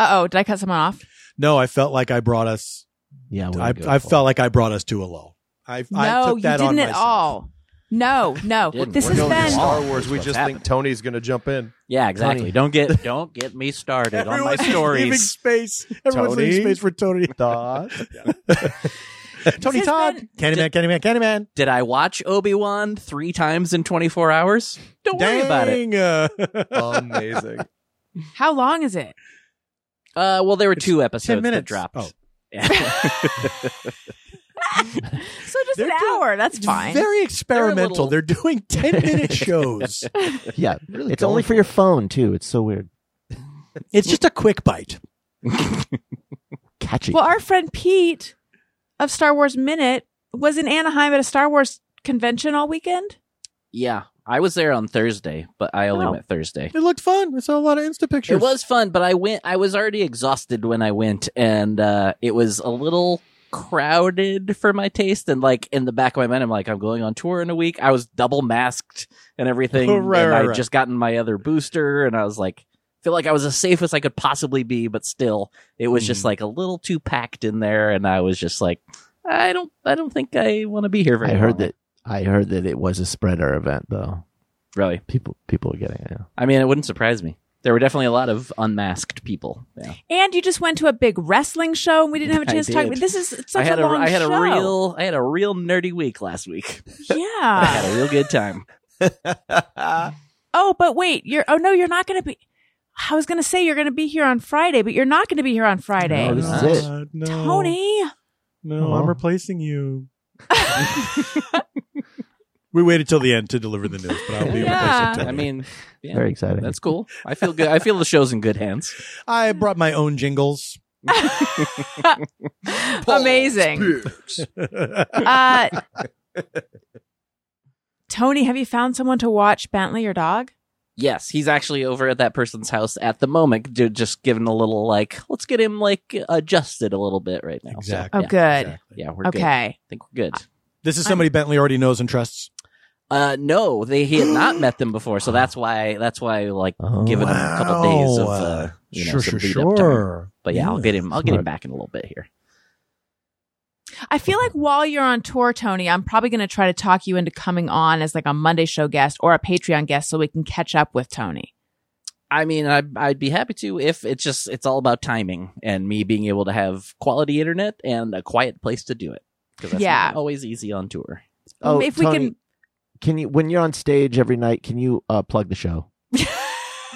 Uh-oh, did I cut someone off? No, I felt like I brought us... Yeah, I, I felt like I brought us to a lull. I, no, I took that you didn't on at all. No, no. This We're has been Star Wars. We just happened. think Tony's going to jump in. Yeah, exactly. Tony. Don't get don't get me started on my stories. Leaving space. Everyone's Tony. leaving space for Tony Todd. Tony Todd. Been... Candyman, Candyman, Candyman. Did I watch Obi-Wan three times in twenty-four hours? Don't Dang. worry about it. Amazing. How long is it? Uh, well, there were it's two episodes that dropped. Oh. Yeah. So just They're an doing, hour, that's fine. Very experimental. They're, little... They're doing ten-minute shows. Yeah, really it's only for, for your phone, too. It's so weird. It's just a quick bite. Catchy. Well, our friend Pete of Star Wars Minute was in Anaheim at a Star Wars convention all weekend. Yeah, I was there on Thursday, but I only oh. went Thursday. It looked fun. I saw a lot of Insta pictures. It was fun, but I went. I was already exhausted when I went, and uh, it was a little... crowded for my taste, and like in the back of my mind I'm like, I'm going on tour in a week. I was double masked and everything. oh, right, and right, I right. just gotten my other booster, and I was like, feel like I was as safe as I could possibly be, but still it was mm. just like a little too packed in there, and I was just like, I don't I don't think I want to be here very I long. heard that I heard that it was a spreader event though. Really? People people are getting it. Yeah. I mean, it wouldn't surprise me. There were definitely a lot of unmasked people. Yeah. And you just went to a big wrestling show, and we didn't have a chance to talk. This is such a long show. I had a real, I had a real nerdy week last week. Yeah, I had a real good time. Oh, but wait, you're. Oh no, you're not going to be. I was going to say you're going to be here on Friday, but you're not going to be here on Friday. No, this God, is it, no. Tony. No, oh. I'm replacing you. We waited till the end to deliver the news, but I'll be yeah. replacing Tony. I mean, yeah, very exciting. That's cool. I feel good. I feel the show's in good hands. I brought my own jingles. Amazing. uh, Tony, have you found someone to watch Bentley, your dog? Yes, he's actually over at that person's house at the moment, just giving a little, like, let's get him, like, adjusted a little bit right now. Exactly. So, oh, yeah, good. Exactly. Yeah, we're okay. good. I think we're good. This is somebody I'm... Bentley already knows and trusts? Uh, no, they he had not met them before, so that's why that's why like oh, giving wow. him a couple of days of uh, you know, sure, some sure, lead sure. up time. But yeah, yeah, I'll get him. I'll get him back in a little bit here. I feel like while you're on tour, Tony, I'm probably going to try to talk you into coming on as like a Monday show guest or a Patreon guest so we can catch up with Tony. I mean, I'd, I'd be happy to if it's just it's all about timing and me being able to have quality internet and a quiet place to do it. Because that's yeah. not always easy on tour. Oh, if Tony, we can, can you when you're on stage every night, can you uh, plug the show?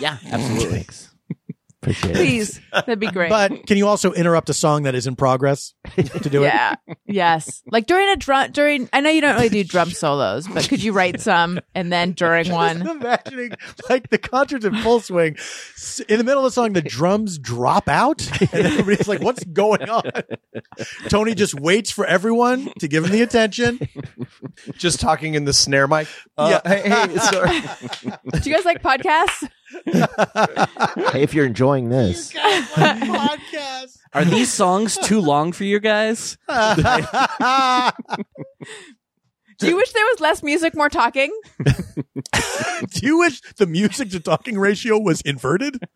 Yeah, absolutely. Thanks. Appreciate Please. It. Please. That'd be great. But can you also interrupt a song that is in progress to do yeah. it? Yeah. Yes. Like during a drum, during, I know you don't really do drum solos, but could you write some and then during one? Just imagining like the concert's in full swing. In the middle of the song, the drums drop out and everybody's like, what's going on? Tony just waits for everyone to give him the attention. Just talking in the snare mic. Uh, yeah. Hey, hey, sorry. Do you guys like podcasts? Hey, if you're enjoying this, you guys like podcasts. Are these songs too long for you guys? Do you wish there was less music, more talking? Do you wish the music to talking ratio was inverted?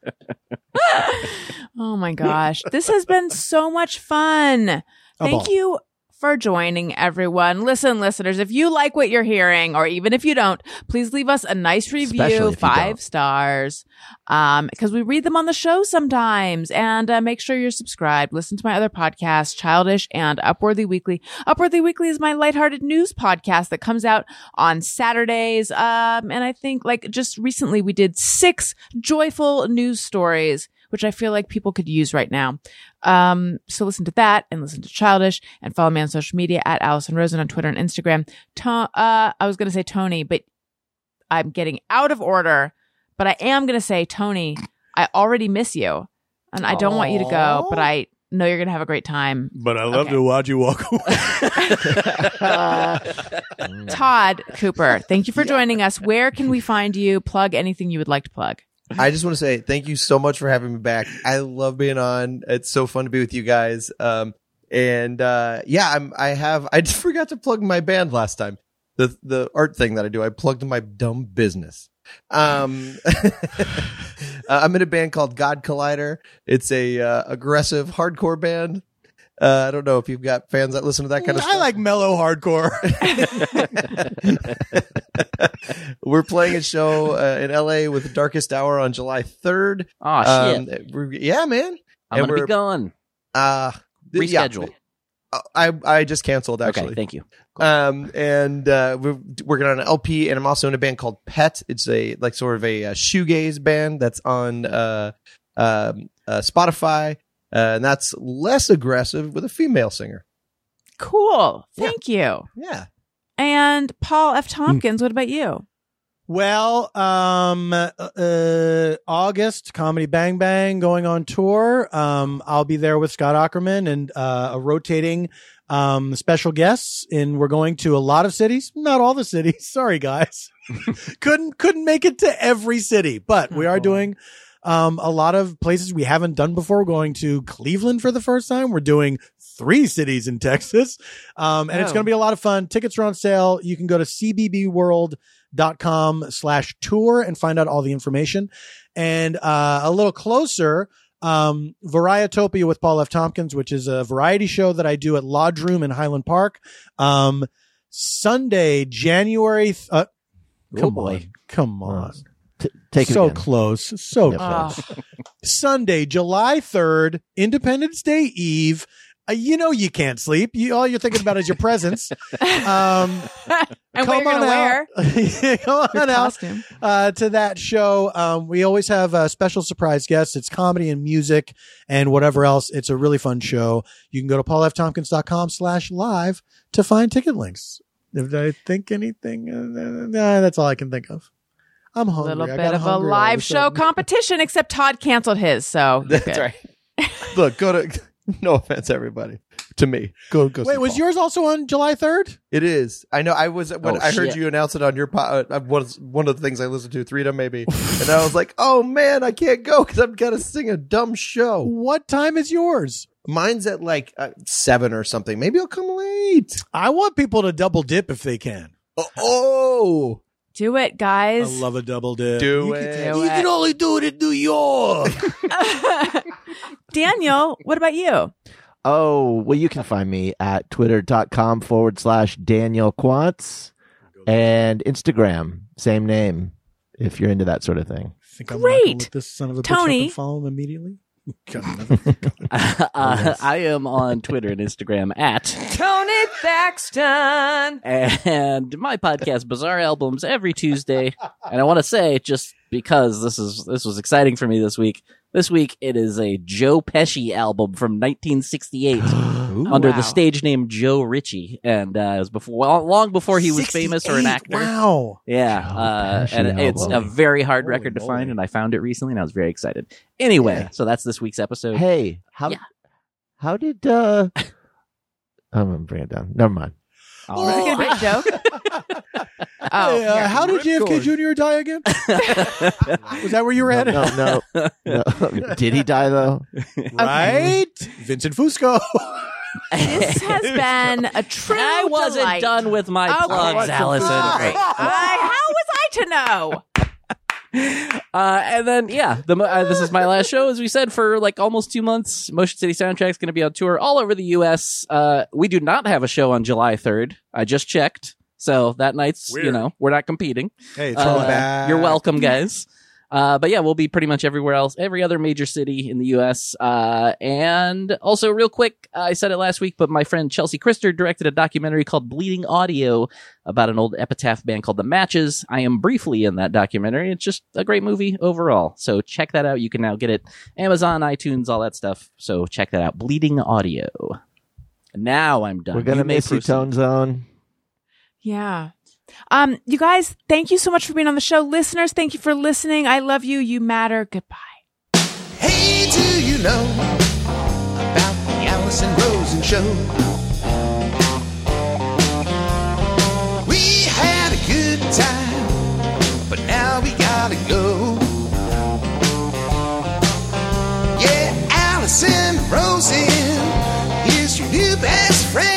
Oh my gosh, this has been so much fun. A Thank ball. You for joining, everyone. Listen, listeners, if you like what you're hearing, or even if you don't, please leave us a nice review, five stars, um, because we read them on the show sometimes. And uh, make sure you're subscribed. Listen to my other podcasts, Childish and Upworthy Weekly. Upworthy Weekly is my lighthearted news podcast that comes out on Saturdays. Um, and I think, like, just recently we did six joyful news stories, which I feel like people could use right now. Um, so listen to that and listen to Childish and follow me on social media at Allison Rosen on Twitter and Instagram. To- uh, I was going to say Tony, but I'm getting out of order, but I am going to say, Tony, I already miss you and I don't Aww. Want you to go, but I know you're going to have a great time. But I love okay. to watch you walk away. uh, Todd Cooper, thank you for joining us. Where can we find you? Plug anything you would like to plug. I just want to say thank you so much for having me back. I love being on. It's so fun to be with you guys. Um, and uh, yeah, I'm, I have. I just forgot to plug my band last time. The the art thing that I do. I plugged my dumb business. Um, uh, I'm in a band called God Collider. It's a uh, aggressive hardcore band. Uh, I don't know if you've got fans that listen to that kind of stuff. I like mellow hardcore. We're playing a show uh, in L A with Darkest Hour on July third. Oh, shit. Um, we're, yeah, man. I'm going to be gone. Uh, Reschedule. Yeah, I, I just canceled, actually. Okay, thank you. Cool. Um, and uh, we're working on an L P, and I'm also in a band called Pet. It's a like sort of a uh, shoegaze band that's on uh, um, uh, Spotify. Uh, and that's less aggressive with a female singer. Cool. Thank yeah. you. Yeah. And Paul F. Tompkins, mm. what about you? Well, um, uh, August, Comedy Bang Bang, going on tour. Um, I'll be there with Scott Ackerman and uh, a rotating um, special guests. And we're going to a lot of cities. Not all the cities. Sorry, guys. couldn't Couldn't make it to every city. But we are doing... Um, a lot of places we haven't done before. We're going to Cleveland for the first time. We're doing three cities in Texas. Um, and oh. it's going to be a lot of fun. Tickets are on sale. You can go to cbbworld.com slash tour and find out all the information. And, uh, a little closer, um, Varietopia with Paul F. Tompkins, which is a variety show that I do at Lodge Room in Highland Park. Um, Sunday, January, th- uh, come oh boy. on, come on. T- take so again. close, so yep. close. Oh. Sunday, July third, Independence Day Eve. Uh, you know you can't sleep. You, all you're thinking about is your presents. Um, and come on out, come on out uh, to that show. Um, we always have uh, special surprise guests. It's comedy and music and whatever else. It's a really fun show. You can go to paulftompkins.com slash live to find ticket links. Did I think anything? Uh, nah, that's all I can think of. I'm hungry. A little bit of a live show competition, except Todd canceled his. So that's good. Right. Look, go to. No offense, everybody. To me, go go. Wait, was Paul. yours also on July third? It is. I know. I was when oh, I heard shit. you announce it on your pod. Uh, was one of the things I listened to, Three to maybe, and I was like, oh man, I can't go because I've got to sing a dumb show. What time is yours? Mine's at like uh, seven or something. Maybe I'll come late. I want people to double dip if they can. Oh. oh. Do it, guys. I love a double dip. Do you it. Can, do you it. can only do it in New York. Daniel, what about you? Oh, well, you can find me at twitter.com forward slash Daniel Quantz and Instagram, same name, if you're into that sort of thing. I think I'm Great. Gonna look this son of a Tony. Bitch up and follow him immediately. uh, uh, I am on Twitter and Instagram at Tony Thaxton, and my podcast Bizarre Albums every Tuesday. And I want to say, just because this is this was exciting for me this week. This week it is a Joe Pesci album from nineteen sixty-eight Ooh, under wow. the stage name Joe Ritchie, and uh, it was before well, long before he was famous or an actor. Wow, yeah, uh, and album. It's a very hard Holy record to boy. Find, and I found it recently, and I was very excited. Anyway, yeah. So that's this week's episode. Hey, how yeah. how did uh... I'm gonna bring it down? Never mind. All right. Oh, is that a good joke? Oh, hey, uh, yeah, how did J F K Junior die again? Was that where you were no, at? No, no, no. Did he die though? Right, Vincent Fusco. This has been a true. I wasn't delight. Done with my oh, plugs, Allison. Oh, right. I, how was I to know? Uh, and then, yeah, the, uh, this is my last show. As we said, for like almost two months, Motion City Soundtrack's going to be on tour all over the U S Uh, we do not have a show on July third. I just checked. So that night's, Weird. You know, we're not competing. Hey, it's uh, all back. You're welcome, guys. Uh, but yeah, we'll be pretty much everywhere else, every other major city in the U S Uh, and also, real quick, I said it last week, but my friend Chelsea Krister directed a documentary called Bleeding Audio about an old Epitaph band called The Matches. I am briefly in that documentary. It's just a great movie overall. So check that out. You can now get it Amazon, iTunes, all that stuff. So check that out. Bleeding Audio. Now I'm done. We're going to miss you, Tone Zone. Yeah. Um, you guys, thank you so much for being on the show. Listeners, thank you for listening. I love you. You matter. Goodbye. Hey, do you know about the Allison Rosen show? We had a good time, but now we gotta go. Yeah, Allison Rosen is your new best friend.